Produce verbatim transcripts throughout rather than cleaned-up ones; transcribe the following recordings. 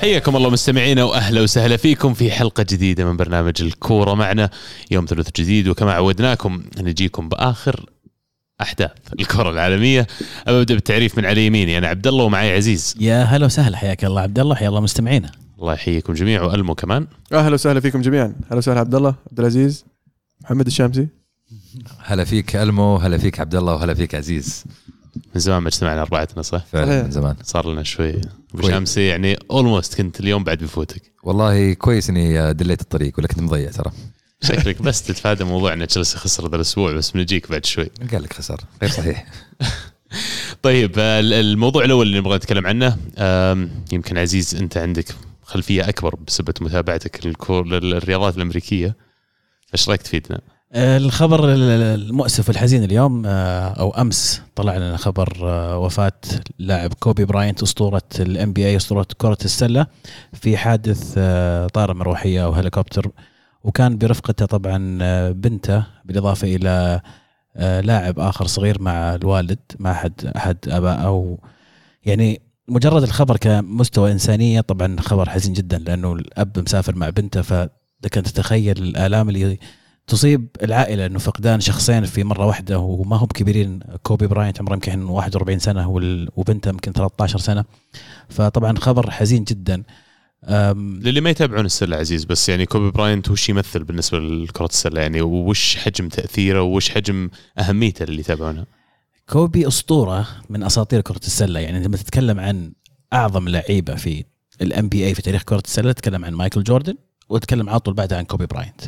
حياكم الله مستمعينا وأهلا وسهلا فيكم في حلقة جديدة من برنامج الكورة معنا يوم ثلاث جديد. وكما عودناكم نجيكم بآخر أحداث الكرة العالمية. أبدأ بالتعريف من على يميني أنا عبد الله ومعي عزيز. يا هلا وسهلا، حياك الله عبد الله، حيا الله مستمعينا. الله يحييكم جميعا وألمو كمان. أهلا وسهلا فيكم جميعا. هلا وسهلا عبد الله، عبد العزيز، محمد الشامسي. هلا فيك ألمو، هلا فيك عبد الله، وهلا فيك عزيز. من زمان ما اجتمعنا أربعتنا صح؟ فعلا من زمان صار لنا شوي. وشامسي يعني almost كنت اليوم بعد بفوتك. والله كويس إني دليت الطريق ولا كنت مضيع ترى. شكرك بس تتفادى موضوعنا تشيلسي خسر ذا الأسبوع، بس بنجيك بعد شوي. قال لك خسر غير صحيح. طيب الموضوع الأول اللي نبغى نتكلم عنه، يمكن عزيز أنت عندك خلفية أكبر بسبب متابعتك للرياضات الأمريكية، فش رأيك تفيدنا؟ الخبر المؤسف والحزين اليوم أو أمس طلع لنا خبر وفاة لاعب كوبي براينت أسطورة ال إن بي إيه أسطورة كرة السلة في حادث طائرة مروحية أو هليكوبتر، وكان برفقته طبعا بنته بالإضافة إلى لاعب آخر صغير مع الوالد مع أحد أحد أباء. أو يعني مجرد الخبر كمستوى إنسانية طبعا خبر حزين جدا، لأنه الأب مسافر مع بنته، فكنت تتخيل الآلام اللي تصيب العائلة إنه فقدان شخصين في مرة واحدة وما هم كبيرين. كوبي براينت عمره يمكن واحد وأربعين سنة وبنته يمكن ثلاثة عشر سنة، فطبعا خبر حزين جدا. للي ما يتابعون السلة عزيز، بس يعني كوبي براينت وش يمثل بالنسبة لكرة السلة؟ يعني وش حجم تأثيره وش حجم أهميته اللي يتابعونها؟ كوبي أسطورة من أساطير كرة السلة. يعني لما تتكلم عن أعظم لعيبة في ال إن بي إيه في تاريخ كرة السلة تتكلم عن مايكل جوردن وتتكلم على طول بعدها عن كوبي براينت.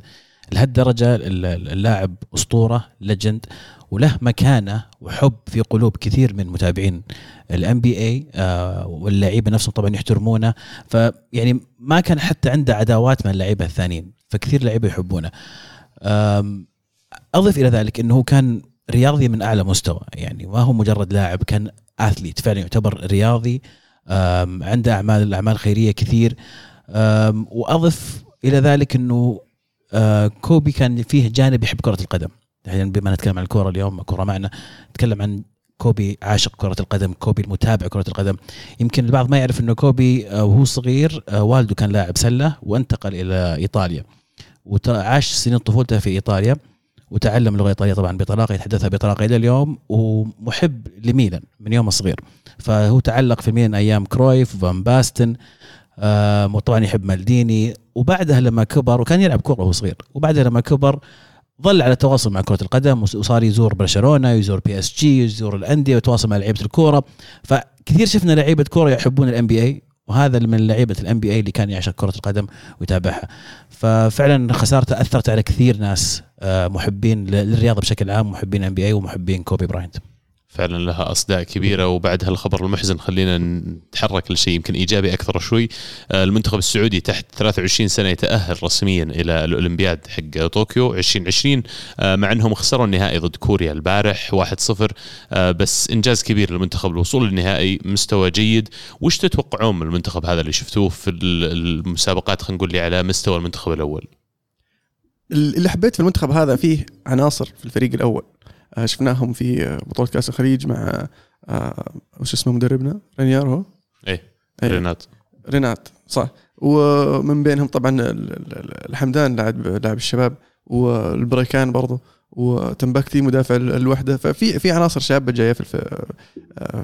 لهالدرجة اللاعب أسطورة ليجند وله مكانة وحب في قلوب كثير من متابعين ال إن بي إيه آه واللاعيبة نفسهم طبعا يحترمونه، فيعني ما كان حتى عنده عداوات من اللاعيبة الثانيين، فكثير لاعيبة يحبونه. أضف إلى ذلك أنه كان رياضي من أعلى مستوى، يعني ما هو مجرد لاعب، كان أثليت فعلا، يعتبر رياضي عنده أعمال أعمال خيرية كثير. وأضف إلى ذلك أنه كوبي كان فيه جانب يحب كرة القدم. يعني بما نتكلم عن الكرة اليوم كرة معنا، نتكلم عن كوبي عاشق كرة القدم، كوبي المتابع كرة القدم. يمكن البعض ما يعرف أنه كوبي وهو صغير والده كان لاعب سلة وانتقل إلى إيطاليا وعاش سنين طفولته في إيطاليا وتعلم اللغة الإيطالية طبعا بطلاقة يتحدثها بطلاقة إلى اليوم، ومحب لميلان من يوم صغير، فهو تعلق في ميلان أيام كرويف وفان باستن، وطبعا يحب مالديني. وبعدها لما كبر، وكان يلعب كرة وهو صغير، وبعدها لما كبر ظل على تواصل مع كرة القدم وصار يزور برشلونة، يزور بي اس جي، يزور الأندية ويتواصل مع لعيبة الكرة. فكثير شفنا لعيبة كرة يحبون الان بي اي، وهذا من لعيبة الان بي اي اللي كان يعشق كرة القدم ويتابعها. ففعلا خسارته أثرت على كثير ناس محبين للرياضة بشكل عام، محبين ان بي اي ومحبين كوبي براينت. فعلا لها أصداء كبيرة. وبعد هالخبر المحزن خلينا نتحرك لشيء يمكن إيجابي أكثر شوي. المنتخب السعودي تحت ثلاثة وعشرين سنة يتأهل رسميا إلى الأولمبياد حق طوكيو عشرين عشرين، مع أنهم خسروا النهائي ضد كوريا البارح واحد صفر، بس إنجاز كبير للمنتخب الوصول للنهائي، مستوى جيد. وش تتوقعون من المنتخب هذا اللي شفتوه في المسابقات، خلينا نقول لي على مستوى المنتخب الأول؟ اللي حبيت في المنتخب هذا فيه عناصر في الفريق الأول، شفناهم في بطولة كأس الخليج مع وش اسمه مدربنا رينيارو ايه رينات رينات صح. ومن بينهم طبعا الحمدان لاعب لاعب الشباب، والبريكان برضو، وتنبكتي مدافع الوحدة. ففي في عناصر شابة جاية في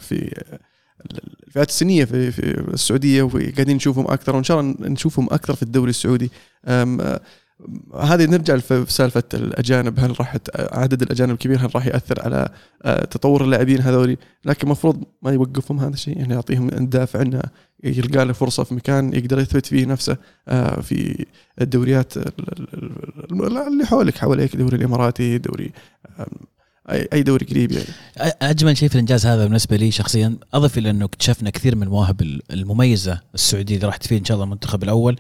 في الفئات السنية في في السعودية، وقاعدين نشوفهم أكثر، وإن شاء الله نشوفهم أكثر في الدوري السعودي. هذه نرجع لسالفة الأجانب، هل راح عدد الأجانب الكبير هل راح يأثر على تطور اللاعبين هذولي؟ لكن مفروض ما يوقفهم هذا الشيء، يعني يعطيهم الدافع إنه يلقى له فرصة في مكان يقدر يثبت فيه نفسه في الدوريات اللي حولك حواليك، دوري الإماراتي، دوري أي دوري قريب. يعني أجمل شيء في الإنجاز هذا بالنسبة لي شخصيا، أضف إلى أنه اكتشفنا كثير من المواهب المميزة السعودية اللي راح تفيد إن شاء الله المنتخب الأول.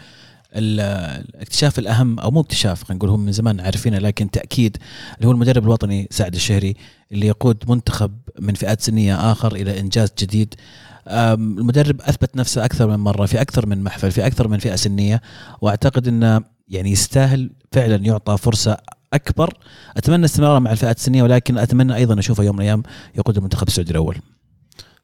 الاكتشاف الأهم أو مو اكتشاف، خلينا نقول هم من زمان عارفينه، لكن تأكيد اللي هو المدرب الوطني سعد الشهري اللي يقود منتخب من فئات سنية آخر إلى إنجاز جديد. المدرب أثبت نفسه أكثر من مرة في أكثر من محفل في أكثر من فئة سنية، وأعتقد أنه يعني يستاهل فعلا يعطى فرصة أكبر. أتمنى استمراره مع الفئات السنية، ولكن أتمنى أيضا أشوفه يوم من الأيام يقود المنتخب السعودي الأول.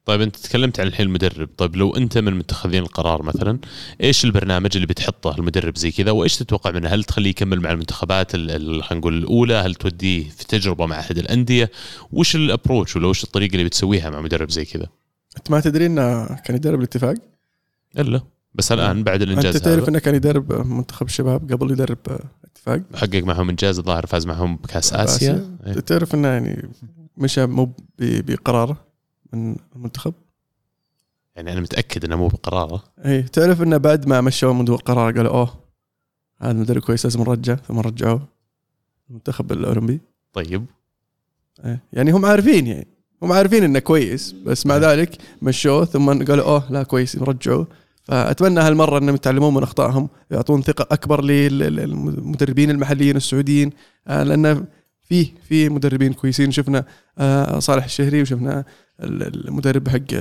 طيب أنت تكلمت عن الحين المدرب، طيب لو أنت من متخذين القرار مثلا، إيش البرنامج اللي بتحطه المدرب زي كذا، وإيش تتوقع منه؟ هل تخليه يكمل مع المنتخبات ال هنقول الأولى، هل توديه في تجربة مع أحد الأندية، وش الأبروتش ولا وش الطريقة اللي بتسويها مع مدرب زي كذا؟ أنت ما تدري إنه كان يدرب الاتفاق؟ إلا بس الآن بعد الإنجاز. أنت تعرف إنه كان يدرب منتخب الشباب قبل يدرب اتفاق. حقق معهم إنجاز الظاهر، فاز معهم بكأس آسيا. أيه. تعرف إنه يعني مشى مو بقراره من المنتخب، يعني أنا متأكد إنه مو بقراره. إيه تعرف إنه بعد ما مشوا من دون قرار قالوا أوه هذا مدرب كويس لازم نرجع، ثم رجعوا المنتخب الأولمبي. طيب. إيه يعني هم عارفين يعني هم عارفين إنه كويس، بس مع ذلك مشوا ثم قالوا أوه لا كويس نرجعوا. فأتمنى هالمرة إنهم يتعلمون من أخطائهم، يعطون ثقة أكبر للمدربين المحليين السعوديين، لأن في في مدربين كويسين. شفنا صالح الشهري، وشفنا المدرب حق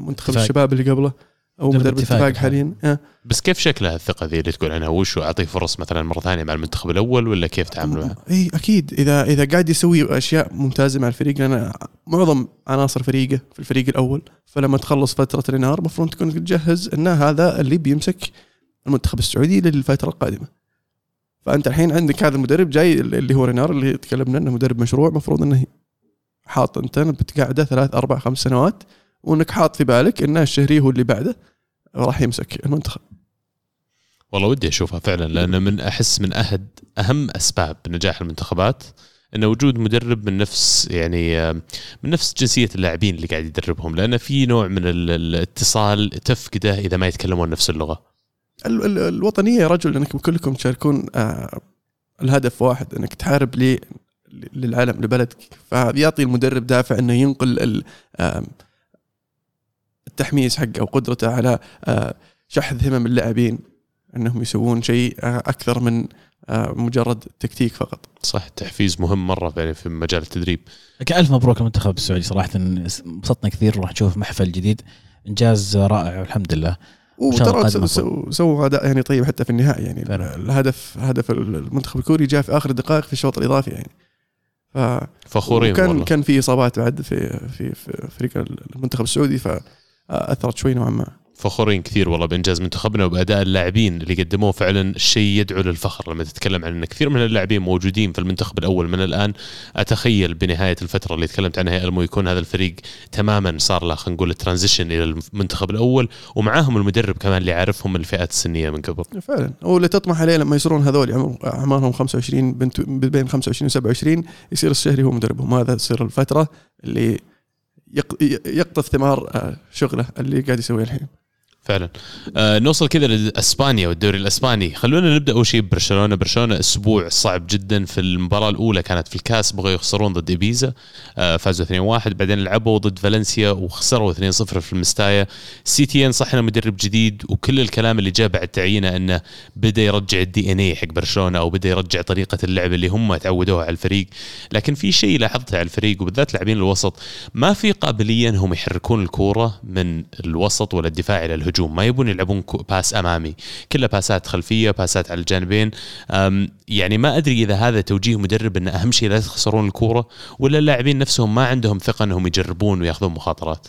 منتخب الشباب اللي قبله أو مدرب اتفاق حاليا. بس كيف شكلها الثقة ذي اللي تقول عنها؟ وش أعطيه فرص مثلا مرة ثانية مع المنتخب الأول، ولا كيف تعاملها؟ إيه أكيد إذا إذا قاعد يسوي أشياء ممتازة مع الفريق، لأن معظم عناصر فريقه في الفريق الأول، فلما تخلص فترة النهار مفروض تكون تجهز إن هذا اللي بيمسك المنتخب السعودي للفترة القادمة. فأنت الحين عندك هذا المدرب جاي اللي هو رينار اللي تكلمنا إنه مدرب مشروع، مفروض إنه حاط أنت بتقعده ثلاث أربع خمس سنوات، وإنك حاط في بالك إنه الشهري هو اللي بعده راح يمسك المنتخب. والله ودي أشوفها فعلا، لأن من أحس من أحد أهم أسباب نجاح المنتخبات إنه وجود مدرب من نفس يعني من نفس جنسية اللاعبين اللي قاعد يدربهم، لأن في نوع من الاتصال تفقده إذا ما يتكلمون نفس اللغة الوطنية. يا رجل أنكم كلكم تشاركون آه الهدف واحد، أنك تحارب لي للعالم لبلدك، فبيعطي المدرب دافع أنه ينقل آه التحميس حقه وقدرته على آه شحذ همم اللاعبين أنهم يسوون شيء آه أكثر من آه مجرد تكتيك فقط. صح، تحفيز مهم مرة يعني في مجال التدريب. كألف مبروك المنتخب السعودي، صراحة انبسطنا كثير، راح نشوف محفل جديد، إنجاز رائع والحمد لله. وترى سووا أداء يعني طيب حتى في النهائي، يعني فعلا. الهدف هدف المنتخب الكوري جاء في آخر دقائق في الشوط الإضافي، يعني ففخورين. كان كان في إصابات بعد في في في فريق المنتخب السعودي، فأثرت شوي نوعا ما. فخورين كثير والله بإنجاز منتخبنا وبأداء اللاعبين اللي قدموه، فعلا شيء يدعو للفخر. لما تتكلم عن أن كثير من اللاعبين موجودين في المنتخب الأول من الآن، أتخيل بنهاية الفترة اللي تكلمت عنها ألمو يكون هذا الفريق تماما صار له خلينا نقول الترانزيشن إلى المنتخب الأول، ومعاهم المدرب كمان اللي عارفهم الفئات السنية من قبل. فعلا، واللي تطمح عليه لما يصيرون هذول أعمارهم خمسة وعشرين بين خمسة وعشرين وسبعة وعشرين يصير الشهري هو مدربهم، هذا تصير الفترة اللي يقطف ثمار شغله اللي قاعد يسويه الحين. فعلا. آه نوصل كذا لإسبانيا والدوري الإسباني. خلونا نبدأ أول شيء ببرشلونة. برشلونة أسبوع صعب جدا، في المباراة الأولى كانت في الكاس بغوا يخسرون ضد إبيزا، آه فازوا اثنين واحد، بعدين لعبوا ضد فالنسيا وخسروا اثنين صفر في المستايا. سيتيان صحنا مدرب جديد، وكل الكلام اللي جاء بعد تعيينه أنه بدأ يرجع الدي إن إيه حق برشلونة، أو بدأ يرجع طريقة اللعب اللي هم تعودوها على الفريق. لكن في شيء لاحظته على الفريق وبالذات لاعبين الوسط، ما في قابلية أنهم يحركون الكورة من الوسط ولا الدفاع إلى الهجوم. ما يبون يلعبون باس أمامي، كلها باسات خلفية، باسات على الجانبين. يعني ما أدري إذا هذا توجيه مدرب أن أهم شيء لا تخسرون الكورة، ولا اللاعبين نفسهم ما عندهم ثقة أنهم يجربون ويأخذون مخاطرات.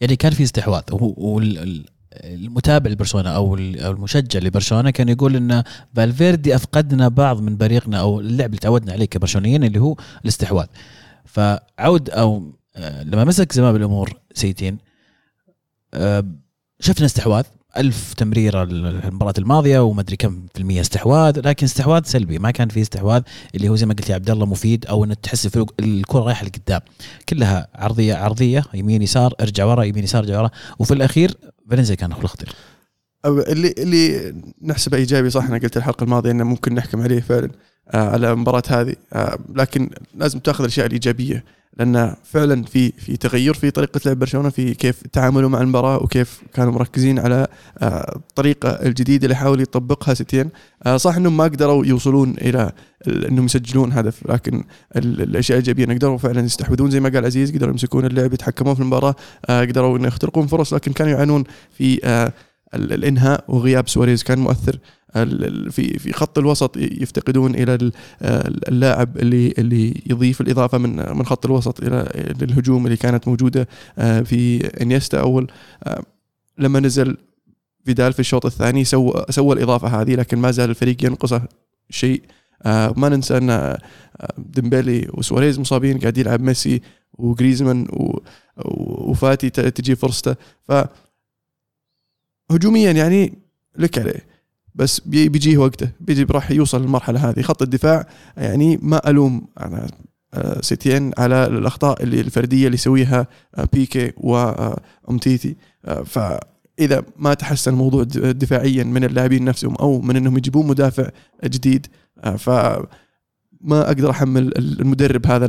يعني كان في استحواذ، والمتابع لبرشلونة أو المشجع لبرشلونة كان يقول أن فالفيردي أفقدنا بعض من بريقنا أو اللعب اللي تعودنا عليه كبرشلونيين اللي هو الاستحواذ. فعود أو لما مسك زمام الأمور سيتين شفنا استحواذ، ألف تمريرة المباراة الماضية وما أدري كم في المية استحواذ، لكن استحواذ سلبي. ما كان فيه استحواذ اللي هو زي ما قلت يا عبد الله مفيد، أو أن تحس الكرة رايحة لقدام، كلها عرضية عرضية، يمين يسار ارجع ورا، يمين يسار ارجع ورا. وفي الأخير فالنسيا كان هو الخطير. اللي اللي نحسبه إيجابي، صح أنا قلت الحلقة الماضية إنه ممكن نحكم عليه فعلا على المباراة هذه، لكن لازم تأخذ الأشياء الإيجابية، لأن فعلا في في تغير في طريقة لعب برشلونة، في كيف تعاملوا مع المباراة وكيف كانوا مركزين على الطريقة الجديدة اللي حاول يطبقها سيتيان. صح إنهم ما قدروا يوصلون إلى إنهم يسجلون هدف، لكن الأشياء الإيجابية قدروا فعلا يستحوذون زي ما قال عزيز، قدروا يمسكون اللعب، يتحكمون في المباراة، قدروا إنه يخترقون فرص، لكن كانوا يعانون في الانهاء، وغياب سواريز كان مؤثر. في في خط الوسط يفتقدون الى اللاعب اللي اللي يضيف الاضافه من من خط الوسط الى الهجوم اللي كانت موجوده في انيستا. اول لما نزل فيدال في الشوط الثاني سوى سوى الاضافه هذه، لكن ما زال الفريق ينقصه شيء. ما ننسى ان ديمبلي وسواريز مصابين، قاعد يلعب ميسي وغريزمان وفاتي تجي فرصته، ف هجوميا يعني لك عليه، بس بيجيه وقته، بيجي راح يوصل للمرحله هذه. خط الدفاع يعني ما الوم انا سيتين على الاخطاء اللي الفرديه اللي يسويها بيكي وامتيتي، فاذا ما تحسن الموضوع دفاعيا من اللاعبين نفسهم او من انهم يجيبون مدافع جديد، فما اقدر احمل المدرب هذا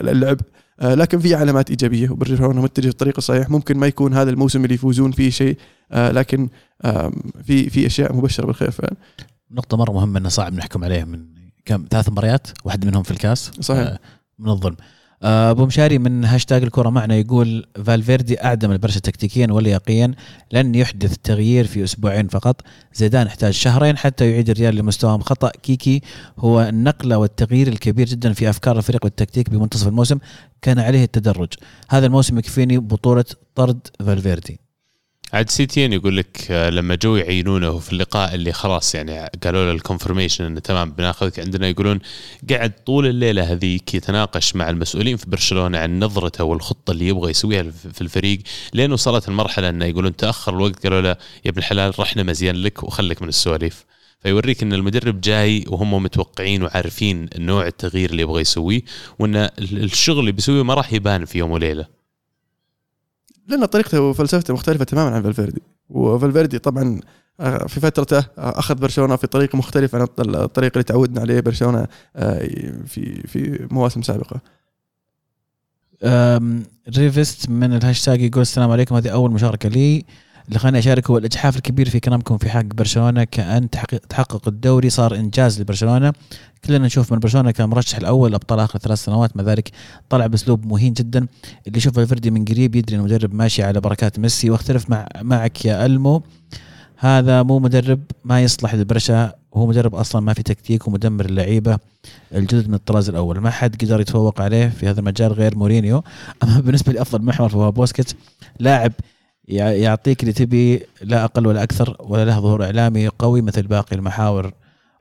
اللعب. لكن في علامات ايجابيه وبرشلونه متجه الطريق الصحيح، ممكن ما يكون هذا الموسم اللي يفوزون فيه شيء، لكن في في اشياء مبشره بالخير فعلا. نقطه مره مهمه انه صعب نحكم عليه من كم ثلاث مباريات، واحد منهم في الكاس صحيح من الظلم. ابو مشاري من هاشتاج الكره معنا يقول فالفيردي اعدم البرشا تكتيكيا ولياقيا، لن يحدث تغيير في اسبوعين فقط، زيدان احتاج شهرين حتى يعيد الريال لمستواهم. خطا كيكي هو النقله والتغيير الكبير جدا في افكار الفريق والتكتيك بمنتصف الموسم، كان عليه التدرج. هذا الموسم يكفيني بطوله طرد فالفيردي. عاد سيتين يقول لك لما جو يعينونه في اللقاء اللي خلاص يعني قالوا له الكونفرميشن انه تمام بناخذك عندنا، يقولون قاعد طول الليله هذيك يتناقش مع المسؤولين في برشلونه عن نظرته والخطه اللي يبغى يسويها في الفريق، لين وصلت المرحله انه يقولون تاخر الوقت، قالوا له يا ابن الحلال رحنا مزيان لك وخليك من السواليف. فيوريك ان المدرب جاي وهم متوقعين وعارفين نوع التغيير اللي يبغى يسويه، وان الشغل اللي بيسويه ما راح يبان في يوم وليله، لأن طريقته وفلسفته مختلفة تماماً عن فالفيردي. وفالفيردي طبعاً في فترته أخذ برشلونة في طريق مختلف عن الطريق اللي تعودنا عليه برشلونة في في مواسم سابقة. ريفست من الهاشتاج يقول السلام عليكم، هذه أول مشاركة لي، اللي خلاني أشارك هو الإجحاف الكبير في كلامكم في حق برشلونة، كأن تحقق الدوري صار إنجاز لبرشلونة. كلنا نشوف من برشلونة كمرشح الأول أبطال آخر ثلاث سنوات، مع ذلك طلع بأسلوب مهين جدا. اللي يشوف فالفيردي من قريب يدري أن المدرب ماشي على بركات ميسي، واختلف مع معك يا ألمو، هذا مو مدرب ما يصلح للبرشا، وهو مدرب أصلا ما في تكتيك ومدمر اللعيبة الجدد من الطراز الأول، ما حد قدر يتفوق عليه في هذا المجال غير مورينيو. أما بالنسبة لأفضل محور فهو بوسكيتس، لاعب يعطيك اللي تبي لا أقل ولا أكثر، ولا له ظهور إعلامي قوي مثل باقي المحاور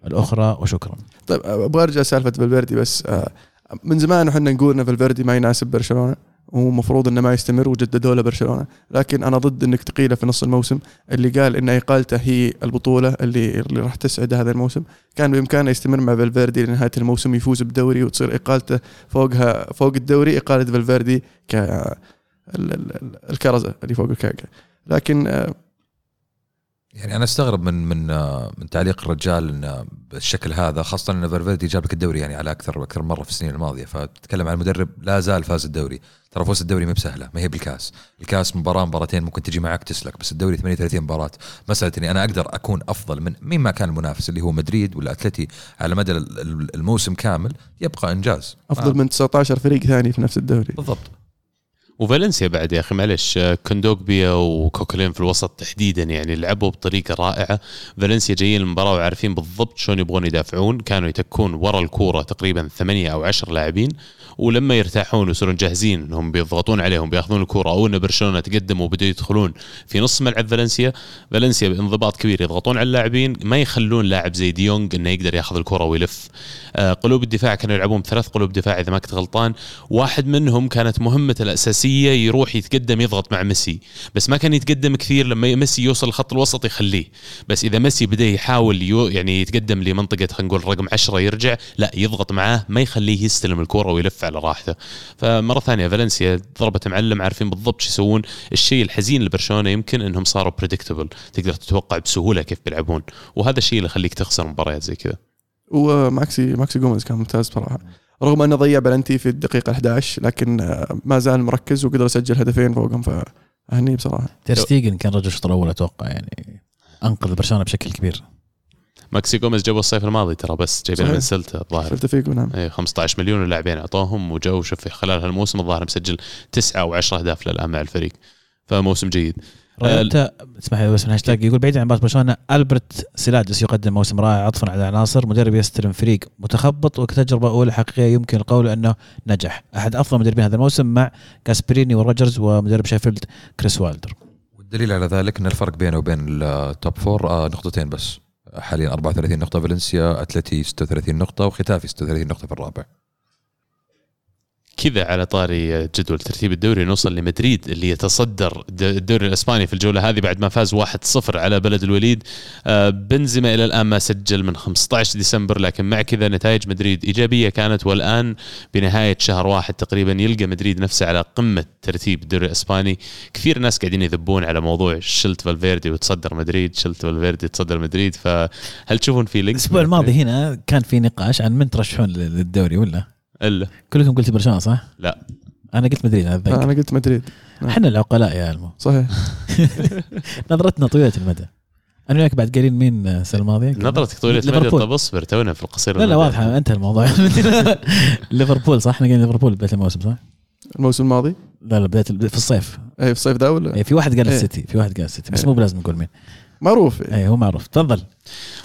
الأخرى. وشكرا. طيب أبغى أرجع سالفة فالفيردي، بس من زمان وحنا نقول إن فالفيردي ما يناسب برشلونة ومفروض إنه ما يستمر، وجددوا له برشلونة، لكن أنا ضد إنك تقيله في نص الموسم. اللي قال إن إقالته هي البطولة اللي اللي راح تسعد هذا الموسم، كان بإمكانه يستمر مع فالفيردي لنهاية الموسم، يفوز بالدوري وتصير إقالته فوقها فوق الدوري، إقالة فالفيردي ك الكرزة اللي فوق الكعكة. لكن آه يعني أنا استغرب من من آه من تعليق الرجال إن بالشكل هذا، خاصة إن فالفيردي جاب لك الدوري يعني على أكثر وأكثر مرة في السنين الماضية، فتتكلم عن مدرب لا زال فاز الدوري. ترى فوز الدوري ما بسهلة، ما هي بالكاس، الكاس مباراة مباراتين ممكن تجي معك تسلك، بس الدوري ثمانية وثلاثين مباراة. مسألة إني أنا أقدر أكون أفضل من مين ما كان المنافس اللي هو مدريد ولا أتلتي على مدى الموسم كامل، يبقى إنجاز أفضل آه. من تسعة عشر فريق ثاني في نفس الدوري بالضبط. وفالنسيا بعد يا أخي معلش، كوندوغبيا وكوكلين في الوسط تحديدا يعني لعبوا بطريقة رائعة. فالنسيا جايين المباراة وعارفين بالضبط شون يبغون يدافعون، كانوا يتكون وراء الكورة تقريبا ثمانية أو عشر لاعبين، ولما يرتاحون ويصيرون جاهزين انهم بيضغطون عليهم بياخذون الكرة، او ان برشلونة تقدموا وبدوا يدخلون في نص ملعب فالنسيا، فالنسيا بانضباط كبير يضغطون على اللاعبين، ما يخلون لاعب زي ديونج انه يقدر ياخذ الكرة ويلف. قلوب الدفاع كانوا يلعبون بثلاث قلوب دفاع اذا ما كنت غلطان، واحد منهم كانت مهمة الأساسية يروح يتقدم يضغط مع ميسي، بس ما كان يتقدم كثير، لما ميسي يوصل خط الوسط يخليه، بس اذا ميسي بدا يحاول يعني يتقدم لمنطقة خلينا نقول رقم عشرة يرجع لا يضغط معاه، ما يخليه يستلم الكرة ويلف على راحته. فمرة ثانية فالنسيا ضربت معلم، عارفين بالضبط شو يسوون. الشيء الحزين لبرشلونة يمكن انهم صاروا بريدكتبل، تقدر تتوقع بسهولة كيف بيلعبون، وهذا الشيء اللي خليك تخسر مباريات زي كذا. وماكسي ماكسي جوميز كان ممتاز صراحة، رغم انه ضيع بلنتي في الدقيقة أحد عشر لكن ما زال مركز وقدر يسجل هدفين فوقهم، فهني بصراحة. تير شتيغن كان رجل الشوط الأول اتوقع يعني انقذ برشلونة بشكل كبير. ماكسي جوميز جابوا الصيف الماضي ترى، بس جايبينه من سلتا الظاهر، سلتا فيجو نعم، اي خمسة عشر مليون اللاعبين اعطاهم وجو، شوف خلال هالموسم الظاهر مسجل تسعة أو عشرة اهداف للآن مع الفريق، فموسم جيد. ريوتا اسمح لي بس من هاشتاج يقول بعيد عن باس برشلونة. ألبرت سيلادس يقدم موسم رائع عطفا على عناصر مدرب يستلم فريق متخبط وكتجربة أولى حقيقية يمكن القول أنه نجح, أحد أفضل مدربين هذا الموسم مع كاسبريني وروجرز ومدرب شيفيلد كريس والدر. والدليل على ذلك أن الفرق بينه وبين التوب فور آه نقطتين بس حاليا, أربعة وثلاثين نقطة فالنسيا, أتلتي ستة وثلاثين نقطة, وختافي ستة وثلاثين نقطة في الرابع. كذا على طاري جدول ترتيب الدوري نوصل لمدريد اللي يتصدر الدوري الإسباني في الجولة هذه بعد ما فاز واحد صفر على بلد الوليد. بنزيما إلى الآن ما سجل من خمسة عشر ديسمبر, لكن مع كذا نتائج مدريد إيجابية كانت, والآن بنهاية شهر واحد تقريبا يلقى مدريد نفسه على قمة ترتيب الدوري الإسباني. كثير ناس قاعدين يذبون على موضوع شلت فالفيردي وتصدر مدريد, شلت فالفيردي تصدر مدريد, فهل تشوفون في لينك؟ الأسبوع الماضي هنا كان في نقاش عن من ترشحون للدوري ولا الا كلكم قلت برشلونة صح؟ لا انا قلت مدريد. انا آه انا قلت مدريد. احنا العقلاء يا المو صحيح. نظرتنا طويلة المدى. انا وياك بعد قليل مين السنه الماضيه نظرتك طويلة المدى. طب اصبر تونا في القصير. لا لا واضحه انت الموضوع. ليفربول صح, احنا قلنا ليفربول بداية الموسم صح, الموسم الماضي لا لا بداية في الصيف. اي في الصيف ده ولا في واحد قال السيتي, في واحد قال السيتي بس مو بلازم نقول مين, معروف ايه هو معروف. تفضل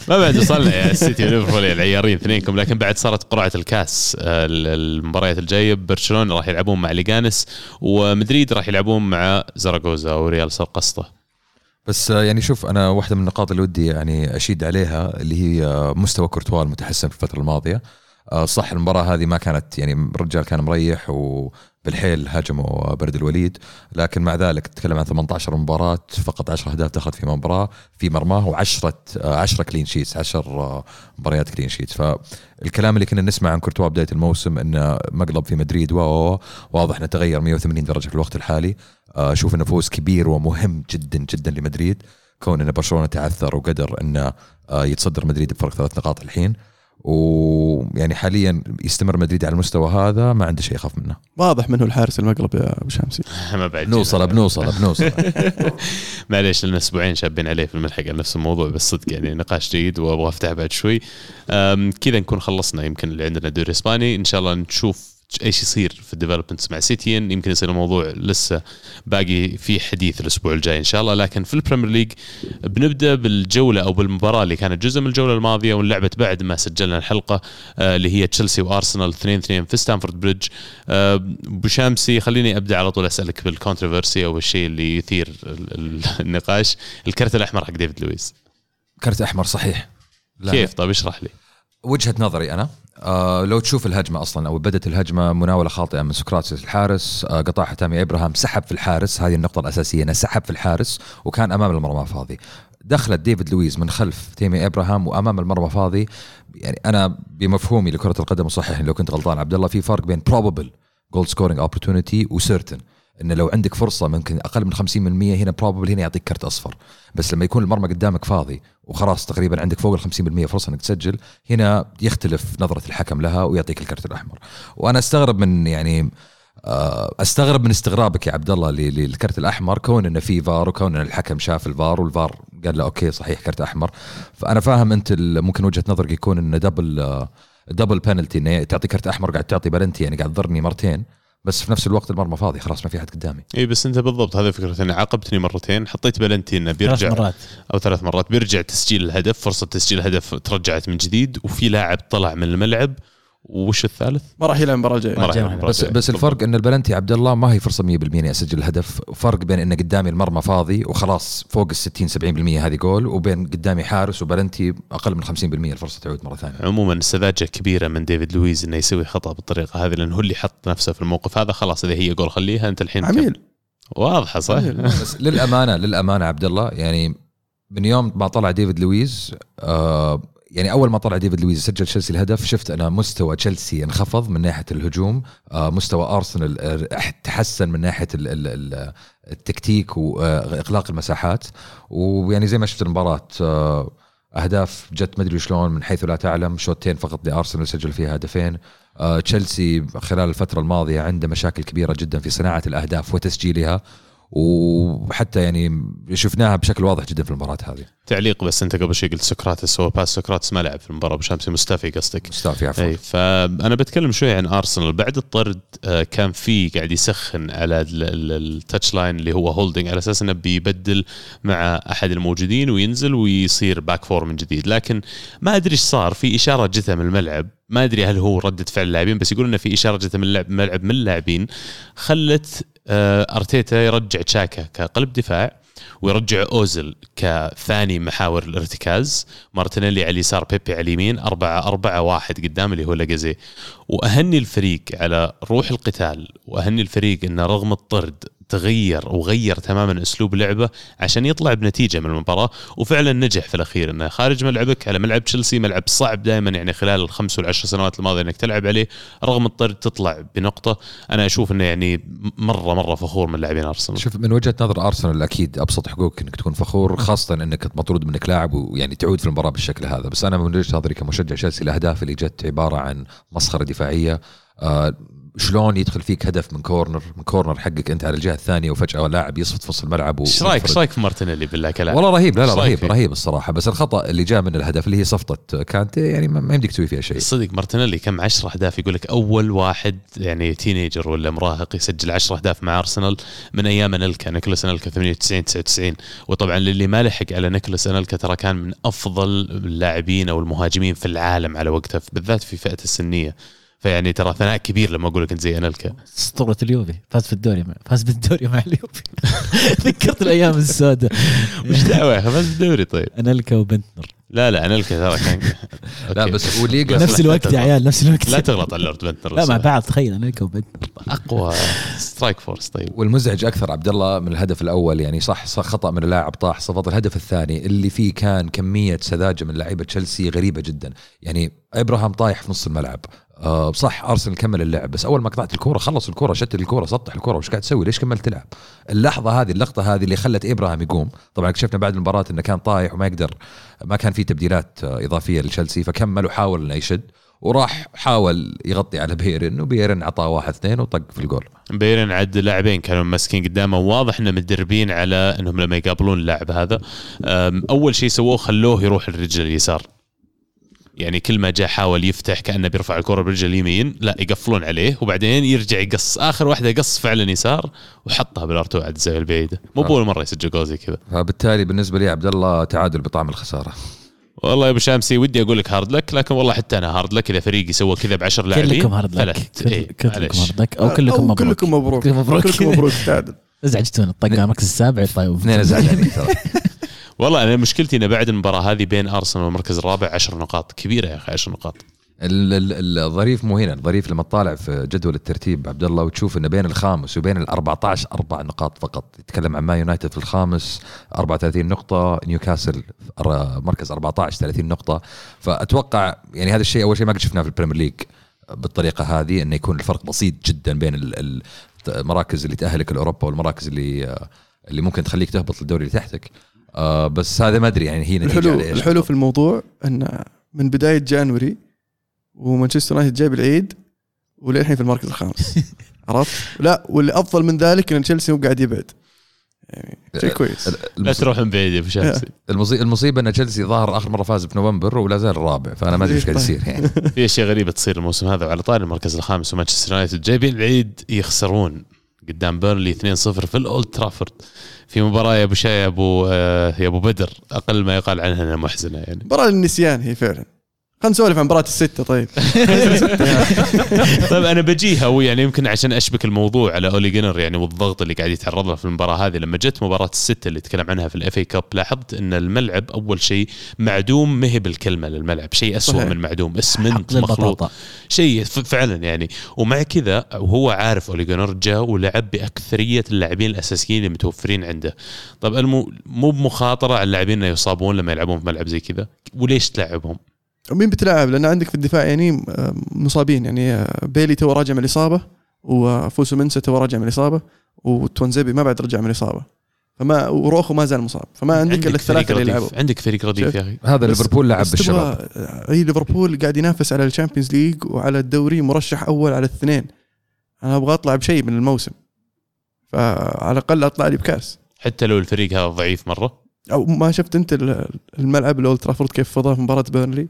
ما بعد يصل السيتي وليفربول العيارين اثنينكم. لكن بعد صارت قرعة الكاس المباريات الجاية, برشلونة راح يلعبون مع ليغانس ومدريد راح يلعبون مع زاراغوزا وريال سرقسطة. بس يعني شوف أنا واحدة من النقاط اللي ودي يعني أشيد عليها اللي هي مستوى كورتوا المتحسن في الفترة الماضية. صح المباراة هذه ما كانت يعني الرجال كان مريح وبالحيل هاجموا برد الوليد, لكن مع ذلك تتكلم عن ثمانية عشر مباراة فقط عشرة أهداف دخلت في مباراة في مرماه, وعشرة عشرة كلين شيتس, عشر مباريات كلين شيتس. فالكلام اللي كنا نسمع عن كورتوا بداية الموسم إنه مقلب في مدريد واو واضح إنه تغير مئة وثمانين درجة في الوقت الحالي. أشوف إنه فوز كبير ومهم جدا جدا لمدريد, كون إن برشلونة تعثر وقدر إنه يتصدر مدريد بفرق ثلاث نقاط الحين, ويعني حاليا يستمر مدريد على المستوى هذا ما عنده شيء يخاف منه. واضح منه الحارس المقلب يا ابو شمسي. ما بعد نوصل بنوصل بنوصل معليش لنا اسبوعين شابين عليه في الملحق على نفس الموضوع, بس صدق يعني نقاش جيد وابغى افتح بعد شوي. كذا نكون خلصنا يمكن اللي عندنا الدوري الاسباني. ان شاء الله نشوف ايش يصير في الديفلوبمنتس مع سيتيين, يمكن يصير الموضوع لسه باقي في حديث الاسبوع الجاي ان شاء الله. لكن في البريمير ليج بنبدا بالجوله او بالمباراه اللي كانت جزء من الجوله الماضيه ولعبت بعد ما سجلنا الحلقه, آه اللي هي تشيلسي وارسنال اثنين اثنين في ستانفورد بريدج. آه بشامسي خليني ابدا على طول اسالك بالكونتروفيرسي او الشيء اللي يثير النقاش, الكرت الاحمر حق ديفيد لويس. كرت احمر صحيح كيف؟ طب اشرح لي وجهه نظري انا. آه لو تشوف الهجمة أصلاً أو بدت الهجمة مناولة خاطئة من سكراتيس الحارس, آه قطع حتامي إبراهام, سحب في الحارس, هذه النقطة الأساسية أنه سحب في الحارس وكان أمام المرمى فاضي. دخلت ديفيد لويز من خلف تيمي إبراهام وأمام المرمى فاضي. يعني أنا بمفهومي لكرة القدم وصحيح لو كنت غلطان عبد الله, في فرق بين probable goal scoring opportunity و certain, إنه لو عندك فرصة ممكن أقل من خمسين بالمئة هنا probable, هنا يعطيك كرت أصفر. بس لما يكون المرمى قدامك فاضي وخلاص تقريبا عندك فوق الخمسين بالمئة فرصة إنك تسجل, هنا يختلف نظرة الحكم لها ويعطيك الكرت الأحمر. وأنا استغرب من يعني استغرب من استغرابك يا عبد الله للكرت الأحمر, كون إنه في فار وكون إن الحكم شاف الفار والفار قال له أوكي صحيح كرت أحمر. فأنا فاهم أنت ممكن وجهة نظرك يكون إنه دبل دبل بنالتي, إنه تعطي كرت أحمر قاعد تعطي بلنتي, يعني قاعد تضرني مرتين, بس في نفس الوقت المرمى فاضي خلاص ما في حد قدامي. اي بس انت بالضبط هذه فكرة, انا عاقبتني مرتين, حطيت بلنتي انه بيرجع مرات او ثلاث مرات بيرجع تسجيل الهدف, فرصة تسجيل هدف ترجعت من جديد, وفي لاعب طلع من الملعب, وش الثالث ما راح يلعب المباراة الجاية. بس بس الفرق ان البلنتي عبد الله ما هي فرصة مية بالمية اني اسجل الهدف, فرق بين ان قدامي المرمى فاضي وخلاص فوق الستين سبعين بالمية هذه جول, وبين قدامي حارس وبلنتي اقل من خمسين بالمية الفرصة تعود مرة ثانية. عموما سذاجة كبيرة من ديفيد لويز انه يسوي خطأ بالطريقة هذه, لانه هو اللي حط نفسه في الموقف هذا. خلاص اذا هي جول خليها انت الحين عميل, واضحة صح. بس للامانة للامانة عبد الله يعني من يوم ما طلع ديفيد لويز, آه يعني أول ما طلع ديفيد لويز سجل تشيلسي الهدف, شفت أنا مستوى تشيلسي انخفض من ناحية الهجوم, مستوى أرسنال تحسن من ناحية التكتيك وإغلاق المساحات. ويعني زي ما شفت المباراة أهداف جت مدري شلون من حيث لا تعلم, شوتين فقط لأرسنال سجل فيها هدفين. تشيلسي خلال الفترة الماضية عنده مشاكل كبيرة جدا في صناعة الأهداف وتسجيلها, وحتى يعني شفناها بشكل واضح جدا في المباراة هذه. تعليق بس أنت قبل شيء قلت سقراطس، هو باس سقراطس ما لعب في المباراة بشامس، مستافي قصدك؟ مستافي عفوا. فأنا بتكلم شوي عن أرسنال بعد الطرد، كان فيه قاعد يسخن على التاتش لاين اللي هو هولدينج على أساس أنه بيبدل مع أحد الموجودين وينزل ويصير باك فور من جديد، لكن ما أدري إيش صار، في إشارة جثة من الملعب، ما أدري هل هو ردة فعل اللاعبين، بس يقولون إنه في إشارة جثة من الملعب من اللاعبين خلت أرتيتا يرجع تشاكا كقلب دفاع ويرجع أوزل كثاني محاور الارتكاز، مارتينيلي على اليسار، بيبي على اليمين، أربعة أربعة واحد قدام اللي هو لاجازي. وأهني الفريق على روح القتال، وأهني الفريق إنه رغم الطرد تغير وغير تماما أسلوب لعبه عشان يطلع بنتيجة من المباراة، وفعلا نجح في الأخير إنه خارج ملعبك على ملعب تشيلسي، ملعب صعب دائما يعني خلال الخمس والعشر سنوات الماضية إنك تلعب عليه، رغم الطرد تطلع بنقطة. أنا أشوف إنه يعني مرة مرة فخور من لاعبين أرسنال. شوف من وجهة نظر أرسنال أكيد أبسط حقوقك إنك تكون فخور، خاصة إنك مطرود منك لاعب ويعني تعود في المباراة بالشكل هذا. بس أنا من وجهة نظري كمشجع تشيلسي الأهداف اللي جت عبارة عن مسخرة دفاعية. آه شلون يدخل فيك هدف من كورنر من كورنر حقك انت على الجهه الثانيه وفجاه لاعب يصفط فص الملعب. ايش رايك ايش رايك في مارتينيلي؟ بالله كلام والله رهيب. لا لا رهيب رهيب الصراحه، بس الخطا اللي جاء من الهدف اللي هي صفطه كانت يعني ما يمديك تسوي فيها شيء. صدق مارتينيلي كم عشرة اهداف، يقول لك اول واحد يعني تينيجر ولا مراهق يسجل عشرة اهداف مع ارسنال من ايام انلكا، نيكولاس انلكا ثمانية وتسعين تسعة وتسعين. وطبعا للي ما لحق على نيكولاس انلكا ترى كان من افضل اللاعبين او المهاجمين في العالم على وقتها، بالذات في فئه السنيه، فيعني ترى ثناء كبير لما أقول لك أنت زي أنلكا اسطورة اليوفي، فاز في الدوري مع فاز بالدوري مع اليوفي ذكرت الأيام السوداء مش دعوة فاز بالدوري. طيب أنلكا وبنتنر لا لا أنلكا ترى كان لا بس وليجا نفس الوقت يا عيال نفس الوقت لا تغلط على لورد بنتنر لا مع بعض، تخيل أنلكا وبنتنر أقوى سترايك فورس. طيب والمزعج أكثر عبد الله من الهدف الأول، يعني صح خطأ من اللاعب طاح صفط، الهدف الثاني اللي فيه كان كمية سذاجة من لاعيبة تشيلسي غريبة جدا، يعني إبراهام طايح في نص الملعب. أه صح أرسنال كمل اللعب، بس أول ما قطعت الكرة خلص الكرة شتت الكرة سطح الكرة، وش قاعد تسوي؟ ليش كملت تلعب؟ اللحظة هذه اللقطة هذه اللي خلت إبراهام يقوم. طبعا اكتشفنا بعد المباراة إنه كان طايح وما يقدر، ما كان في تبديلات إضافية لتشيلسي، فكمل وحاول إنه يشد وراح حاول يغطي على بيرن، وبيرن عطاه واحد اثنين وطق في الجول. بيرن عد لاعبين كانوا ماسكين قدامه، واضح إنه متدربين على إنهم لما يقابلون اللاعب هذا أول شيء سووه خلوه يروح الرجل اليسار، يعني كل ما جاء حاول يفتح كأنه بيرفع الكرة برجل اليمين لا يقفلون عليه، وبعدين يرجع يقص آخر واحدة قص فعلا يسار وحطها بالأرتو عد زي البعيدة، مو بول مرة يسجل جول زي كذا. فبالتالي بالنسبة لي عبد الله تعادل بطعم الخسارة. والله يا ابو شامسي ودي اقول لك هارد لك، لكن والله حتى انا هارد لك اذا فريقي سوى كذا بعشر لاعبين ثلاث اي كلكم هارد لك او كلكم مبروك كلكم مبروك كلكم مبروك تعادل. ازعجتونا الطقه مركز السابع. طيب اثنين زعلانين ترى والله. أنا مشكلتي أنا بعد المباراة هذه بين أرسنال والمركز الرابع عشر نقاط كبيرة يا أخي، عشر نقاط. الظريف مو هنا، الظريف لما تطالع في جدول الترتيب عبد الله وتشوف إنه بين الخامس وبين الأربعة عشر أربع نقاط فقط. يتكلم عن ما يونايتد في الخامس أربعة وثلاثين نقطة، نيوكاسل مركز أربعة عشر ثلاثين نقطة. فأتوقع يعني هذا الشيء أول شيء ما قد شفناه في البريمير ليج بالطريقة هذه، إنه يكون الفرق بسيط جدا بين المراكز اللي تأهلك لأوروبا والمراكز اللي اللي ممكن تخليك تهبط للدوري اللي تحتك. آه بس هذا ما أدري يعني هي نتيجة الحلو, الحلو في الموضوع أن من بداية جانوري ومانشستر يونايتد جايب العيد وللحين في المركز الخامس عرفت؟ لا واللي أفضل من ذلك أن تشيلسي هو قاعد يبعد، يعني شيء كويس. لا تروح بعيد في تشيلسي. المصيبة أن تشيلسي ظهر آخر مرة فاز بنوفمبر ولا زال الرابع، فأنا ما أدري إيش قاعد يصير يعني. في أشياء غريبة تصير الموسم هذا. وعلى طار المركز الخامس ومانشستر يونايتد جايبين العيد يخسرون قدام بيرنلي اثنين صفر في الأولد ترافورد في مباراة يا أبو شاي يا أبو, يا أبو بدر أقل ما يقال عنها أنها محزنة، يعني مباراة للنسيان هي فعلا. خلنا نسولف عن مباراة الستة. طيب طيب أنا بجيها، ويعني يمكن عشان أشبك الموضوع على أولي جينر يعني والضغط اللي قاعد يتعرض له في المباراة هذه. لما جت مباراة الستة اللي تكلم عنها في الأف إيه كاب لاحظت أن الملعب أول شيء معدوم، مهب الكلمة للملعب شيء أسوأ من معدوم، اسمنت مخلوط شيء فعلا يعني. ومع كذا وهو عارف أولي جينر جاء ولعب بأكثرية اللاعبين الأساسيين اللي متوفرين عنده. طب مو بمخاطرة على اللاعبين اللي يصابون لما يلعبون في ملعب زي كذا؟ وليش تلعبهم؟ مين بتلعب؟ لأن عندك في الدفاع يعني مصابين، يعني بيلي تو راجع من الإصابة، وفوسو منسا تو راجع من الإصابة، وتونزيبي ما بعد رجع من الإصابة، فما وروخو ما زال مصاب، فما عندك إلا الثلاثة اللي يلعبوا. عندك فريق رديف يا أخي. هذا ليفربول لعب بالشباب. أي ليفربول قاعد ينافس على الشامبيونز ليج وعلى الدوري، مرشح أول على الاثنين. أنا أبغى أطلع بشيء من الموسم، فعلى الأقل أطلع لي بكاس حتى لو الفريق هذا ضعيف مرة. أو ما شفت أنت الملعب الأولد ترافورد كيف فضى مباراة بيرنلي؟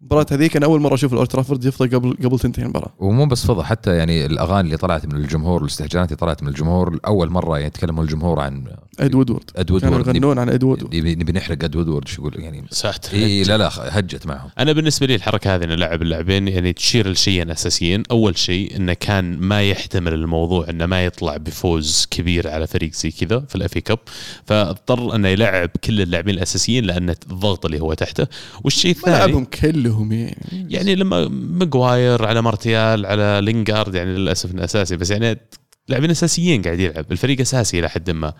مباراة هذيك أنا أول مرة أشوف الأولد ترافورد يفضى قبل قبل تنتهي المباراة. ومو بس فضى، حتى يعني الأغاني اللي طلعت من الجمهور والاستهجانات اللي طلعت من الجمهور. أول مرة يعني يتكلم الجمهور عن إد وودورد، إد وودورد يغنون عن إد وودورد، نبي نحرق إد وودورد، شو يقول يعني ساتر. إيه لا لا هجت معهم. أنا بالنسبة لي الحركة هذه اللاعب اللاعبين يعني تشير لشيئين أساسيين. أول شيء إنه كان ما يحتمل الموضوع إنه ما يطلع بفوز كبير على فريق زي كذا في الأفي كاب، فاضطر إنه يلعب كل اللاعبين الأساسيين لأن الضغط اللي هو تحته. والشيء الثاني كلهم يعني, يعني لما ماغواير على مارتيال على لينغارد يعني للأسف أساسي، بس يعني لاعبين أساسيين قاعد يلعب الفريق أساسي إلى حد ما.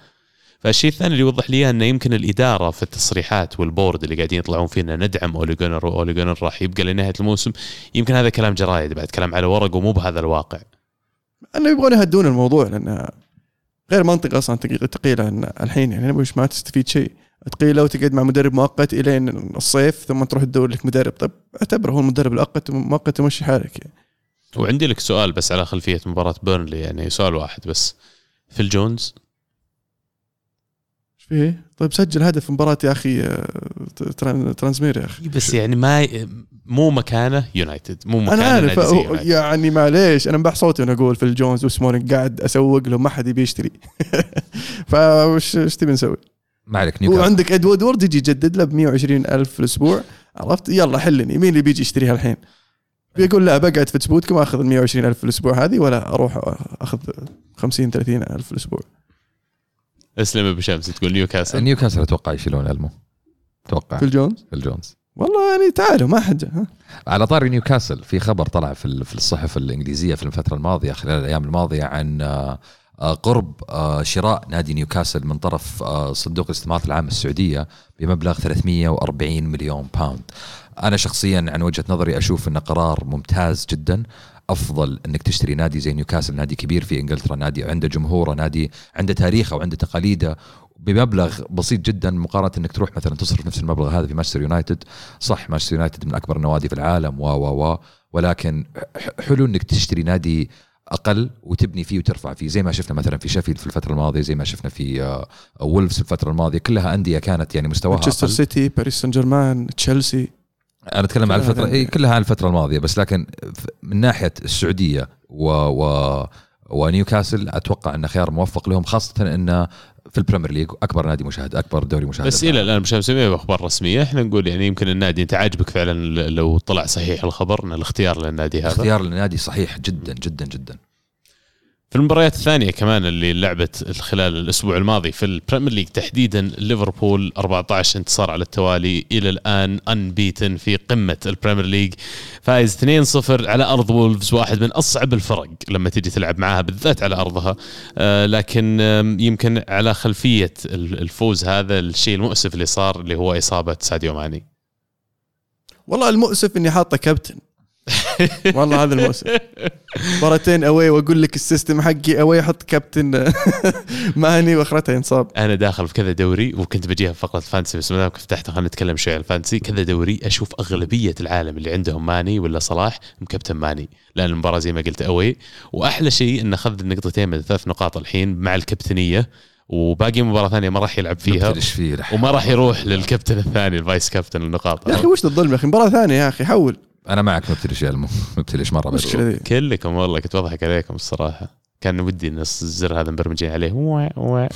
فالشيء الثاني اللي يوضح لي أنه يمكن الإدارة في التصريحات والبورد اللي قاعدين يطلعون فينا ندعم أولي جونر وأولي جونر راح يبقى لنهاية الموسم، يمكن هذا كلام جرايد بعد، كلام على ورق ومو بهذا الواقع. أنه يبغون يهدون الموضوع لأنه غير منطق أصلا تقيلة الحين، يعني مش ما تستفيد شيء تقيله وتقعد مع مدرب مؤقت إلين الصيف ثم تروح تدور لك مدرب. طب اعتبره هو المدرب الأقت مؤقت ومشي حالك يعني. وعندي لك سؤال بس على خلفية مباراة بيرنلي، يعني سؤال واحد بس، فيل جونز ايش فيه؟ طيب سجل هدف مباراة يا أخي ترانزمير يا أخي، بس يعني ما مو مكانه يونايتد، مو مكانه أنا يعني معليش أنا مبح صوتي وأنا أقول فيل جونز وسمولينج قاعد أسوق له ما حد بيشتري فاش ايش تبي نسوي؟ وعندك إد وودورد يجي يجدد له بمية وعشرين ألف الأسبوع، عرفت؟ يلا حلني مين اللي بيجي يشتريها الحين؟ بيقول لا بقعد في تسبوتكم أخذ المية وعشرين ألف الأسبوع هذه ولا أروح أخذ خمسين ثلاثين ألف الأسبوع. أسلم أبو شمس تقول نيوكاسل. نيوكاسل أتوقع يشيلون ألمو، أتوقع في الجونز في الجونز والله يعني تعالوا ما حد. على طار نيوكاسل، في خبر طلع في في الصحف الإنجليزية في الفترة الماضية خلال الأيام الماضية عن قرب شراء نادي نيوكاسل من طرف صندوق الاستثمارات العامة السعودية بمبلغ ثلاثمئة وأربعين مليون باوند. أنا شخصيا عن وجهة نظري أشوف أنه قرار ممتاز جدا. أفضل أنك تشتري نادي زي نيوكاسل، نادي كبير في إنجلترا، نادي عنده جمهوره، نادي عنده تاريخه وعنده تقاليده، بمبلغ بسيط جدا مقارنة أنك تروح مثلا تصرف نفس المبلغ هذا في مانشستر يونايتد. صح مانشستر يونايتد من أكبر النوادي في العالم و و و ولكن حلو أنك تشتري نادي أقل وتبني فيه وترفع فيه، زي ما شفنا مثلا في شيفيلد في الفترة الماضية، زي ما شفنا في وولفز في الفترة الماضية. كلها أندية كانت يعني مستواها مانشستر سيتي، باريس سان جيرمان، تشيلسي. أنا أتكلم على الفترة إيه كلها الفترة الماضية بس، لكن من ناحية السعودية و و ونيوكاسل أتوقع أنه خيار موفق لهم، خاصة أنه في البريمير ليج أكبر نادي مشاهد، أكبر دوري مشاهد. بس إلى الآن مش مسميه بأخبار رسمية. إحنا نقول يعني يمكن النادي أنت عاجبك فعلا لو طلع صحيح الخبر أن الاختيار للنادي هذا، الاختيار للنادي صحيح جدا جدا جدا. في المباريات الثانية كمان اللي لعبت خلال الأسبوع الماضي في البريمير ليج تحديدا، ليفربول أربعة عشر انتصار على التوالي إلى الآن أنبيتن في قمة البريمير ليج، فايز اثنين صفر على أرض وولفز، واحد من أصعب الفرق لما تجي تلعب معها بالذات على أرضها. آه لكن آه يمكن على خلفية الفوز هذا الشيء المؤسف اللي صار اللي هو إصابة ساديو ماني. والله المؤسف إني حاطة كابتن والله هذا الموسم مرتين أوي، وأقول لك السيستم حقي أوي حط كابتن ماني وأخرتها ينصاب. أنا داخل في كذا دوري وكنت بجيها في فقرة فانسي، بس مدام فتحتها خلينا نتكلم شوي عن الفانسي. كذا دوري أشوف أغلبية العالم اللي عندهم ماني ولا صلاح مكابتن ماني، لأن المباراة زي ما قلت أوي، وأحلى شيء إن أخذ النقطتين من ثلاث نقاط الحين مع الكابتنية، وباقي مباراة ثانية ما راح يلعب فيها وما راح يروح للكابتن الثاني الفايس كابتن النقاط. يا أخي وش الظلم يا أخي، مباراة ثانية يا أخي حول. أنا معك ما بتليش يا المو، ما بتليش مرة كلكم والله، كنت واضحك عليكم الصراحة، كان ودي نص الزر هذا مبرمجين عليه. ما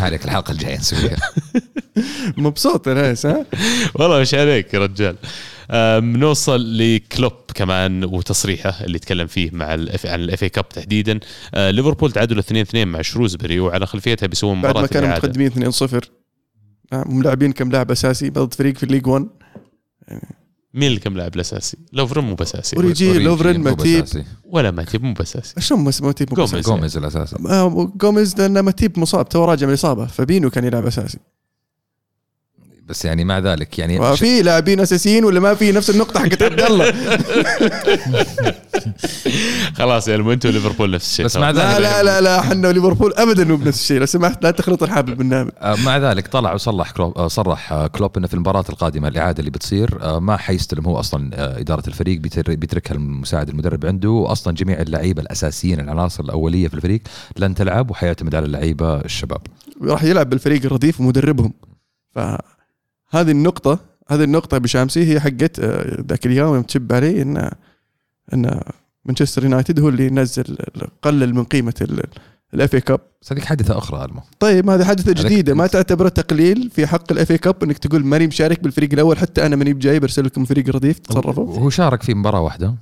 عليك الحلقة الجاية نسويها. مبسوط يا ناس ها والله، مش عليك يا رجال. نوصل لكلوب كمان وتصريحه اللي تكلم فيه مع الف... عن الإف إيه كاب تحديدا. ليفربول تعادل اثنين اثنين مع شروزبري، وعلى خلفيتها بيسوون مباراة بعد ما كانوا متقدمين اثنين صفر ملاعبين كم لاعب أساسي ضد فريق في الليج واحد. يعني مين اللي كم لاعب الأساسي؟ لوفرين مو بأساسي، أوريجي لوفرين ماتيب ولا ماتيب مو بأساسي، شو مو ماتيب مو بأساسي، غوميز الأساسي، غوميز لأن ماتيب مصاب تو راجع من الإصابة، فبينو كان يلعب أساسي. بس يعني مع ذلك يعني في لاعبين أساسيين ولا ما في نفس النقطة حقت عبد الله. خلاص يا المنتو ليفربول نفس الشيء. بس مع ذلك لا لا لا, لا حنا وليفربول ابدا مو بنفس الشيء لو سمحت, لا تخلط الحبل بالنابل. مع ذلك طلع وصلح كلوب, صرح كلوب انه في المباراه القادمه الاعاده اللي بتصير ما حيستلم هو اصلا اداره الفريق, بيتركها المساعد المدرب عنده, واصلا جميع اللعيبه الاساسيين العناصر الاوليه في الفريق لن تلعب وحيعتمد على اللعيبه الشباب, راح يلعب بالفريق الرديف ومدربهم. فهذه النقطه هذه النقطه بشامسي هي حقت ذاك اليوم تشب علي ان ان مانشستر يونايتد هو اللي نزل قلل من قيمه الافي كاب. هذيك حادثه اخرى المو. طيب هذه حادثه جديده ما تعتبره تقليل في حق الافي كاب انك تقول ماني مشارك بالفريق الاول حتى انا ماني بجاي برسل لكم فريق رديف تصرفوا. وهو شارك في مباراه واحده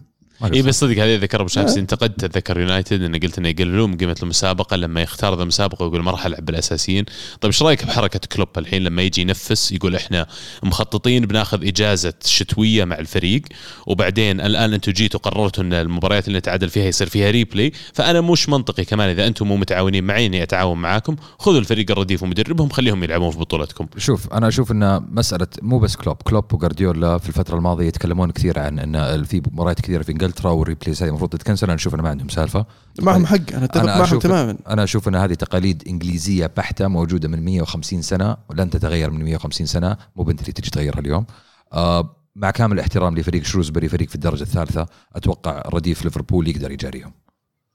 اي بس صدق هذه ذكر بشامسي انتقدت ذكر يونايتد انه قلت انه يقللون قيمه المسابقه لما يختار ذا مسابقه ويقول ما راح العب بالاساسيين. طيب ايش رايك بحركه كلوب الحين لما يجي ينفس يقول احنا مخططين بناخذ اجازه شتويه مع الفريق وبعدين الان انتم جيتوا قررتوا ان المباريات اللي نتعادل فيها يصير فيها ريبلي, فانا مش منطقي كمان اذا انتم مو متعاونين معي اني اتعاون معاكم, خذوا الفريق الرديف ومدربهم خليهم يلعبون في بطولتكم. شوف انا اشوف ان مساله مو بس كلوب, كلوب وغارديولا في الفتره الماضيه يتكلمون كثير عن ان في مباريات كثير في ترى والريبليس هاي المفروض تتكنسل. انا اشوف انه ما عندهم سالفه, معهم حق, انا اتفق معهم تماما. انا اشوف ان هذه تقاليد انجليزيه بحته موجوده من مية وخمسين سنه ولن تتغير من مية وخمسين سنه, مو بنت اللي تجي تغيرها اليوم. آه مع كامل الاحترام لفريق شروزبري فريق في الدرجه الثالثه, اتوقع رديف ليفربول يقدر يجاريهم.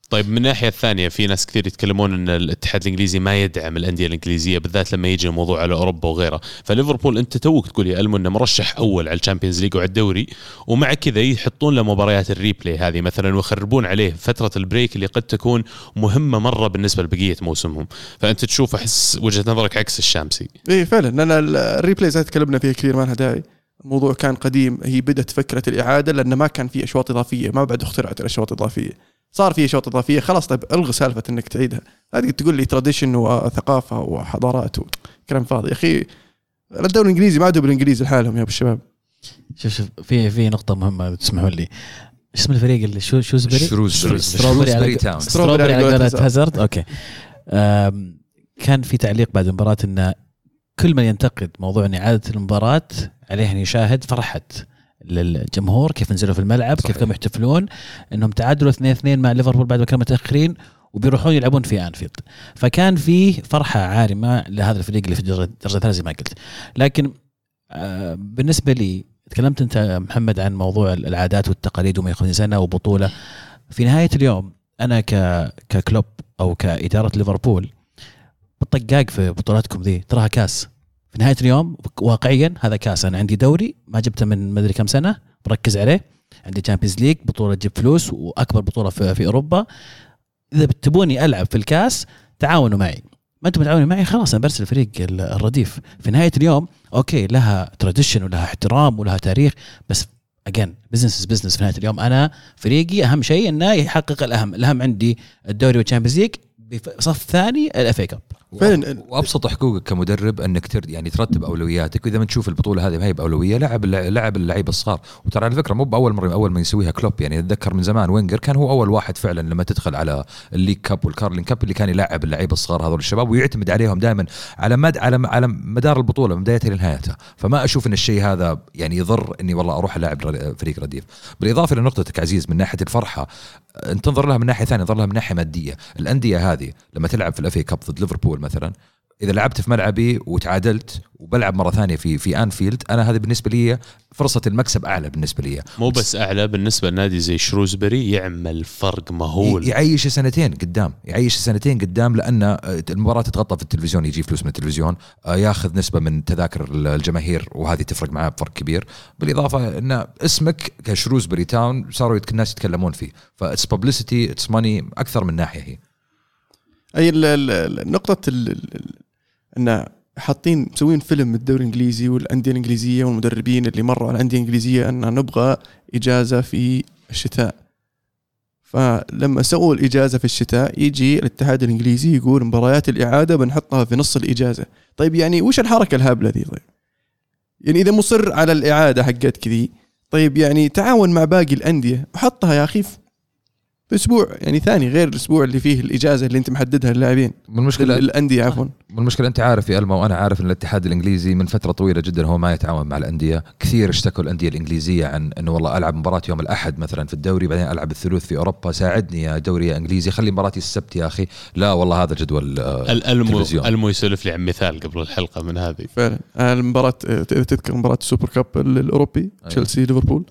طيب من الناحيه الثانيه في ناس كثير يتكلمون ان الاتحاد الانجليزي ما يدعم الانديه الانجليزيه بالذات لما يجي الموضوع على اوروبا وغيره, فليفربول انت توك تقول يا المو انه مرشح اول على الشامبيونز ليج وعلى الدوري, ومع كذا يحطون له مباريات الريبلاي هذه مثلا ويخربون عليه فتره البريك اللي قد تكون مهمه مره بالنسبه لبقيه موسمهم. فانت تشوف احس وجهه نظرك عكس الشامسي. اي فعلا انا الريبلاي زي تكلمنا فيها كثير ما لها داعي, الموضوع كان قديم. هي بدت فكره الاعاده لانه ما كان في اشواط اضافيه, ما بعد اخترعت الاشواط الاضافيه, صار فيه شوط اضافيه خلاص. طيب الغي سالفه انك تعيدها, هذه تقول لي تراديشن وثقافه وحضارات وكلام فاضي. يا اخي الدوري الانجليزي ما عادوا بالانجليزي لحالهم يا ابو الشباب. شوف شوف في في نقطه مهمه تسمحوا لي, اسم الفريق اللي شو شوزبري شروزبري ستروبري ستروبري على هازارد. اوكي كان في تعليق بعد المباراه ان كل من ينتقد موضوع ان اعاده المباراه عليه ان يشاهد فرحه للجمهور كيف نزلوا في الملعب, صحيح. كيف كانوا يحتفلون انهم تعادلوا اثنين اثنين مع ليفربول بعد ما كانوا متاخرين وبيروحون يلعبون في انفيلد, فكان في فرحه عارمه لهذا الفريق اللي في درجه ثالثه زي ما قلت. لكن آه بالنسبه لي تكلمت انت محمد عن موضوع العادات والتقاليد وميخون سنه وبطوله. في نهايه اليوم انا ككلوب او كاداره ليفربول بالطقاق في بطولاتكم ذي تراها كاس في نهاية اليوم, واقعيا هذا كاس. أنا عندي دوري ما جبته من مدري كم سنة بركز عليه, عندي تشامبيونز ليج بطولة تجيب فلوس وأكبر بطولة في, في أوروبا. إذا بتبوني ألعب في الكاس تعاونوا معي, ما أنتم تعاونوا معي خلاص أنا برسل الفريق الرديف. في نهاية اليوم أوكي لها تراديشن ولها احترام ولها تاريخ, بس again business is business. في نهاية اليوم أنا فريقي أهم شيء إنه يحقق الأهم, الأهم عندي الدوري والتشامبيونز ليج, بصف ثاني الأف إيه كاب. وأبسط حقوقك كمدرب أنك ترد يعني ترتب أولوياتك, وإذا ما تشوف البطولة هذه ما هي بأولوية لعب لعب اللعيبة الصغار. وترى على فكرة مو بأول مرة أول ما يسويها كلوب, يعني أتذكر من زمان وينجر كان هو أول واحد فعلا لما تدخل على الليج كاب والكارلين كاب اللي كان يلعب اللعيبة الصغار هذول الشباب ويعتمد عليهم دائما على مد على على مدار البطولة من بدايتها لنهايتها. فما أشوف أن الشيء هذا يعني يضر إني والله أروح ألعب فريق رديف. بالإضافة لنقطتك عزيز من ناحية الفرحة انتظر لها من ناحية ثانية, انظر لها من ناحية مادية. الأندية هذه لما تلعب في الأفي كاب ضد ليفربول مثلا, إذا لعبت في ملعبي وتعادلت وبلعب مرة ثانية في في أنفيلد, أنا هذه بالنسبة لي فرصة المكسب أعلى بالنسبة لي. مو بس أعلى بالنسبة لنادي زي شروزبري يعمل فرق مهول, يعيش سنتين قدام, يعيش سنتين قدام لأن المباراة تتغطى في التلفزيون, يجي فلوس من التلفزيون, ياخذ نسبة من تذاكر الجماهير وهذه تفرق معاه بفرق كبير. بالإضافة أن اسمك كشروزبري تاون صاروا الناس يتكلمون فيه, فإتس بابليسيتي إتس ماني أكثر من ناحية. هي أي النقطة أن حاطين مسوين فيلم الدوري الإنجليزي والأندية الإنجليزية والمدربين اللي مروا على الأندية الإنجليزية أن نبغى إجازة في الشتاء. فلما سووا الإجازة في الشتاء يجي الاتحاد الإنجليزي يقول مباريات الإعادة بنحطها في نص الإجازة. طيب يعني وش الحركة الهابلة دي؟ طيب يعني إذا مصر على الإعادة حقت كذي, طيب يعني تعاون مع باقي الأندية وحطها يا أخيف أسبوع يعني ثاني غير الأسبوع اللي فيه الإجازة اللي أنت محددها للاعبين. المشكلة الأندية عفوا والمشكلة أنت عارف يا ألما وأنا عارف أن الاتحاد الإنجليزي من فترة طويلة جدا هو ما يتعاون مع الأندية. كثير اشتكوا الأندية الإنجليزية عن أنه والله ألعب مباراة يوم الأحد مثلا في الدوري بعدين ألعب الثلوث في أوروبا، ساعدني يا دوري يا إنجليزي، خلي مباراتي السبت يا أخي. لا والله هذا جدول التلفزيون. ألمو يسولف لي عن مثال قبل الحلقة من هذه فعلا. المباراة تذكر مباراة السوبر كاب الأوروبي تشيلسي ليفربول،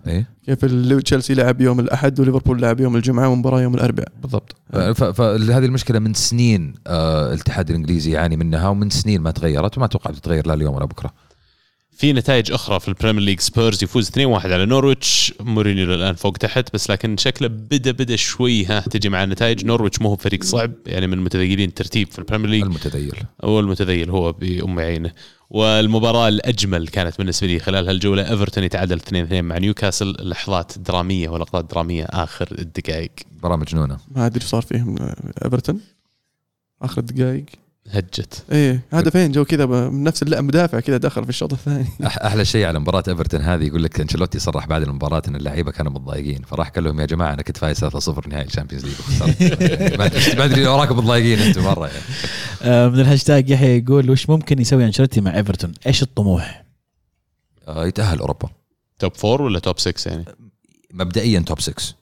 كيف تشيلسي لعب يوم الأحد وليفربول لعب يوم الجمعة ومباراة يوم الأربعاء بالضبط. فهذه المشكلة من سنين الاتحاد الإنجليزي يعاني منها ومن سنين ما تغيرت وما توقع بتتغير لا اليوم ولا بكرة. في نتائج أخرى في البريمير ليج، سبيرز يفوز اثنين واحد على نورويتش، مورينيو الآن فوق تحت بس لكن شكله بدأ بدأ شوي ها تجي مع النتائج. نورويتش مو هو فريق صعب يعني، من المتذيلين الترتيب في البريمير ليج المتذيل هو المتذيل هو بأم عينه. والمباراة الأجمل كانت بالنسبة لي خلال هالجولة إيفرتون يتعادل اثنين اثنين مع نيوكاسل، لحظات درامية ولقطات درامية آخر الدقائق، مباراة مجنونة. ما أدري صار فيهم إيفرتون آخر الدقائق هجت ايه هدفين جو كذا من نفس المدافع كذا دخل في الشوط الثاني. احلى شيء على مباراه ايفرتون هذه يقول لك انشيلوتي صرح بعد المباراه ان اللعيبه كانوا متضايقين، فراح قال لهم يا جماعه انا كنت فايز ثلاثة صفر نهائي الشامبيونز ليج ما ادري وراكم متضايقين انتم مره يعني. من الهاشتاج يحيى يقول وش ممكن يسوي انشيلوتي مع ايفرتون؟ ايش الطموح؟ يتاهل اوروبا توب فور ولا توب سكس يعني مبدئيا توب سكس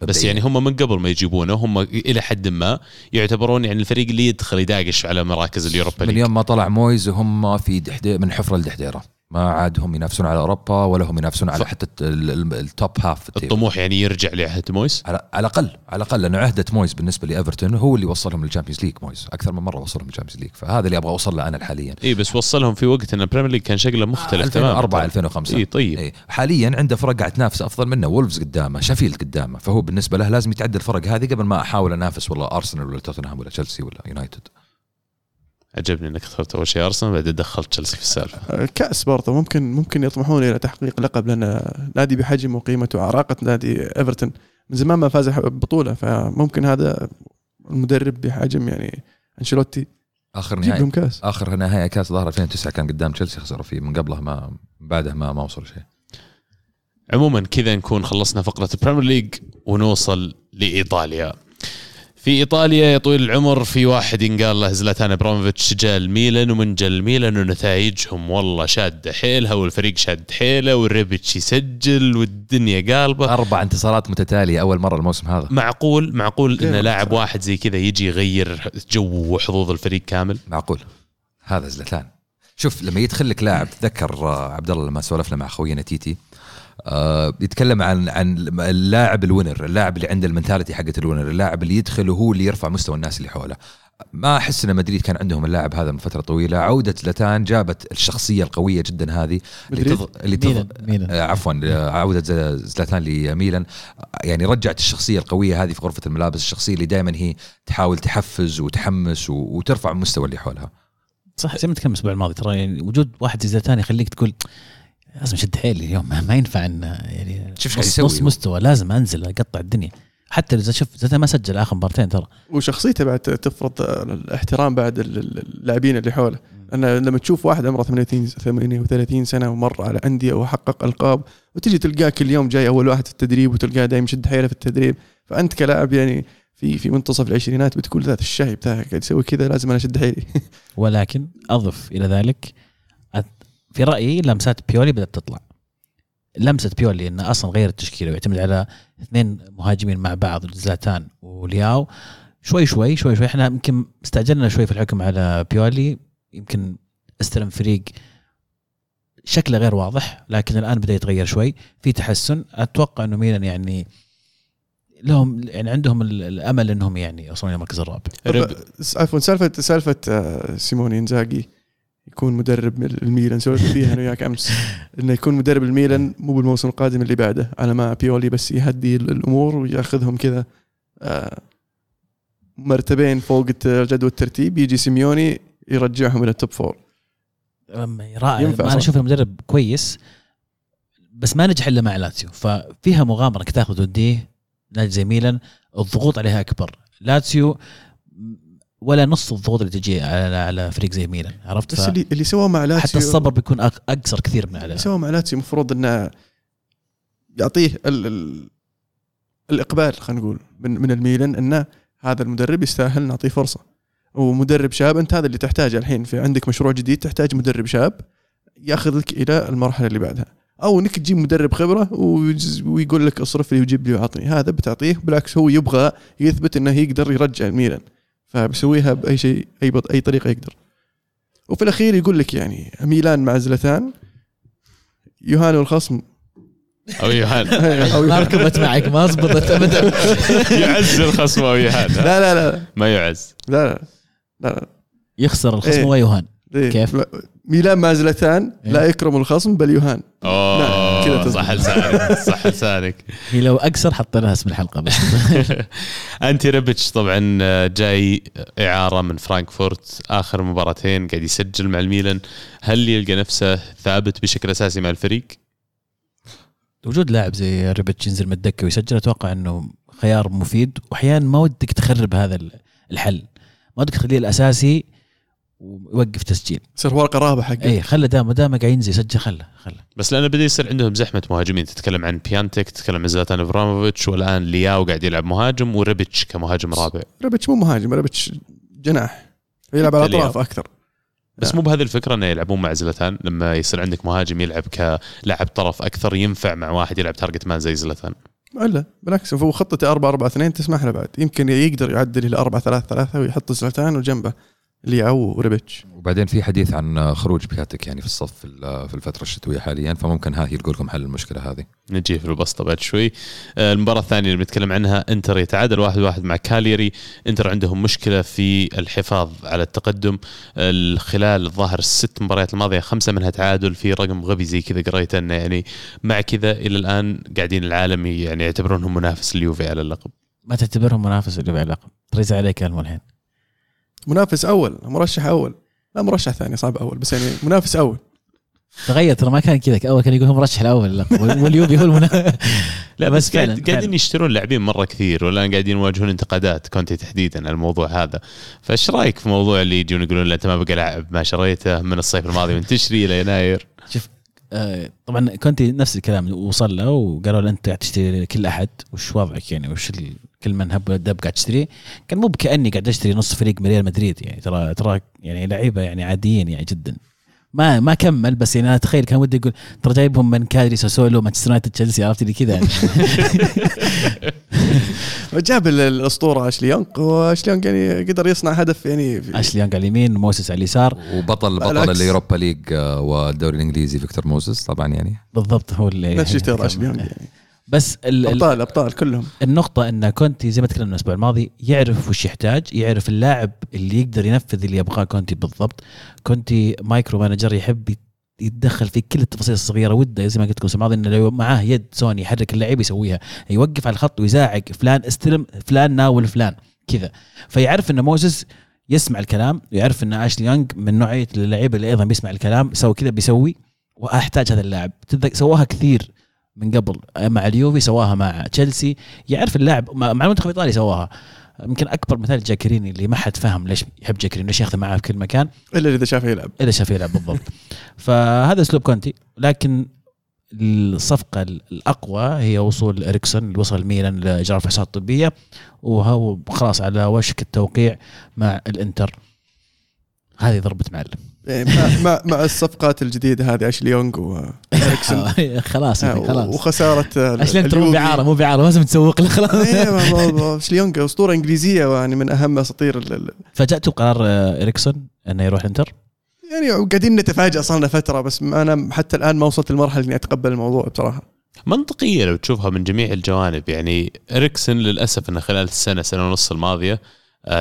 بس يعني هم من قبل ما يجيبونه هم إلى حد ما يعتبرون يعني الفريق اللي يدخل يداقش على مراكز اليوروبا ليج. من يوم ما طلع مويز هم في دحدي من حفرة لدحديرة، ما عاد هم ينافسون على أوروبا ولا هم ينافسون على حتى التوب هاف. الطموح يعني يرجع لعهد مويز على الأقل، على الأقل لأنه عهدة مويز بالنسبة لإيفرتون هو اللي وصلهم للشامبيونز ليج، مويز أكثر من مرة وصلهم للشامبيونز ليج، فهذا اللي أبغى أوصل له أنا حاليا. إيه بس وصلهم في وقت إن البريمير ليج كان شكله مختلف تمام. ألفين وأربعة ألفين وخمسة إيه طيب إيه. حاليا عنده فرق قاعد تنافس أفضل منه، وولفز قدامه، شيفيلد قدامه، فهو بالنسبة له لازم يتعدى الفرق هذه قبل ما أحاول أنافس والله أرسنال ولا توتنهام ولا تشيلسي ولا يونايتد. عجبني انك اخترت اول شيء ارسنال بعد دخلت تشيلسي في السالفه. الكاس برضه ممكن ممكن يطمحون الى تحقيق لقب، لان نادي بحجم وقيمته وعراقه نادي ايفرتون من زمان ما فاز ببطوله، فممكن هذا المدرب بحجم يعني انشيلوتي اخر نهائي كاس. اخر نهائي كاس ظهر ألفين وتسعة كان قدام تشيلسي خسروا فيه، من قبله ما بعده ما ما وصل شيء. عموما كذا نكون خلصنا فقره البريمير ليج ونوصل لايطاليا. في إيطاليا يا طويل العمر في واحد ينقال له زلاتان إبراموفيتش جاء الميلان، ومن جاء الميلان ونتائجهم والله شاد حيلها والفريق شاد حيله والريبيتش يسجل والدنيا قالبة، أربع انتصارات متتالية أول مرة الموسم هذا. معقول معقول إن لاعب واحد زي كذا يجي يغير جو وحظوظ الفريق كامل؟ معقول هذا زلاتان. شوف لما يدخل لك لاعب، تذكر عبد الله لما سولفنا مع خوينا تيتي آه يتكلم عن عن اللاعب الوينر، اللاعب اللي عنده المنتاليتي حقه الوينر، اللاعب اللي يدخل وهو اللي يرفع مستوى الناس اللي حوله. ما أحس إن مدريد كان عندهم اللاعب هذا من فترة طويلة. عودة زلاتان جابت الشخصية القوية جدا هذه اللي تضغ... اللي تضغ... ميلان. آه عفوا عودة زلاتان لميلان يعني رجعت الشخصية القوية هذه في غرفة الملابس، الشخصية اللي دائما هي تحاول تحفز وتحمس و... وترفع المستوى اللي حولها. صح زي ما تكلم الأسبوع الماضي ترى يعني وجود واحد زي زلاتان يخليك تقول لازم شد حيلي اليوم، ما ينفع ان يعني نص مستوى لازم انزل اقطع الدنيا، حتى اذا شوف زلاتان ما سجل اخر مبارتين ترى. وشخصيته بعد تفرض الاحترام بعد اللاعبين اللي حوله، انا لما تشوف واحد عمره ثمانية وثلاثين سنه ومر على انديه وحقق القاب وتجي تلقاه كل يوم جاي اول واحد في التدريب وتلقاه دايم شد حيله في التدريب، فانت كلاعب يعني في في منتصف العشرينات بتقول ذات الشايب ده قاعد يسوي كذا لازم انا شد حيلي. ولكن اضف الى ذلك في رأيي لمسات بيولي بدأت تطلع، لمسة بيولي إنه أصلا غير التشكيلة ويعتمد على اثنين مهاجمين مع بعض زلاتان ولياو. شوي شوي شوي شوي إحنا يمكن استعجلنا شوي في الحكم على بيولي، يمكن استلم فريق شكله غير واضح، لكن الآن بدأ يتغير شوي في تحسن. أتوقع إنه ميلان يعني لهم يعني عندهم الأمل إنهم يعني يوصلون إلى مركز الرابع. عفوا سالفة سالفة سيموني إنزاغي يكون مدرب الميلان، سولفت فيها أنا وياك أمس إنه يكون مدرب الميلان مو بالموسم القادم اللي بعده، على ما بيولي بس يهدي الأمور ويأخذهم كذا مرتبين فوق جدول الترتيب، يجي سيميوني يرجعهم إلى التوب فور. رائع، أنا أشوف المدرب كويس بس ما نجح إلا مع لاتسيو، ففيها مغامرة كتاخذ وديه نادي زي ميلان الضغوط عليها أكبر. لاتسيو ولا نص الضغوط اللي تجي على على فريق زي ميلان، عرفت؟ بس اللي اللي سواه مع لاتسيو حتى الصبر بيكون اقصر كثير من على سواه مع لاتسيو، مفروض انه يعطيه ال ال الاقبال خلينا نقول من من الميلان، انه هذا المدرب يستاهل نعطيه فرصه ومدرب شاب. أنت هذا اللي تحتاجه الحين، في عندك مشروع جديد تحتاج مدرب شاب يأخذك إلى المرحلة اللي بعدها، أو إنك تجيب مدرب خبرة ويقول لك اصرف لي وجيب لي وعطني. هذا بتعطيه، بالعكس هو يبغى يثبت إنه يقدر يرجع الميلان، فبسويها بأي شيء أي بط أي طريقة يقدر. وفي الأخير يقول لك يعني ميلان مع زلاتان يوهانو الخصم أو يوهان ما ركبت معك، ما زبطت أبدا. يعز الخصم أو يوهان؟ لا لا لا ما يعز، لا لا لا يخسر الخصم ويوهان. كيف؟ ميلان مع زلاتان لا يكرم الخصم بل يوهان. اوه صح لسانك، صح لسانك. هي لو اكثر حطيناها اسم الحلقه بس. انتي ريبيتش طبعا جاي اعاره من فرانكفورت، اخر مباراتين قاعد يسجل مع الميلان. هل يلقى نفسه ثابت بشكل اساسي مع الفريق؟ وجود لاعب زي ريبيتش ينزل من الدكه ويسجل اتوقع انه خيار مفيد، واحيانا ما ودك تخرب هذا الحل، ما ودك تخليه الاساسي ووقف تسجيل، صار ورقه رهبه حقه. اي خله دام دام قاعد ينزل يسجل، خله خله بس، لانه بدا يصير عندهم زحمه مهاجمين. تتكلم عن بيانتيك، تتكلم عن زلاتان إبراهيموفيتش، والان لياو قاعد يلعب مهاجم، وريبيتش كمهاجم رابع. ريبيتش مو مهاجم، ريبيتش جناح يلعب على الاطراف اكثر. بس مو بهذه الفكره انه يلعبون مع زلاتان، لما يصير عندك مهاجم يلعب كلاعب طرف اكثر ينفع مع واحد يلعب تارجت مان زي زلاتان. لا بالعكس، هو خطته أربعة أربعة اثنين تسمح له بعد، يمكن يقدر يعدل الى أربعة ثلاثة ثلاثة ويحط زلاتان وجنبه لياو وريبيتش. وبعدين في حديث عن خروج بياتك يعني في الصف في الفترة الشتوية حاليا، فممكن ها هي لكم حل المشكلة هذه. نجي في البسطة بعد شوي. المباراة الثانية اللي بنتكلم عنها انتر يتعادل واحد واحد مع كاليري. انتر عندهم مشكلة في الحفاظ على التقدم، خلال الظاهر الست مباريات الماضية خمسة منها تعادل، في رقم غبي زي كذا قريته، انه يعني مع كذا إلى الآن قاعدين العالم يعني يعتبرونهم منافس اليوفي على اللقب. ما تعتبرهم منافس اليوفي على اللقب؟ تريز عليك يا الحين منافس أول، مرشح أول، لا مرشح ثاني، صعب أول بس يعني منافس أول. تغير ترى، ما كان كذا أول كان يقولهم مرشح الأول واليوبي هو المنافس. لا بس قاعدين يشترون لاعبين مرة كثير، والآن قاعدين يواجهون انتقادات كونتي تحديدا على الموضوع هذا. فايش رأيك في موضوع اللي يجون يقولون لا أنت ما بقى لاعب ما شريته من الصيف الماضي وانت تشتري إلى يناير؟ شوف آه طبعا كونتي نفس الكلام وصل له وقالوا له أنت تشتري كل أحد، وش وضعك يعني، وش كل من هب دب قاعد تشتري؟ كان مو بكأني قاعد اشتري نص فريق من ريال مدريد يعني، ترى ترى يعني لعيبه يعني عاديين يعني جدا. ما ما كمل بس يعني انا اتخيل كان ودي يقول ترى جايبهم من كادري ساسولو مانشستر يونايتد تشيلسي، عرفت لي كذا يعني. جاب الاسطوره اشلي يونغ، واشلي يونغ يعني قدر يصنع هدف يعني، اشلي يونغ على اليمين موسيس على اليسار، وبطل بطل اليوروبا ليج والدوري الانجليزي فيكتور موسيس طبعا يعني بالضبط هو اللي نفس الشيء اشلي يونغ يعني. بس الابطال الابطال كلهم. النقطه ان كونتي زي ما تكلمنا الاسبوع الماضي يعرف وش يحتاج، يعرف اللاعب اللي يقدر ينفذ اللي يبغاه كونتي بالضبط. كونتي مايكرو مانجر، يحب يتدخل في كل التفاصيل الصغيره، وده زي ما قلت لكم الاسبوع الماضي انه لو معاه يد سوني يحرك اللاعب يسويها، يوقف على الخط ويزاعق فلان استلم، فلان ناول فلان كذا. فيعرف ان موسيس يسمع الكلام، ويعرف ان اشلي يونغ من نوعيه اللاعب اللي ايضا بيسمع الكلام، سوى كذا بيسوي واحتاج هذا اللاعب. سواها كثير من قبل مع اليوفي، سواها مع تشيلسي، يعرف اللاعب. مع المنتخب الإيطالي سواها، يمكن أكبر مثال جاكريني اللي ما حد فهم ليش يحب جاكريني، ليش ياخذ معاه في كل مكان إلا إذا شافه يلعب، إذا شافه يلعب بالضبط. فهذا أسلوب كونتي. لكن الصفقة الأقوى هي وصول إريكسون اللي وصل ميلان لإجراء الفحوصات الطبية، وهو خلاص على وشك التوقيع مع الإنتر. هذه ضربة معلم مع مع الصفقات الجديده هذه، اشلي يونغ وإريكسون. خلاص خلاص وخساره اشلي يونغ بعاره، مو بعاره لازم تسوق له خلاص. اشلي يونغ اسطوره انجليزيه يعني من اهم اساطير. فاجأته قرار إريكسون انه يروح انتر يعني، قاعدين نتفاجئ صارنا فتره، بس انا حتى الان ما وصلت للمرحله اني اتقبل الموضوع بصراحه. منطقيه لو تشوفها من جميع الجوانب يعني. إريكسون للاسف انه خلال السنه سنه ونص الماضيه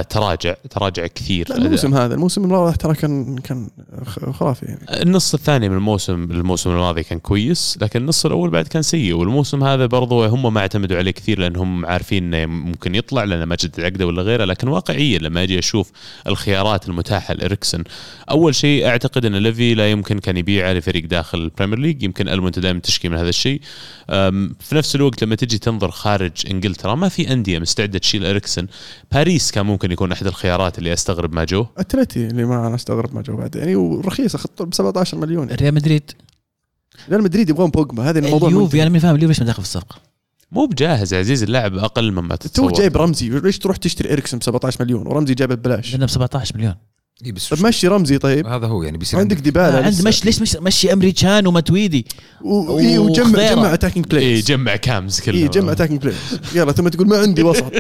تراجع تراجع كثير. الموسم هذا الموسم الماضي ترى كان كان خرافي يعني. النص الثاني من الموسم الموسم الماضي كان كويس، لكن النص الأول بعد كان سيء. والموسم هذا برضو هم ما اعتمدوا عليه كثير، لأنهم عارفين إنه ممكن يطلع لأنه ما جدد عقده ولا غيره. لكن واقعيا لما أجي أشوف الخيارات المتاحة لإريكسون، أول شيء أعتقد أن ليفي لا يمكن كان يبيعه لفريق داخل البريمير ليج، يمكن المونت دائما تشكي من هذا الشيء. في نفس الوقت لما تجي تنظر خارج إنجلترا ما في أندية مستعدة تشيل إريكسون. باريس كان ممكن يكون أحد الخيارات اللي أستغرب ما جو، التلاتي اللي ما أنا أستغرب ما جو بعد يعني، ورخيصة خطة سبعة عشر مليون. ريال مدريد ريال مدريد يبغون بوجبا، هذا الموضوع. اليوفي أنا من فاهم اليوفي ليش ما دخل في الصفقة، مو بجاهز عزيز، اللعب اقل مما تتصور. تو جايب رمزي، ليش تروح تشتري إريكسون سبعة عشر مليون ورمزي جابه ببلاش؟ لانه ب سبعة عشر مليون. طب مشي رمزي. طيب هذا هو يعني بيصير عندك ديبالا، عند مش ليش مش مشي امريكان ومتويدي وجمع جمع اتاكينج بلاي، جمع كامز كله، اي جمع اتاكينج بلاي. يلا ثم تقول ما عندي وسط.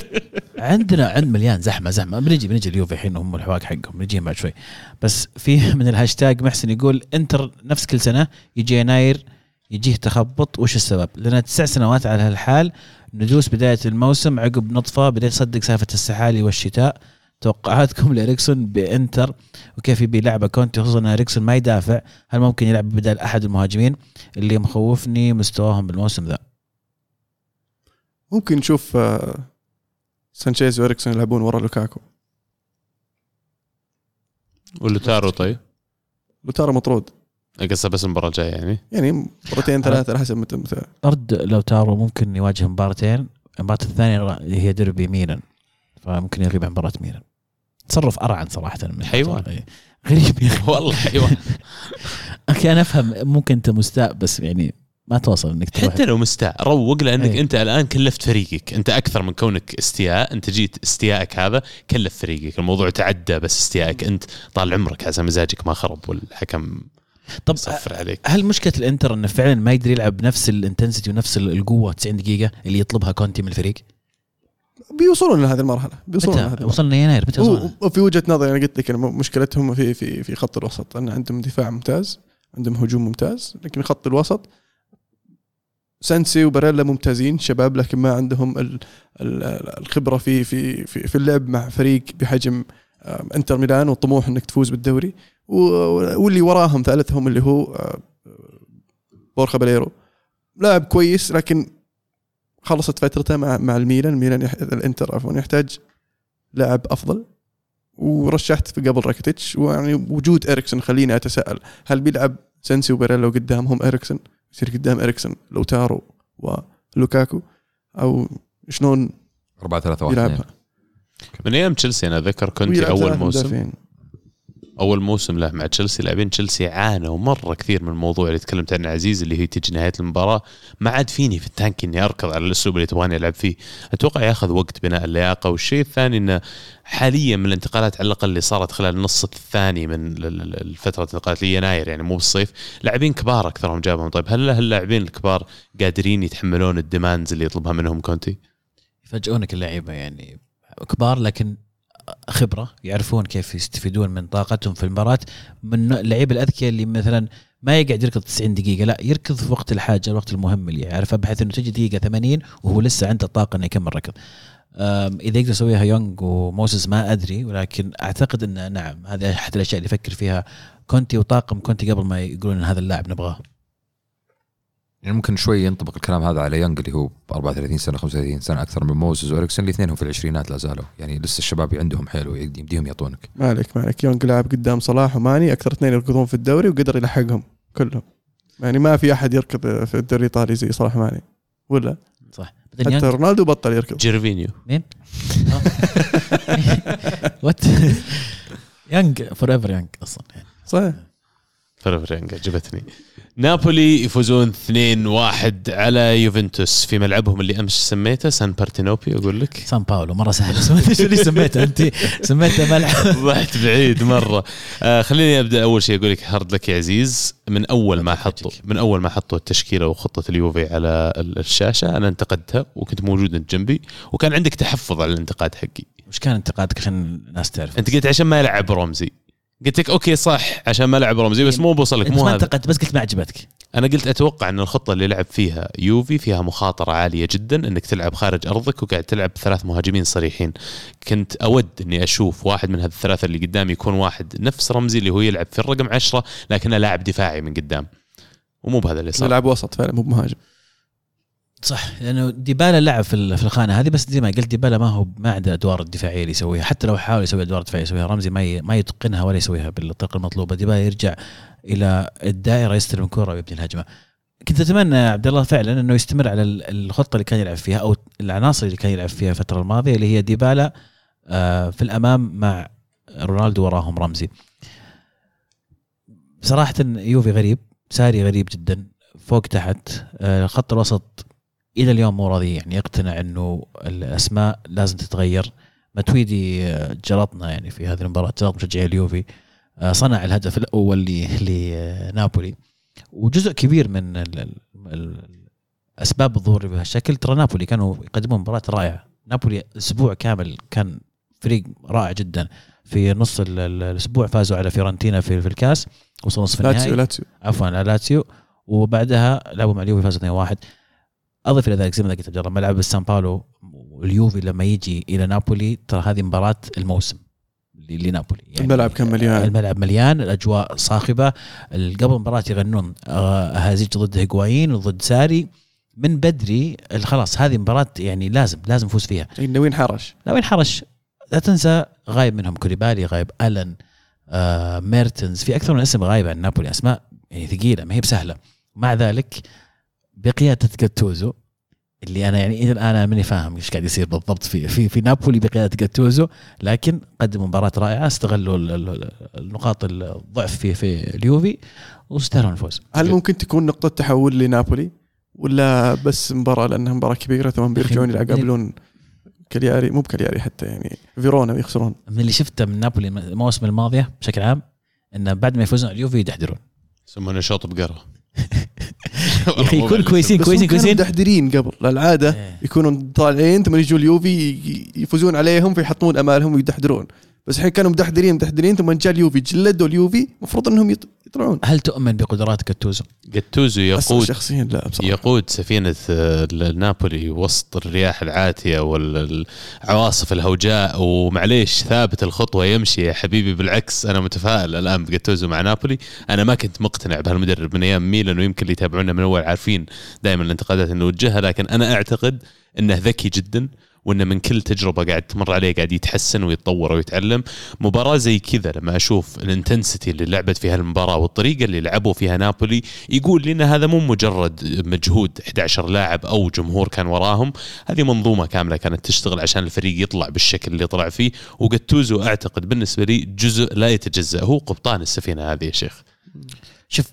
عندنا عند مليان زحمه زحمه. بنجي بنجي اليوفي الحين هم الحواق حقهم، نجيهم بعد شوي. بس في من الهاشتاج محسن يقول انتر نفس كل سنه يجي يناير يجيه تخبط، وش السبب؟ لنا تسع سنوات على هالحال، ندوس بدايه الموسم عقب نطفه، بدأت تصدق سالفه السحالي والشتاء. توقعاتكم لإريكسون بإنتر وكيف بيلعبه كونتي، خصوصا ان إريكسون ما يدافع، هل ممكن يلعب بدل احد المهاجمين؟ اللي مخوفني مستواهم بالموسم ذا. ممكن نشوف سانشيز وإريكسون يلعبون ورا لوكاكو ولوتارو. طيب لوتارو مطرود اقصى بس المباراه الجايه، يعني يعني مرتين ثلاثه على حسب متى طرد. لوتارو ممكن يواجه مبارتين، المباراه الثانيه اللي هي دربي ميلان فممكن يغيب عن مباراة ميلان. تصرف أرعن صراحة من حيوان غريب والله حيوان. أوكي أنا أفهم ممكن أنت مستاء، بس يعني ما توصل إنك تروح. حتى لو مستاء روق، لأنك أيه. أنت الآن كلفت فريقك، أنت أكثر من كونك استياء، أنت جيت استيائك هذا كلف فريقك، الموضوع تعدى بس استيائك أنت طال عمرك عسى مزاجك ما خرب والحكم طب صفر عليك. هل مشكلة الإنتر إنه فعلا ما يقدر يلعب نفس الانتنسيتي ونفس القوة تسعين دقيقة اللي يطلبها كونتي من الفريق؟ بيوصلون لهذه المرحله، بيوصلون لهذه. وصلنا يناير متى وصلنا؟ وفي وجهه نظري انا قلت لك مشكلتهم في في في خط الوسط، ان عندهم دفاع ممتاز، عندهم هجوم ممتاز، لكن خط الوسط سانسي وباريلا ممتازين شباب، لكن ما عندهم الخبره في في في, في اللعب مع فريق بحجم انتر ميلان والطموح انك تفوز بالدوري. واللي وراهم ثالثهم اللي هو بورخا باليرو، لاعب كويس لكن خلصت فترته مع مع الميلان. ميلان يح... الانتر عفوا يحتاج لاعب افضل، ورشحت في قبل راكيتيتش، ويعني وجود إريكسون خليني اتساءل هل بيلعب سانسي وباريلا قدامهم إريكسون، يصير قدام إريكسون لوتارو ولوكاكو، او شلون أربعة ثلاثة واحد من ايام تشيلسي. انا ذكر كنت اول موسم دافين. اول موسم له مع تشيلسي لاعبين تشيلسي عانوا مره كثير من الموضوع اللي تكلمت عنه عزيز، اللي هي تجي نهايه المباراه ما عاد فيني في التانك اني اركض على الاسلوب اللي تبغاني العب فيه. اتوقع ياخذ وقت بناء اللياقه، والشيء الثاني انه حاليا من الانتقالات على الاقل اللي صارت خلال النص الثاني من الفتره الانتقالات يناير يعني مو بالصيف، لاعبين كبار اكثرهم جابهم. طيب هل هاللاعبين الكبار قادرين يتحملون الديماندز اللي يطلبها منهم كونتي؟ يفاجئونك اللاعيبه يعني كبار لكن خبرة، يعرفون كيف يستفيدون من طاقتهم في المباراة. من اللعيب الأذكياء اللي مثلا ما يقعد يركض تسعين دقيقة، لا يركض في وقت الحاجة، الوقت المهم اللي يعرفه، بحيث أنه تجي دقيقة ثمانين وهو لسه عنده الطاقة أنه يكمل ركض. إذا يقدر يسويها يونغ وموسيس ما أدري، ولكن أعتقد أنه نعم هذه أحد الأشياء اللي يفكر فيها كونتي وطاقم كونتي قبل ما يقولون هذا اللاعب نبغاه. يعني ممكن شوي ينطبق الكلام هذا على يونغ اللي هو أربعة وثلاثين سنة خمسة وثلاثين سنة أكثر من موسيس وإريكسون، اللي اثنينهم في العشرينات لا زالوا، يعني لسه الشباب عندهم حلو يمديهم يعطونك. مالك مالك يونغ لاعب قدام صلاح وماني، أكثر اثنين يركضون في الدوري وقدر يلحقهم كلهم، يعني ما في أحد يركض في الدوري الإيطالي زي صلاح ماني ولا صح. حتى رونالدو بطل يركض. جيرفينيو مين؟ وات يونغ فور ايفر يونغ أصلا يعني صح فرفرينجا جبتني. نابولي يفوزون اثنين واحد على يوفنتوس في ملعبهم اللي أمس سميته سان بارتينوبي. أقول لك سان باولو مرة سهل، سميت شو اللي سميته أنت سميته ملعب رحت بعيد مرة. آه خليني أبدأ أول شيء أقول لك هارد لك يا عزيز. من أول ما حطوا من أول ما حطوا التشكيلة وخطة اليوفي على الشاشة أنا انتقدتها، وكنت موجود أنت جنبي وكان عندك تحفظ على الانتقاد حقي. مش كان انتقادك عشان الناس تعرف؟ أنت قلت عشان ما يلعب رمزي. قلت لك أوكي صح عشان ما لعب رمزي، بس مو بوصلك مو هذا. انتقدت بس قلت ما عجبتك. أنا قلت أتوقع أن الخطة اللي لعب فيها يوفي فيها مخاطرة عالية جدا، أنك تلعب خارج أرضك وقاعد تلعب ثلاث مهاجمين صريحين. كنت أود أني أشوف واحد من هذه الثلاثة اللي قدامي يكون واحد نفس رمزي اللي هو يلعب في الرقم عشرة، لكنه لاعب دفاعي من قدام، ومو بهذا اللي صار. لاعب وسط فعلا مو بمهاجم صح، لأنه يعني ديبالا لعب في في الخانة هذه، بس زي ما قلت ديبالا ما هو ما عنده أدوار الدفاعية اللي يسويها، حتى لو حاول يسوي أدوار دفاعية يسويها رمزي ما ما يتقنها ولا يسويها بالطريقة المطلوبة. ديبالا يرجع إلى الدائرة يستلم كرة ويبني الهجمة. كنت أتمنى عبد الله فعلا إنه يستمر على الخطة اللي كان يلعب فيها أو العناصر اللي كان يلعب فيها الفترة الماضية، اللي هي ديبالا في الأمام مع رونالدو وراهم رمزي. صراحة يوفي غريب، ساري غريب جدا فوق تحت، خط الوسط إلى اليوم مو راضي يعني يقتنع أنه الأسماء لازم تتغير. متويدي جلطنا يعني في هذه المباراة، جلط مشجعي اليوفي، صنع الهدف الأول لنابولي، وجزء كبير من الأسباب ظهوره بهالشكل ترى نابولي كانوا يقدمون مباراة رائعة. نابولي أسبوع كامل كان فريق رائع جدا، في نص الأسبوع فازوا على فيرنتينا في الكاس، وصلوا نصف النهائي عفوا على لاتسيو، وبعدها لعبوا مع اليوفي فازوا اثنين واحد. أضف إلى ذلك زي ما قلت جرب ملعب سان باولو، اليوفي لما يجي إلى نابولي ترى هذه مباراة الموسم لنابولي يعني. الملعب كان مليان، الملعب مليان، الأجواء صاخبة. قبل مباراة يغنون هازيج ضد هيغوايين وضد ساري من بدري، خلاص هذه مباراة يعني لازم لازم نفوز فيها. ناويين حرش ناويين حرش لا تنسى غايب منهم كوليبالي، غايب ألن، آه ميرتنز، في أكثر من اسم غايب عن نابولي، أسماء يعني ثقيلة ما هي بسهلة. مع ذلك بقيادة جاتوزو اللي أنا يعني إذا أنا مني فاهم إيش قاعد يصير بالضبط في في في نابولي بقيادة جاتوزو، لكن قدموا مباراة رائعة، استغلوا النقاط الضعف في في اليوفي واستروا الفوز. هل ممكن تكون نقطة تحول لنابولي ولا بس مباراة لأنها مباراة كبيرة ثم بيرجعون يقابلون كالياري، مو بكالياري حتى يعني فيرونا ويخسرون؟ من اللي شفته من نابولي المواسم الماضية بشكل عام إنه بعد ما يفوزون على اليوفي يدحدرون، يسمونه شاطب بقرة. يخي كل كويسين كويسين كويسين دحدرين قبل العادة يكونوا طالعين ثم يجوا اليوفي يفوزون عليهم فيحطون أمالهم ويدحدرون، بس الحين كانوا مدحدرين مدحدرين ثم جاء اليوفي جلدوا اليوفي، مفروض إنهم يطلعون. هل تؤمن بقدرات جاتوزو؟ جاتوزو يقود شخصيا لا بصراحة. يقود سفينة نابولي وسط الرياح العاتية والعواصف الهوجاء ومعليش ثابت الخطوة يمشي يا حبيبي. بالعكس أنا متفائل الآن بجاتوزو مع نابولي. أنا ما كنت مقتنع بهالمدرب من أيام ميلان، ويمكن اللي يتابعونا من أول عارفين دائما الانتقادات إنه وجهها، لكن أنا أعتقد إنه ذكي جدا، وإنه من كل تجربة قاعد تمر عليه قاعد يتحسن ويتطور ويتعلم. مباراة زي كذا لما أشوف الانتنسيتي اللي لعبت فيها المباراة والطريقة اللي لعبوا فيها نابولي يقول لنا هذا مو مجرد مجهود أحد عشر لاعب أو جمهور كان وراهم، هذه منظومة كاملة كانت تشتغل عشان الفريق يطلع بالشكل اللي طلع فيه. وجاتوزو أعتقد بالنسبة لي جزء لا يتجزأ، هو قبطان السفينة هذه يا شيخ. شوف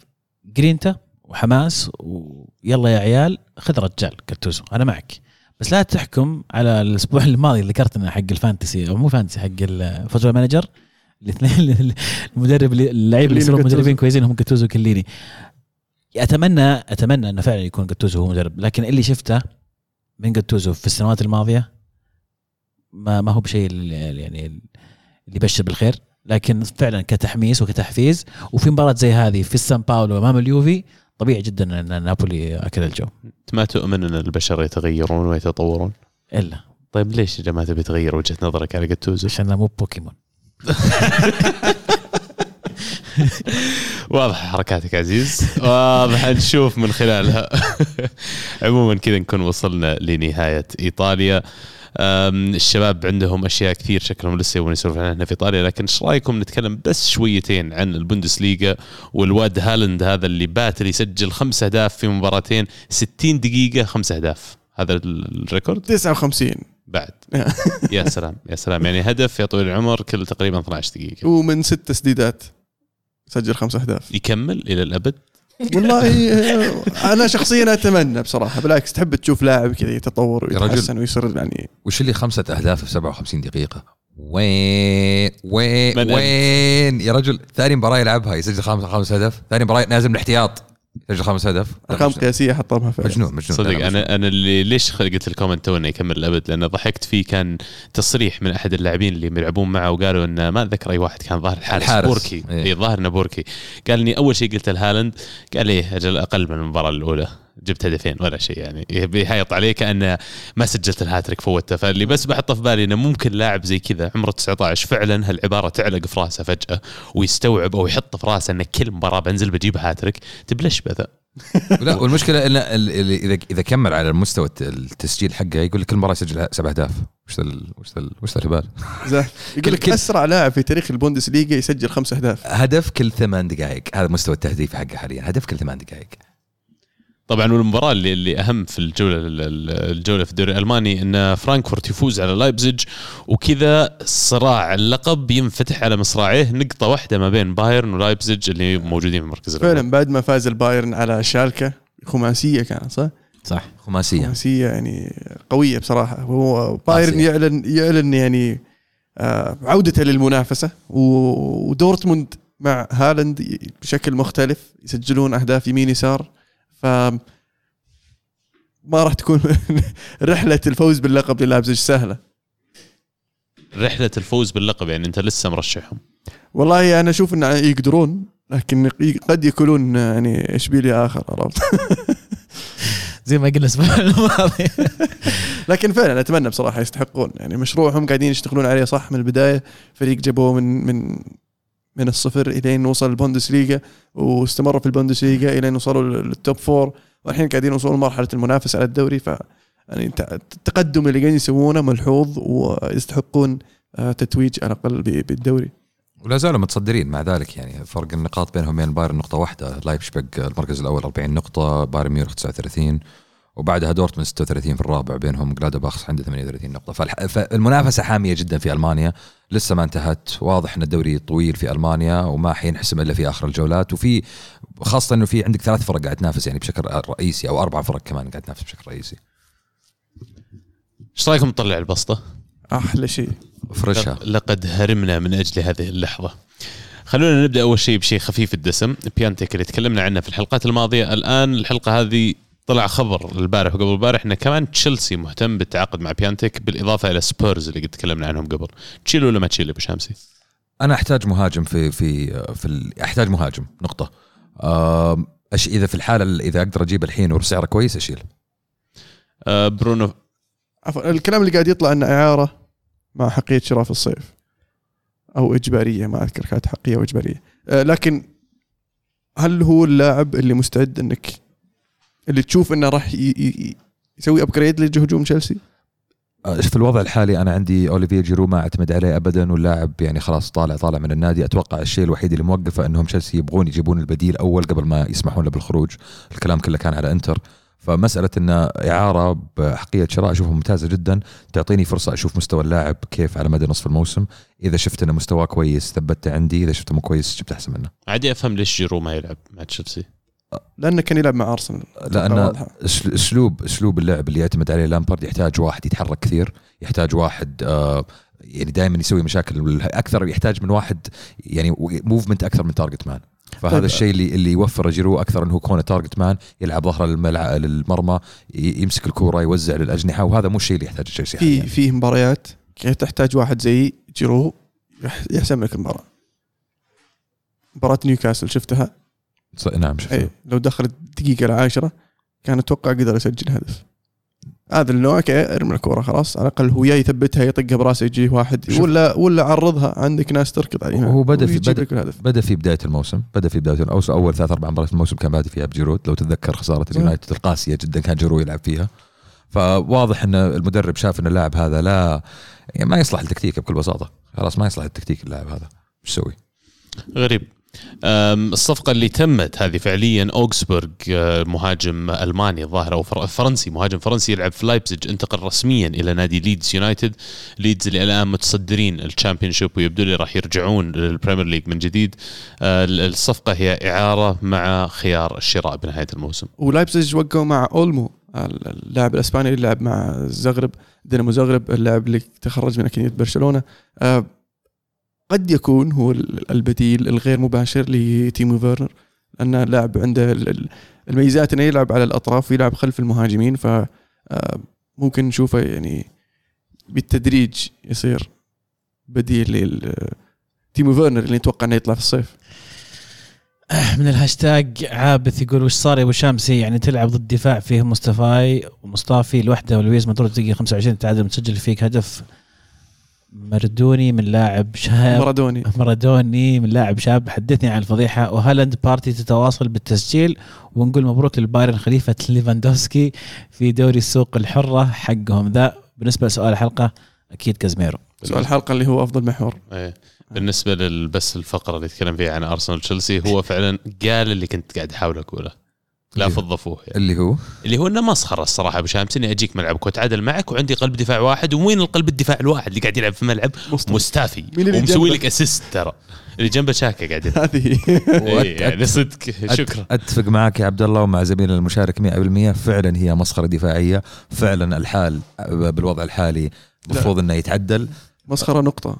جرينتا وحماس ويلا يا عيال، خذ رجال جاتوزو أنا معك، بس لا تحكم على الأسبوع الماضي اللي ذكرت لنا حق الفانتسي أو مو فانتسي، حق الفوتبول مانجر الاثنين المدرب اللاعب اللي يصيرون مدربين كويسين هم جاتوزو وكليني. أتمنى أتمنى أنه فعلا يكون جاتوزو هو مدرب، لكن اللي شفته من جاتوزو في السنوات الماضية ما ما هو بشيء يعني اللي يبشر بالخير، لكن فعلا كتحميس وكتحفيز. وفي مباراة زي هذه في سان باولو أمام اليوفي طبيعي جدا أن نابولي أكل الجو. ما تؤمن أن البشر يتغيرون ويتطورون؟ إلا طيب ليش يا جماعة بتغير وجهة نظرك على جاتوزو؟ عشان مو بوكيمون. واضح حركاتك عزيز، واضح نشوف من خلالها. عموما كذا نكون وصلنا لنهاية إيطاليا. الشباب عندهم أشياء كثير شكلهم لسه يبون يسولف عنها هنا في إيطاليا، لكن إيش رأيكم نتكلم بس شويتين عن البوندسليغا والواد هالند هذا اللي باتر يسجل خمس أهداف في مباراتين، ستين دقيقة خمس أهداف، هذا الريكورد تسعة وخمسين بعد. يا سلام يا سلام، يعني هدف يا طويل العمر كل تقريبا اثنتي عشرة دقيقة، ومن ست تسديدات سجل خمس أهداف، يكمل إلى الأبد. والله أنا شخصيا أتمنى بصراحة، بالعكس تحب تشوف لاعب كذا يتطور ويتحسن ويصير يعني. وش اللي خمسة أهداف في سبعة وخمسين دقيقة؟ وين وين وين يا رجل؟ ثاني مباراة يلعبها يسجل خمسة خمس هدف، ثاني مباراة نازم الاحتياط يسجل خمس هدف، أرقام قياسية حطمها فعلا. مجنون مجنون صدق. أنا مجنون. أنا اللي ليش خلقت الكومنت تونا يكمل الأبد، لأن ضحكت فيه. كان تصريح من أحد اللاعبين اللي يلعبون معه وقالوا إنه ما أتذكر أي واحد كان ظاهر الحارس بوركي إيه. ظاهر نبوركي قال إني أول شيء قلت الهالند قال ليه أجل أقل من المباراة الأولى جبت هدفين ولا شيء يعني بيحيط عليه كأنه ما سجلت الهاتريك فوتته. فاللي بس بحطه في بالي إنه ممكن لاعب زي كذا عمره تسعة عشر فعلا هالعبارة تعلق في راسه فجأة ويستوعب أو يحط في راسه إن كل مباراة بنزل بجيب هاتريك تبلش بذا. لا والمشكلة إن إذا إذا كمل على المستوى التسجيل حقه يقول لك كل مباراة يسجل سبع أهداف، وش ال وش ال وش الهبال؟ يقول لك أسرع لاعب في تاريخ البوندسليغا يسجل خمس أهداف، هدف كل ثمان دقائق، هذا مستوى التهديف حقه حاليا، هدف كل ثمان دقائق. طبعا والمباراة اللي, اللي أهم في الجولة الجولة في الدوري الألماني أن فرانكفورت يفوز على لايبزيج، وكذا صراع اللقب ينفتح على مصراعيه، نقطة واحدة ما بين بايرن ولايبزيج اللي موجودين في المركز الأول. فعلا بعد ما فاز البايرن على شالكة خماسية كانت صح، صح خماسية خماسية يعني قوية بصراحة. وهو بايرن يعلن يعلن يعني عودته للمنافسة، ودورتموند مع هالاند بشكل مختلف يسجلون أهداف يمين يسار، ف ما راح تكون رحلة الفوز باللقب للايبزيج سهلة. رحلة الفوز باللقب يعني أنت لسه مرشحهم؟ والله أنا أشوف إن يقدرون، لكن قد يكونون يعني إشبيلية آخر عرفت زي ما قلنا الأسبوع الماضي. لكن فعلا أتمنى بصراحة يستحقون، يعني مشروعهم قاعدين يشتغلون عليه صح من البداية. فريق جابوه من من من الصفر إلى أن وصل البوندسليغا، واستمروا في البوندسليغا إلى أن وصلوا للتوب فور، والحين قاعدين وصلوا لمرحلة المنافسة على الدوري. ف يعني التقدم اللي قاعدين يسوونه ملحوظ، ويستحقون تتويج على الأقل بالدوري، ولا زالوا متصدرين مع ذلك. يعني فرق النقاط بينهم وبين بايرن نقطة واحدة، لايبشبيغ المركز الأول أربعين نقطة، بايرن ميونخ تسعة وثلاثين، وبعدها دورتموند ستة وثلاثين في الرابع، بينهم غلادباخ عنده ثمانية وثلاثين نقطة. فالمنافسة حامية جدا في ألمانيا، لسه ما انتهت. واضح أن الدوري طويل في ألمانيا وما حينحسم إلا في آخر الجولات، وفي خاصة إنه في عندك ثلاث فرق قاعد تنافس يعني بشكل رئيسي، أو أربع فرق كمان قاعد تنافس بشكل رئيسي. إيش رأيكم نطلع البسطة؟ أحلى شيء فرشها. لقد هرمنا من أجل هذه اللحظة. خلونا نبدأ أول شيء بشيء خفيف الدسم، بيانتك اللي تكلمنا عنه في الحلقات الماضية. الآن الحلقة هذه طلع خبر البارح وقبل البارح إن كمان تشيلسي مهتم بالتعاقد مع بيانتك، بالإضافة إلى سبيرز اللي قد تكلمنا عنهم قبل. تشيلو ولا ما تشيلو بشامسي؟ أنا أحتاج مهاجم في في في ال... أحتاج مهاجم نقطة. أش إذا في الحالة إذا أقدر أجيب الحين وبسعر كويس أشيل. أه برونو عفوا، الكلام اللي قاعد يطلع إنه إعارة مع حقية شراء في الصيف أو إجبارية، ما أذكر كانت حقية أو إجبارية. أه لكن هل هو اللاعب اللي مستعد إنك اللي تشوف إنه راح يسوي أبجريد لهجوم تشيلسي؟ في الوضع الحالي أنا عندي أوليفييه جيرو ما أعتمد عليه أبدا، واللاعب يعني خلاص طالع طالع من النادي. أتوقع الشيء الوحيد اللي موقفه إنهم تشيلسي يبغون يجيبون البديل أول قبل ما يسمحون له بالخروج. الكلام كله كان على إنتر، فمسألة إن إعارة بحقية شراء أشوفها ممتازة جدا، تعطيني فرصة أشوف مستوى اللاعب كيف على مدى نصف الموسم. إذا شفت إنه مستواه كويس ثبته عندي، إذا شفته مو كويس جبت أحسن منه. عادي أفهم ليش جيرو ما يلعب مع تشيلسي، لأنه كان يلعب مع أرسنال. لأن أسلوب أسلوب اللعب اللي يعتمد عليه لامبارد يحتاج واحد يتحرك كثير، يحتاج واحد آه يعني دائما يسوي مشاكل أكثر، يحتاج من واحد يعني موفمنت أكثر من تارجت مان. فهذا طيب. الشيء اللي اللي يوفر جيرو اكثر انه هو كونه تارجت مان، يلعب ظهر الملعب للمرمى، يمسك الكوره يوزع للاجنحه، وهذا مو الشيء اللي يحتاج تشيلسي في يعني. في مباريات كيف تحتاج واحد زي جيرو يحسم لك المباراه. مباراه نيوكاسل شفتها؟ نعم شفتها. لو دخلت دقيقه العاشرة كان اتوقع قدر يسجل هدف. هذا النوع كيرمي الكوره خلاص، على الاقل هو يثبتها، يطقها براسه يجي واحد ولا ولا عرضها، عندك ناس تركض عليها. هو بدا في بدا, بدا في بدايه الموسم بدا في بدايه الأوس اول ثلاث اربع مباريات الموسم كان بادئ فيها بجيرو. لو تتذكر خساره اليونايتد القاسيه جدا كان جيرو يلعب فيها. فواضح ان المدرب شاف ان اللاعب هذا لا يعني ما يصلح التكتيك بكل بساطه، خلاص ما يصلح التكتيك اللاعب هذا. ايش سوي؟ غريب. الصفقة اللي تمت هذه فعليا أوغسبورغ، مهاجم ألماني الظاهر أو فرنسي، مهاجم فرنسي يلعب في لايبزيج، انتقل رسميا إلى نادي ليدز يونايتد. ليدز اللي الآن متصدرين الشامبيونشيب، ويبدو لي راح يرجعون للبريمير ليج من جديد. الصفقة هي إعارة مع خيار الشراء بنهاية الموسم. ولايبزيج وقعوا مع أولمو اللاعب الإسباني اللي لعب مع زغرب، دينامو زغرب، اللاعب اللي تخرج من أكاديمية برشلونة. قد يكون هو البديل الغير مباشر لتيمو فيرنر، لأنه لاعب عنده الميزات أنه يلعب على الأطراف ويلعب خلف المهاجمين، فممكن نشوفه يعني بالتدريج يصير بديل لتيمو فيرنر اللي نتوقع أنه يطلع في الصيف. من الهاشتاج عابث يقول وش صار يا أبو شامسي، يعني تلعب ضد دفاع فيه مصطفى ومصطفى الوحدة ولويز مطرود دقيقة خمسة وعشرين تعادل مسجل فيك هدف مردوني من لاعب شاب مردوني مردوني من لاعب شاب حدثني عن الفضيحة. وهالاند بارتي تتواصل بالتسجيل، ونقول مبروك للبايرن خليفة ليفاندوفسكي في دوري السوق الحرة حقهم ذا. بالنسبة لسؤال الحلقة أكيد كازميرو، سؤال الحلقة اللي هو أفضل محور. أيه. بالنسبة للبس الفقرة اللي تكلم فيها عن أرسنال تشيلسي، هو فعلا قال اللي كنت قاعد أحاول أقوله، لا فضفوه يعني. اللي هو اللي هو انه مسخره الصراحه بشامس، اني اجيك ملعبك وتعادل معك وعندي قلب دفاع واحد، وين القلب الدفاع الواحد اللي قاعد يلعب في ملعب مصطفى ومسوي لك اسيست ترى اللي جنبه شاكة قاعدين هذه يعني صدق. شكرا أتفق معك يا عبد الله ومع زميلنا المشارك مئة بالمئة. فعلا هي مسخرة دفاعية. فعلا الحال بالوضع الحالي مفروض أنه يتعدل. مسخرة نقطة.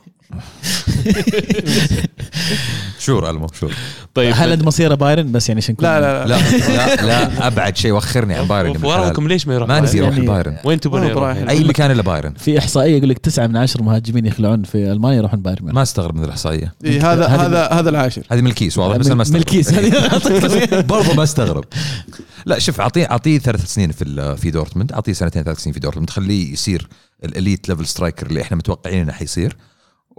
شور ألمو شور. طيب هالاند مصيره بايرن بس يعني عشان لا لا لا لا, لا أبعد شيء وخرني عن بايرن. وراكم ليش ما يروح؟ ما نزيد يعني بايرن. وين تبون يروح؟ أي مكان إلا بايرن. في إحصائية يقول لك تسعة من عشر مهاجمين يخلعون في ألمانيا يروحون بايرن. ما استغرب من الإحصائية. إيه هذا هذا هذا العاشر. هذه من الكيس واضح بس ما استغرب. الكيس هذه برضو ما استغرب. لا شوف عطيه عطيه ثلاث سنين في في دورتموند. عطيه سنتين ثلاث سنين في دورتموند خليه يصير الإليت ليفل سترايكر اللي إحنا متوقعين إنه حيصير.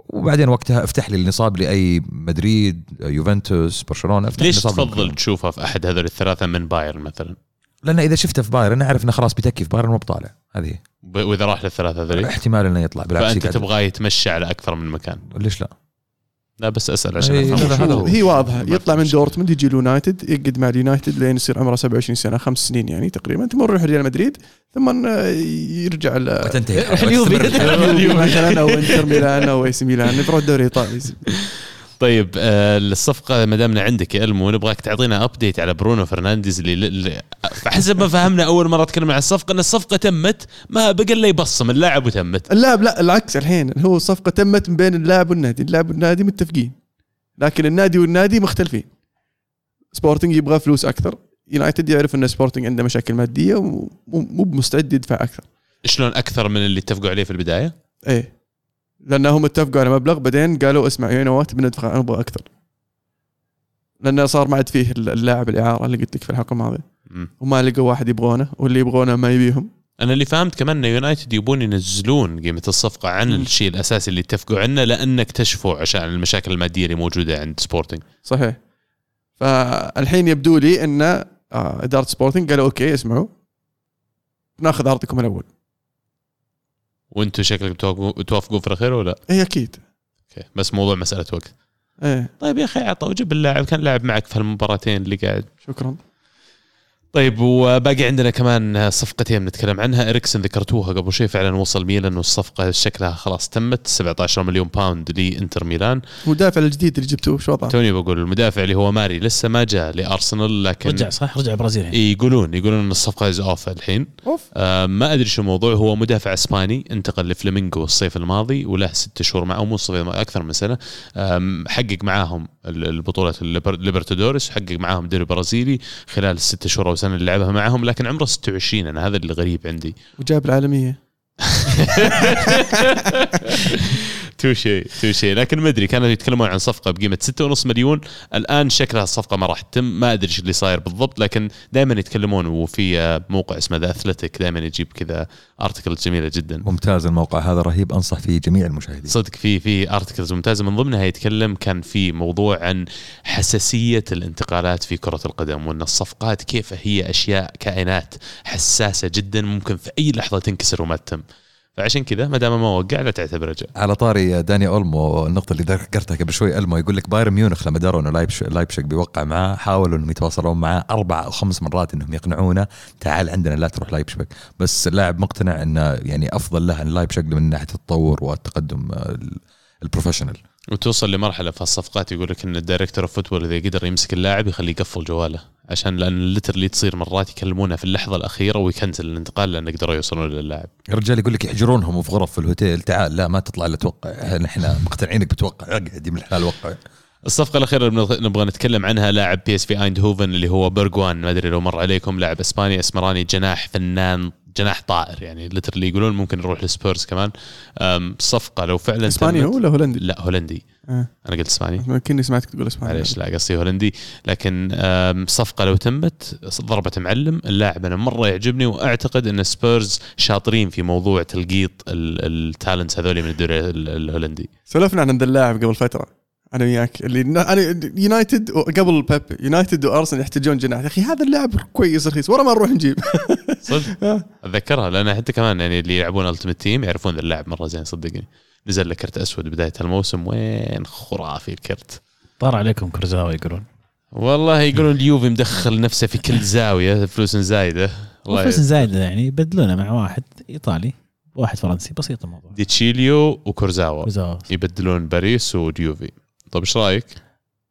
وبعدين وقتها افتح لي النصاب لأي مدريد يوفنتوس برشلونة. ليش تفضل تشوفها في أحد هذول الثلاثة من بايرن مثلا؟ لأن إذا شفته في بايرن أعرف إنه خلاص بيتكي في بايرن وبطالع هذه. وإذا راح للثلاثة هذول احتمال إنه يطلع. فأنت تبغاه يتمشى على أكثر من مكان. ليش لا؟ لا بس أسأل عشان أفهم. هي واضحة يطلع من دورتموند يجي اليونايتد يقعد مع اليونايتد لين يصير عمره سبعة وعشرين سنة خمس سنين يعني تقريبا. تمر يروح ريال مدريد ثم يرجع وتنتهي اليوم مثلا أو إنتر ميلان أو إيسي ميلان يروح الدوري الإيطالي. طيب الصفقة مدامنا عندك يا ألمو نبغاك تعطينا أبديت على برونو فرنانديز اللي حسب ما فهمنا أول مرة تكلمنا عن الصفقة أن الصفقة تمت ما بقى لي يبصم اللاعب وتمت. اللاعب لا العكس الحين هو الصفقة تمت من بين اللاعب والنادي. اللاعب والنادي متفقين لكن النادي والنادي مختلفين. سبورتينج يبغى فلوس أكثر. يونايتد يعرف أن سبورتينج عنده مشاكل مادية ومو مستعد يدفع أكثر. شلون أكثر من اللي اتفقوا عليه في البداية؟ إيه لأنهم اتفقوا على مبلغ بعدين قالوا اسمع يا نوات بندفع أبغى أكثر لأنه صار معد فيه اللاعب الإعارة اللي قلت لك في الحلقة الماضية وما لقوا واحد يبغونه واللي يبغونه ما يبيهم. أنا اللي فهمت كمان إن يونايتد يبون ينزلون قيمة الصفقة عن م. الشيء الأساسي اللي اتفقوا عنه لأن اكتشفوا عشان المشاكل المادية اللي موجودة عند سبورتينج. صحيح. فالحين يبدو لي إن إدارة سبورتينج قالوا أوكي اسمعوا نأخذ عرضكم الأول. وانتو شكلك توافقوا في الأخير ولا؟ ايه اكيد. اوكي بس موضوع مسألة وقت. ايه طيب يا اخي عطا وجيب اللاعب كان لاعب معك في هالمباراتين اللي قاعد. شكرا. طيب وباقي عندنا كمان صفقتين نتكلم عنها. إريكسن ذكرتوها قبل شيء فعلا وصل ميلان والصفقة شكلها خلاص تمت سبعة عشر مليون باوند لإنتر ميلان. المدافع الجديد اللي جبتوه شو وضعه؟ توني بقول المدافع اللي هو ماري لسه ما جاء لأرسنال لكن رجع صح رجع برازيلي. يقولون يقولون إن الصفقة از اوف الحين. آه ما أدري شو الموضوع. هو مدافع إسباني انتقل لفلامينغو الصيف الماضي وله ست شهور معه مو صيف أكثر من سنة. حقق معاهم البطولة الليبرتادوريس حقق معاهم الدوري البرازيلي خلال ست شهور أو سنة اللي لعبها معهم لكن عمره ستة وعشرين. أنا هذا اللي غريب عندي. وجاب العالمية. توشي توشي. لكن ما أدري كانوا يتكلمون عن صفقة بقيمة ستة ونص مليون. الآن شكلها الصفقة ما راح تتم. ما أدري إيش اللي صاير بالضبط لكن دائما يتكلمون. وفي موقع اسمه ذا أثلتيك دائما يجيب كذا أرتكلز جميلة جدا. ممتاز الموقع هذا رهيب أنصح فيه جميع المشاهدين صدق. في في أرتكلز ممتازة من ضمنها يتكلم كان في موضوع عن حساسية الانتقالات في كرة القدم وأن الصفقات كيف هي أشياء كائنات حساسة جدا ممكن في أي لحظة تنكسر وما تتم. فعشان كذا ما دام ما وقع لا تعتبر رجع. على طاري داني أولمو النقطة اللي ذكرتها قبل شوي ألمو يقول لك بايرن ميونخ لما داروا إنه لايبشيك بيوقع معاه حاولوا إنهم يتواصلون معاه أربع أو خمس مرات إنهم يقنعونه تعال عندنا لا تروح لايبشيك. بس اللاعب مقتنع إنه يعني أفضل له إن لايبشيك من ناحية التطور والتقدم البروفيشنال. وتوصل لمرحلة في الصفقات يقول لك إن الدايركتور فوتبول إذا يقدر يمسك اللاعب يخليه يقفل جواله عشان لأن اللتر اللي تصير مرات يكلمونه في اللحظة الأخيرة ويكنسل الانتقال لأن يقدروا يوصلون للاعب. الرجال يقول لك يحجرونهم في غرف في الهوتيل تعال لا ما تطلع إلا توقع نحن مقتنعينك بتوقع دي من الحال وقع. الصفقة الأخيرة اللي نبغى نتكلم عنها لاعب بي اس في أيندهوفن اللي هو برغوان. ما أدري لو مر عليكم لاعب إسباني أسمراني جناح فنان جناح طائر يعني لترلي يقولون ممكن يروح للسبيرز كمان. صفقة لو فعلا اسباني ولا هولندي؟ لا هولندي. أه. انا قلت اسباني ممكن سمعتك تقول اسباني معليش لا قصدي هولندي. لكن صفقة لو تمت ضربة معلم. اللاعب انا مرة يعجبني واعتقد ان سبيرز شاطرين في موضوع تلقيط التالنتس هذولي من الدوري الهولندي. سولفنا عن ذا اللاعب قبل فترة أنا وياك اللي أنا يونايتد قبل بيب يونايتد وأرسنال يحتاجون جناح يا أخي هذا اللاعب كويس رخيص ورا ما نروح نجيب صدق. أتذكرها لأن حتى كمان يعني اللي يلعبون ألتيميت تيم يعرفون ذا اللاعب مرة زين صدقني. نزل له كرت أسود بداية الموسم وين خرافي الكرت. طار عليكم كرزاوي يقولون والله يقولون اليوفي مدخل نفسه في كل زاوية فلوس زايدة فلوس زايدة يعني بدلونه مع واحد إيطالي واحد فرنسي بسيط الموضوع. ديتشيليو وكرزاوا يبدلون باريس وديوفي طب ايش رايك؟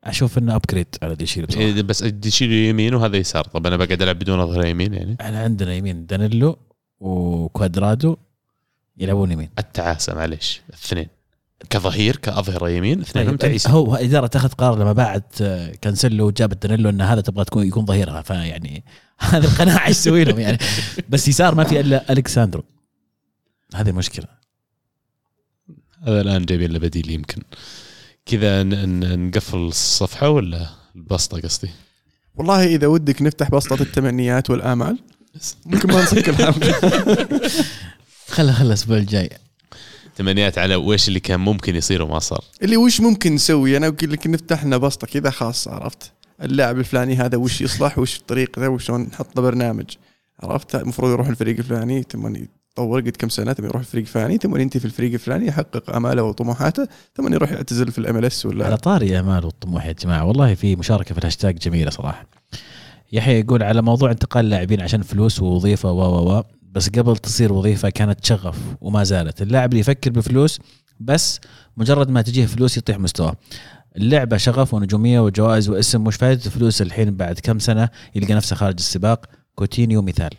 اشوف انه ابجريد على ديشيلو بصراحه, بس ديشيلو يمين وهذا يسار. طب انا بقعد العب بدون ظهير يمين يعني. احنا عندنا يمين دانيلو وكوادرادو يلعبون يمين التعاسه معلش الاثنين كظهير كأظهر يمين اثنينهم تعيسين. هو إدارة أخذ قرار لما باعت كانسلو وجابت دانيلو أن هذا تبغى تكون يكون ظهيرها, فيعني هذا القناعة يسوي لهم يعني. بس يسار ما في إلا ألكساندرو, هذه مشكلة. هذا الآن جايبين له بديل يمكن كذا. نقفل الصفحة ولا البسطة قصدي؟ والله إذا ودك نفتح بسطة التمنيات والآمال ممكن ما نسلك الحمد. خلا خلا الأسبوع الجاي تمنيات على وش اللي كان ممكن يصير وما صار, اللي وش ممكن نسوي. أنا وكل لك نفتحنا بسطة كذا خاصة, عرفت اللاعب الفلاني هذا وش يصلح, وش الطريق ذا, وشون نحط برنامج, عرفت المفروض يروح الفريق الفلاني تمني يطور قد كم سنة, تمني يروح الفريق الفلاني, تمني أنت في الفريق الفلاني يحقق أماله وطموحاته, تمني يروح يعتزل في الأم إل إس ولا. على طاري أمال والطموح يا جماعة, والله في مشاركة في الهاشتاج جميلة صراحة. يحيى يقول على موضوع انتقال لاعبين عشان فلوس ووظيفة و و بس قبل تصير وظيفة كانت شغف وما زالت. اللاعب اللي يفكر بفلوس بس مجرد ما تجيه فلوس يطيح مستواه. اللعبة شغف ونجومية وجوائز واسم, مش فايدة فلوس. الحين بعد كم سنة يلقى نفسه خارج السباق. كوتينيو مثال.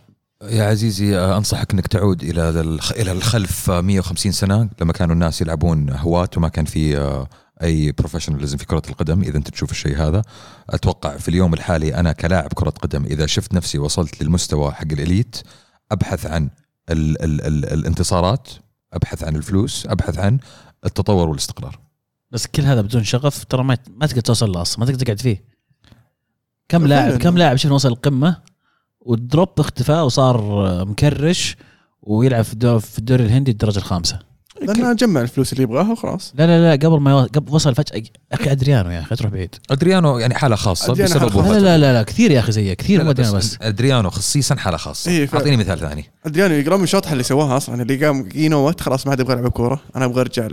يا عزيزي أنصحك أنك تعود إلى إلى الخلف مئة وخمسين سنة لما كانوا الناس يلعبون هواة وما كان في أي بروفيشناليزم في كرة القدم. إذا أنت تشوف الشيء هذا, أتوقع في اليوم الحالي أنا كلاعب كرة قدم إذا شفت نفسي وصلت للمستوى حق الإليت أبحث عن ال ال ال الانتصارات, أبحث عن الفلوس, أبحث عن التطور والاستقرار. بس كل هذا بدون شغف ترى ما ما تقدر توصل له أصلا, ما تقدر تقعد فيه. كم لاعب كم لاعب شفنا وصل القمة ودروب اختفاء وصار مكرش ويلعب في الدوري الهندي الدرجة الخامسة لأنه جمع الفلوس اللي يبغاها وخلاص. لا لا لا قبل ما قبل وصل فجأة أخي أدريانو, يا أخي تروح بعيد. أدريانو يعني حالة خاصة بسبب. لا لا لا لا كثير يا أخي زيه كثير. أدريانو بس, بس أدريانو خصيصا حالة خاصة. أعطيني مثال ثاني. أدريانو يقرأ من شاطحة اللي سواها أصلا, اللي قام ينوت خلاص ما عاد يبغى يلعب كورة, أنا أبغى أرجع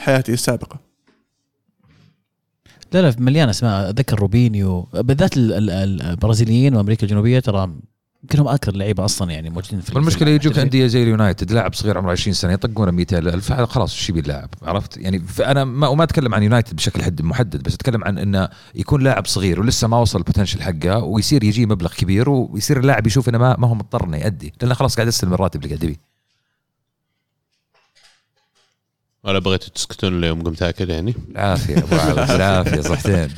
لحياتي السابقة. لا لا مليان أسماء. أذكر روبينيو بالذات. البرازيليين وأمريكا الجنوبية ترى كلهم أكثر لعيبة أصلاً يعني موجودين في. المشكلة يجوك أندية زي اليونايتد لاعب صغير عمره عشرين سنة يطقونه مئتين ألف, خلاص وش يبي اللاعب, عرفت يعني. فأنا ما وما أتكلم عن يونايتد بشكل حد محدد, بس أتكلم عن إنه يكون لاعب صغير ولسه ما وصل البوتنشل حقه ويصير يجي مبلغ كبير ويصير اللاعب يشوف إنه ما ما هو مضطر إنه يأدي لأنه خلاص قاعد يستلم الراتب اللي قاعد يبي. أنا بغيت تسكتون اليوم قمت أكل يعني. عافية أبو عبد عافية صحتين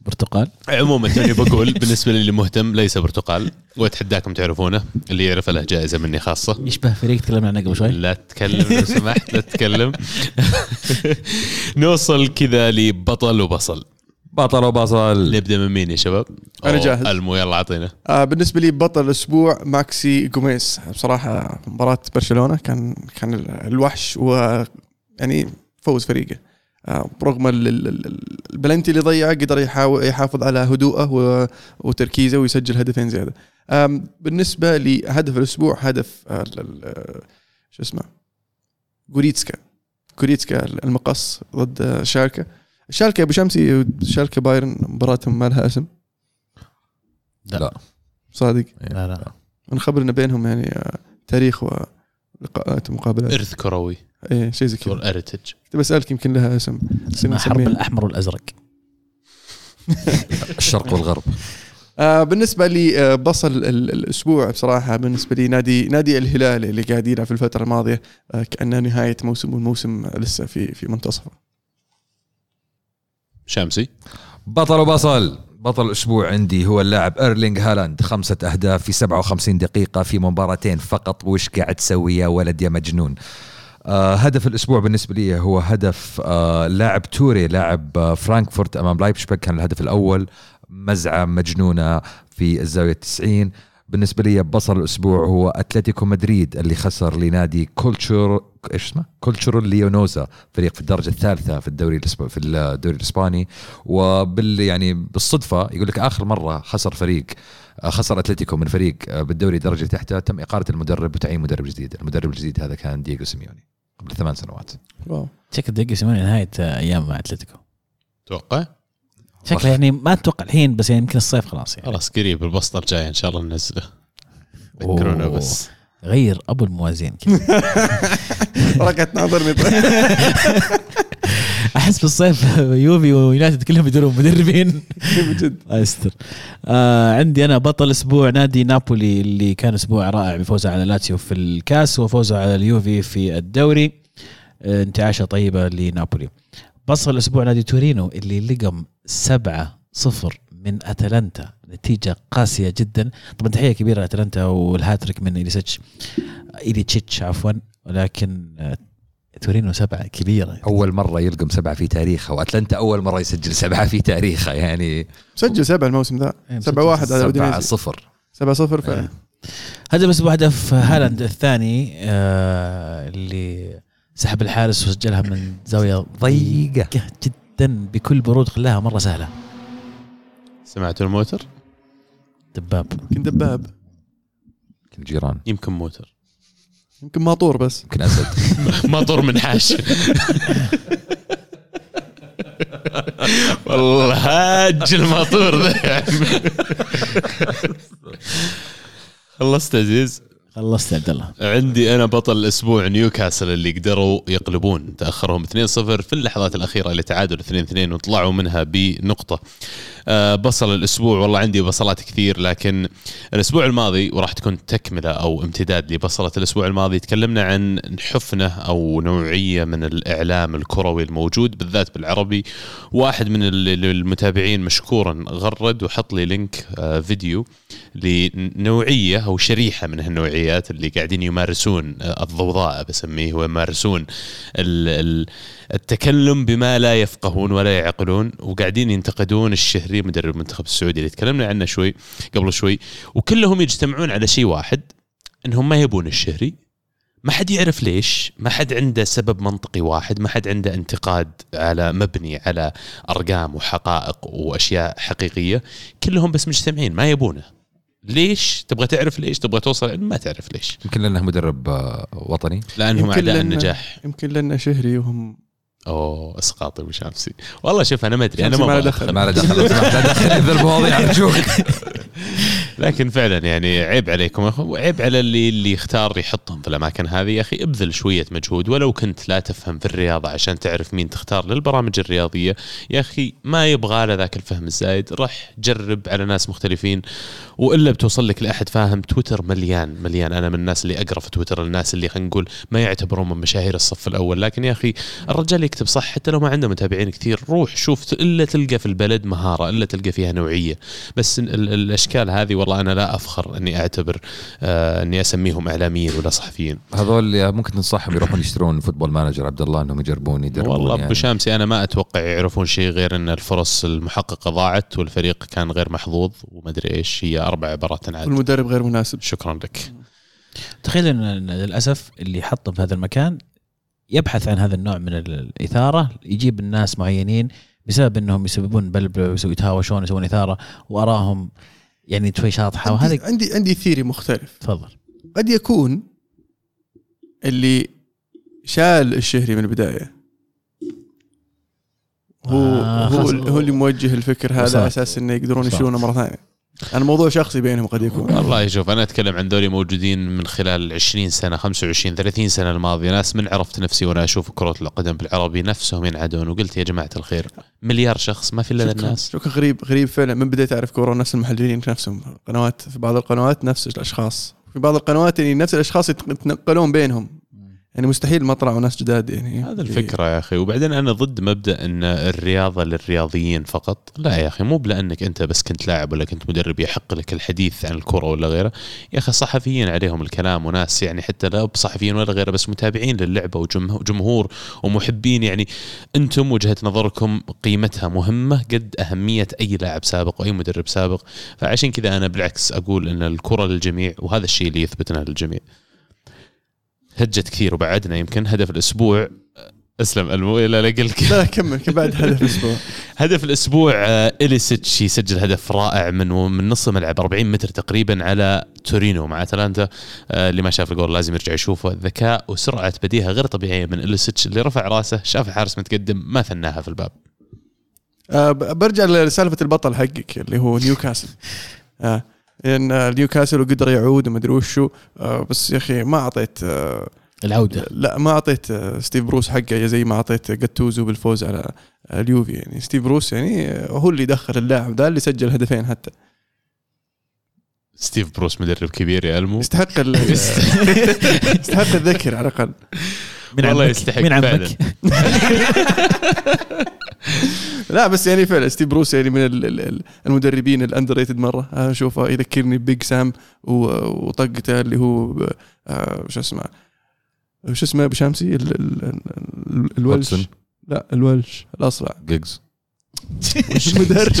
برتقال. عموما تاني بقول بالنسبة للي مهتم ليس برتقال, واتحداكم تعرفونه. اللي يعرفه له جائزة مني خاصة. يشبه فريق تكلمنا عنه قبل شوي. لا تتكلم لو سمحت, لا تتكلم. نوصل كذا لبطل وبصل. بطل وبصل نبدأ من مين يا شباب؟ أنا جاهز. المو يلا عطينا. آه بالنسبة لي بطل الأسبوع ماكسي غوميز بصراحة. مباراة برشلونة كان كان الوحش و يعني فوز فريقه. برغم البلنتي اللي ضيعه قدر يحاول يحافظ على هدوءه وتركيزه ويسجل هدفين زيادة. بالنسبة لهدف الأسبوع هدف شو اسمه غوريتسكا غوريتسكا المقص ضد شالكة. شالكة أبو شمسي شالكة بايرن مباراتهم ما لها اسم. لا صادق لا لا نخبرنا بينهم يعني تاريخ ولقاءات مقابلات إرث كروي ايه شيء زي كذا. اريتج كنت بسالك يمكن لها اسم. الحرب الاحمر والازرق. الشرق والغرب. آه بالنسبه لي بصل الاسبوع بصراحه بالنسبه لي نادي نادي الهلال اللي قاعد يلعب في الفتره الماضيه آه كانه نهايه موسم والموسم لسه في في منتصفه. شامسي بطل وبصل. بطل الأسبوع عندي هو اللاعب إيرلينغ هالاند, خمسة أهداف في سبعة وخمسين دقيقة في مباراتين فقط. وش قاعد تسوي يا ولد يا مجنون؟ آه هدف الأسبوع بالنسبة لي هو هدف آه لاعب توري لاعب آه فرانكفورت أمام لايبشبك, كان الهدف الأول مزعة مجنونة في الزاوية التسعين. بالنسبة لي بصل الأسبوع هو أتلتيكو مدريد اللي خسر لنادي كولتشر إيش اسمه كولتشر ليونوزا, فريق في الدرجة الثالثة في الدوري الإسب... في الدوري الإسباني. وبال يعني بالصدفة يقول لك آخر مرة خسر فريق خسر أتلتيكو من فريق بالدوري درجة تحتها تم إقالة المدرب وتعيين مدرب جديد. المدرب الجديد هذا كان دييغو سيميوني قبل ثمان سنوات. واو شكل دييغو سيميوني نهاية أيام مع أتلتيكو توقع شكله يعني ما أتوقع الحين بس يمكن يعني الصيف خلاص يعني. خلاص قريب البسطة الجاية إن شاء الله ننزله. ذكرونا بس غير أبو الموازين كذا. ركعت ناظرني. احس في الصيف يوفي ويونايتد كلهم يدورون مدربين بجد. استر آه عندي انا بطل اسبوع نادي نابولي اللي كان اسبوع رائع بفوزه على لاتسيو في الكاس وفوزه على اليوفي في الدوري، آه انتعاشه طيبه لنابولي. بصل اسبوع نادي تورينو اللي لقم سبعة صفر من اتلانتا، نتيجه قاسيه جدا. طبعا تحيه كبيره لاتلانتا والهاتريك من إليسيتش إليتش عفوا، ولكن آه تورينو سبعة كبيرة، أول مرة يلقم سبعة في تاريخها، وأتلانتا أول مرة يسجل سبعة في تاريخها، يعني سجل سبعة الموسم ذا سبعة واحد على سبعة صفر سبعة صفر فعلا. هذا بس بهدف هالاند الثاني آه اللي سحب الحارس وسجلها من زاوية ضيقة جدا بكل برود، خلاها مرة سهلة. سمعت الموتر دباب، يمكن دباب، يمكن جيران، يمكن موتر، يمكن ماطور، بس يمكن أسد ماطور منحاش. والله هاج الماطور ذا يا عمي. خلصت عزيز؟ خلصت عبد الله. عندي أنا بطل الأسبوع نيوكاسل اللي قدروا يقلبون تأخرهم اثنين صفر في اللحظات الأخيرة لتعادل اثنين اثنين وطلعوا منها بنقطة. أه بصل الأسبوع والله عندي بصلات كثير، لكن الأسبوع الماضي وراح تكون تكملة أو امتداد لبصلة الأسبوع الماضي، تكلمنا عن حفنة أو نوعية من الإعلام الكروي الموجود بالذات بالعربي. واحد من المتابعين مشكورا غرد وحط لي لينك أه فيديو لنوعية أو شريحة من هالنوعية اللي قاعدين يمارسون الضوضاء بسميه، ويمارسون التكلم بما لا يفقهون ولا يعقلون، وقاعدين ينتقدون الشهري مدرب المنتخب السعودي اللي تكلمنا عنه شوي قبل شوي، وكلهم يجتمعون على شيء واحد انهم ما يبون الشهري. ما حد يعرف ليش، ما حد عنده سبب منطقي واحد، ما حد عنده انتقاد على مبني على ارقام وحقائق واشياء حقيقية، كلهم بس مجتمعين ما يبونه. ليش؟ تبغى تعرف ليش؟ تبغى توصل؟ ما تعرف ليش. يمكن لأنه مدرب وطني، لأنهم أعداء النجاح، يمكن لأنه شهري وهم أو أسقاطي وشامسي. والله شوف أنا ما أدري، أنا ما أدخل ما أدخل ما أدخل إذا المواضيع أرجوك. لكن فعلا يعني عيب عليكم، وعيب على اللي اللي يختار يحطهم في الأماكن هذه. يا أخي ابذل شوية مجهود، ولو كنت لا تفهم في الرياضة عشان تعرف مين تختار للبرامج الرياضية. يا أخي ما يبغى على ذاك الفهم الزايد، رح جرب على ناس مختلفين، وإلا بتوصل لك لأحد فاهم. تويتر مليان مليان، أنا من الناس اللي أقرأ في تويتر الناس اللي خلينا نقول ما يعتبرون من مشاهير الصف الأول، لكن يا أخي الرجال يكتب صح حتى لو ما عنده متابعين كثير. روح شوف، إلا تلقى في البلد مهارة، إلا تلقى فيها نوعية. بس الأشكال هذه والله أنا لا أفخر أني أعتبر آه أني أسميهم إعلاميين ولا صحفيين. هذول ممكن ننصحهم يروحون يشترون فوتبول مانجر عبد الله أنهم يجربون يدربون. والله يعني أبو شامسي أنا ما أتوقع يعرفون شيء غير أن الفرص المحققة ضاعت والفريق كان غير محظوظ وما أدري إيش، هي أربع مباريات عاد والمدرب غير مناسب. شكرا لك. تخيل أن للأسف اللي حطه في هذا المكان يبحث عن هذا النوع من الإثارة، يجيب الناس معينين بسبب أنهم يسببون بلبل ويتهاوشون يسوون إثارة وأراهم يعني شوي شاطحه. وهذا عندي عندي ثيري مختلف. تفضل. قد يكون اللي شال الشهري من البدايه هو آه هو, هو اللي موجه الفكر هذا على اساس انه يقدرون يشيلونه مره ثانيه. انا موضوع شخصي بينهم قد يكون. والله يشوف انا اتكلم عن دوري موجودين من خلال عشرين سنه خمسة وعشرين ثلاثين سنه الماضيه، ناس من عرفت نفسي وانا اشوف كره القدم بالعربي نفسهم ينعدون، وقلت يا جماعه الخير مليار شخص ما في الا الناس. شكرا. غريب غريب فعلا من بديت اعرف كوره نفس المحللين نفسهم، قنوات في بعض القنوات نفس الاشخاص، في بعض القنوات يعني نفس الاشخاص يتنقلون بينهم، يعني مستحيل ما طلعوا ناس جداد. يعني هذا الفكرة يا أخي. وبعدين أنا ضد مبدأ أن الرياضة للرياضيين فقط. لا يا أخي، مو بلأنك أنت بس كنت لاعب ولا كنت مدرب يحق لك الحديث عن الكرة ولا غيره. يا أخي صحفيين عليهم الكلام، وناس يعني حتى لا بصحفيين ولا غيره بس متابعين للعبة وجمهور ومحبين. يعني أنتم وجهة نظركم قيمتها مهمة قد أهمية أي لاعب سابق وأي مدرب سابق. فعشان كذا أنا بالعكس أقول أن الكرة للجميع، وهذا الشيء اللي يثبتنا للجميع. هجت كثير وبعدنا يمكن هدف الأسبوع. أسلم ألمو إلا لقلك. لا كمل بعد هدف الأسبوع. هدف الأسبوع إليسيتش يسجل هدف رائع من من نص ملعب أربعين متر تقريبا على تورينو مع أتلانتا. اللي ما شاف الجول لازم يرجع يشوفه. الذكاء وسرعة بديهة غير طبيعية من إليسيتش اللي رفع راسه شاف الحارس متقدم ما ثناها في الباب. أه برجع لسالفة البطل حقك اللي هو نيوكاسل. أه ان نيوكاسل وقدر يعود وما ادري وشو، بس يا اخي ما اعطيت العودة. لا ما أعطيت ستيف بروس حقه زي ما أعطيت جاتوزو بالفوز على اليوفي. يعني ستيف بروس يعني هو اللي دخل اللاعب ده اللي سجل هدفين. حتى ستيف بروس مدرب كبير يا ألمو، استحق ال... استحق الذكر على الأقل. والله يستحق فعلا. لا بس يعني فعلا ستيف بروس يعني من المدربين الاندريتد مرة. أشوفه يذكرني بيج سام وطقته اللي هو شو اسمه وش اسمه بشامسي ال ال ال ال الولش Watson. لا الولش الأسرع جيجز وش مدرب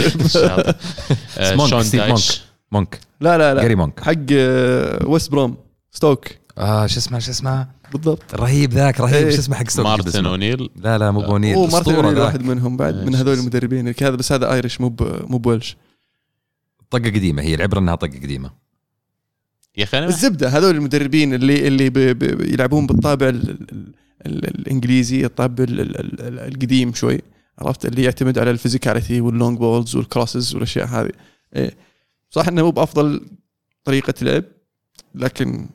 شون دايتش مونك لا لا لا جاري مونك حق ويست بروم ستوك اه شو اسمه شو اسمه بالضبط رهيب ذاك رهيب شو اسمه حق ستوك مارتن أونيل لا لا مو أونيل ومارتن أونيل واحد منهم بعد من هذول المدربين هذا بس هذا ايرش مو مو بولش طقة قديمة هي العبرة انها طقة قديمة يا خانم الزبدة هذول المدربين اللي اللي بيلعبون بالطابع الإنجليزي الطابع القديم شوي عرفت اللي يعتمد على الفيزيكاليتي واللونج بولز والكروسز والأشياء هذه إيه. صح إنه مو بأفضل طريقة لعب لكن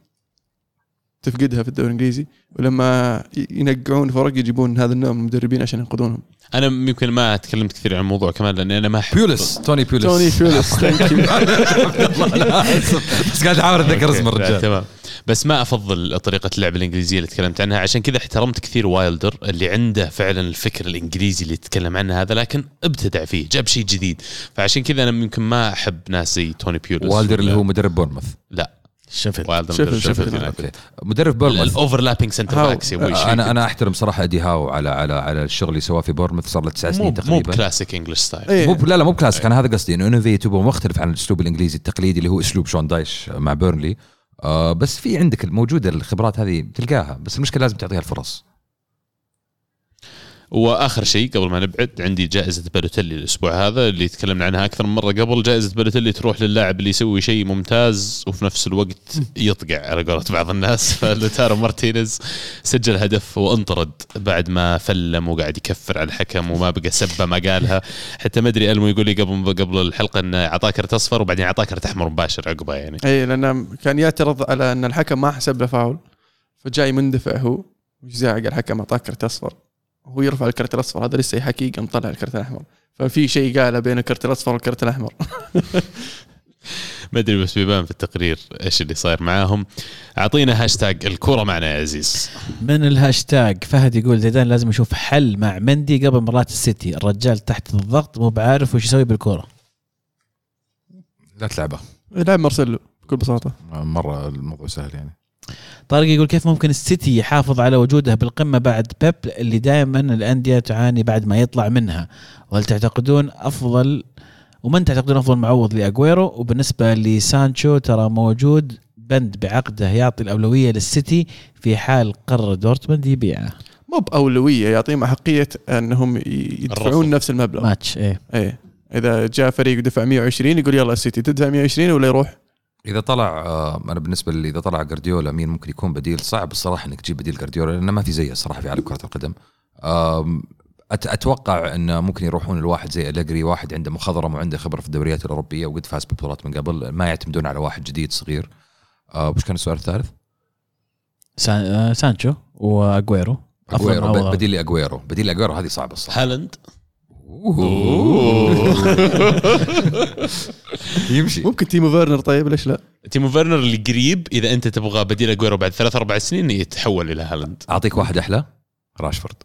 تفقدها في الدوري الإنجليزي ولما ينقعون فرق يجيبون هذا النوع من المدربين عشان ينقذونهم. أنا يمكن ما تكلمت كثير عن الموضوع كمان لأن أنا ما أحب بيولس توني بيولس توني بيولس بس قاعد أحاول أتذكر اسم الرجال تمام بس ما أفضل طريقة اللعب الإنجليزية اللي تكلمت عنها عشان كذا احترمت كثير وايلدر اللي عنده فعلا الفكر الإنجليزي اللي تكلم عنه هذا لكن ابتدع فيه جاب شيء جديد فعشان كذا أنا يمكن ما أحب ناس زي توني بيولس وايلدر اللي هو مدرب بورموث لا شفت شفت مدرب بورموث الاوفرلابينج سنتر باكس انا انا احترم صراحه ادي هاو على على على الشغل اللي سواه في بورموث صار له تسع سنين تقريبا مو كلاسيك انجلش ستايل مو لا لا مو كلاسيك انا هذا قصدي انه انوفيتيف ومختلف عن الاسلوب الانجليزي التقليدي اللي هو اسلوب شون دايش مع بيرنلي آه بس في عندك الموجوده الخبرات هذه تلقاها بس المشكله لازم تعطيها الفرص. واخر شيء قبل ما نبعد عندي جائزه بالوتيلي الاسبوع هذا اللي تكلمنا عنها اكثر من مره قبل. جائزه بالوتيلي تروح للاعب اللي يسوي شيء ممتاز وفي نفس الوقت يطقع على قولة بعض الناس. فلوتارو مارتينيز سجل هدف وانطرد بعد ما فلم وقاعد يكفر على الحكم وما بقى سبه ما قالها حتى ما ادري. ألمو يقول لي قبل قبل الحلقه ان اعطاه كرت اصفر وبعدين اعطاه كرت احمر مباشر عقبها يعني اي لانه كان يعترض على ان الحكم ما حسب له فاول فجاي مندفع هو وزعق الحكم اعطاه كرت اصفر هو يرفع الكرت الأصفر هذا لسه يحكي قام طلع الكرت الأحمر ففي شيء قاله بين الكرت الأصفر والكرت الأحمر. ما أدري بس بيبان في التقرير إيش اللي صاير معاهم. أعطينا هاشتاج الكرة معنا يا عزيز. من الهاشتاج فهد يقول زيدان لازم يشوف حل مع مندي قبل مرات السيتي الرجال تحت الضغط مو بعارف وش يسوي بالكرة. لا تلعبه لعب مرسلو بكل بساطة مرة الموضوع سهل يعني. طارق يقول كيف ممكن السيتي يحافظ على وجوده بالقمة بعد بيب اللي دائما الأندية تعاني بعد ما يطلع منها وهل تعتقدون أفضل ومن تعتقدون أفضل معوض لأغويرو وبالنسبة لسانشو ترى موجود بند بعقده يعطي الأولوية للسيتي في حال قرر دورتموند يبيعه مو بأولوية يعطيهم حقية أنهم يدفعون نفس المبلغ ماتش إيه. إيه إذا جاء فريق دفع مية وعشرين يقول يلا السيتي تدفع مية وعشرين ولا يروح. إذا طلع أنا بالنسبة لي إذا طلع غارديولا مين ممكن يكون بديل صعب الصراحة إنك تجيب بديل غارديولا لأنه ما في زيه الصراحة في عالم كرة القدم. أتوقع إنه ممكن يروحون الواحد زي أليغري واحد عنده مخضرم وعنده خبرة في الدوريات الأوروبية وقد فاز ببطولات من قبل ما يعتمدون على واحد جديد صغير. وش كان السؤال الثالث؟ سان... سانشو وأغويرو. أغويرو بديل أغويرو بديل أغويرو هذه صعبة الصراحة. هالاند يمشي ممكن تيمو فيرنر. طيب ليش لا تيمو فيرنر اللي قريب إذا أنت تبغى بديل أغويرو بعد ثلاث أربع سنين يتحول إلى هالاند. أعطيك واحد أحلى راشفورد.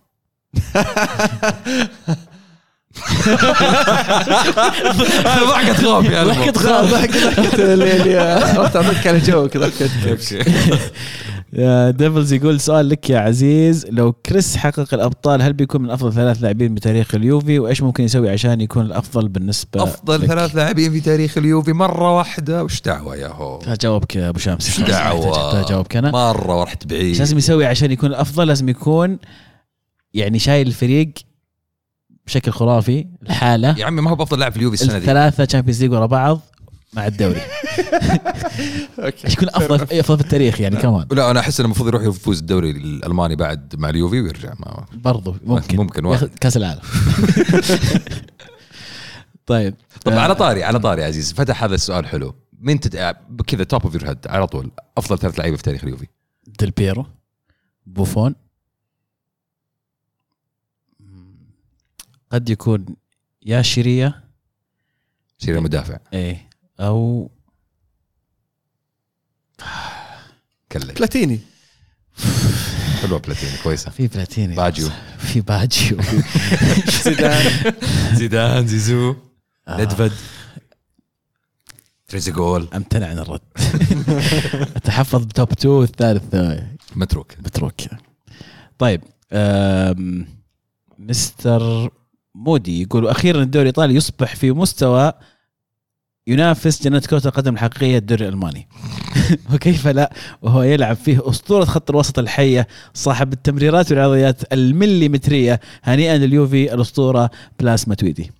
ضحكت غاب يا ضحكت غاب ضحكت اللي أعطيك على جوك ضحكت. ديفلز يقول سؤال لك يا عزيز لو كريس حقق الأبطال هل بيكون من أفضل ثلاث لاعبين بتاريخ اليوفي وإيش ممكن يسوي عشان يكون الأفضل بالنسبة أفضل لك. ثلاث لاعبين في تاريخ اليوفي مرة واحدة وش دعوة يا هو هجاوبك يا أبو شامس دعوة هجاوبك أنا مرة ورحت بعيد. لازم يسوي عشان يكون الأفضل لازم يكون يعني شايل الفريق بشكل خرافي الحالة يا عمي ما هو بأفضل لاعب في اليوفي السنة دي الثلاثة تشامبيونز ليج ورا بعض مع الدوري يكون أفضل أي أفضل في التاريخ يعني كمان. لا أنا أحس إنه المفروض يروح يفوز الدوري الألماني بعد مع اليوفي ويرجع معه برضو ممكن ممكن ياخذ كأس العالم. طيب طب آه. على طاري على طاري عزيز فتح هذا السؤال حلو مين تد كذا توب أوف يور هيد على طول أفضل ثلاث لعيبة في تاريخ اليوفي ديل بيرو بوفون قد يكون يا شيرية شيرية مدافع ايه او كلك بلاتيني. حلوة بلاتيني كويسة. في بلاتيني باجيو في باجيو زيدان زيدان زيزو ندفد تريزيجول. امتنع عن الرد. اتحفظ بتوب تو الثالث متروك متروك. طيب مستر مودي يقول أخيرا الدوري الإيطالي يصبح في مستوى ينافس جنة كرة القدم الحقيقية الدوري الألماني. وكيف لا وهو يلعب فيه أسطورة خط الوسط الحية صاحب التمريرات والعرضيات المليمترية. هنيئا لليوفي الأسطورة بلاس ماتويدي.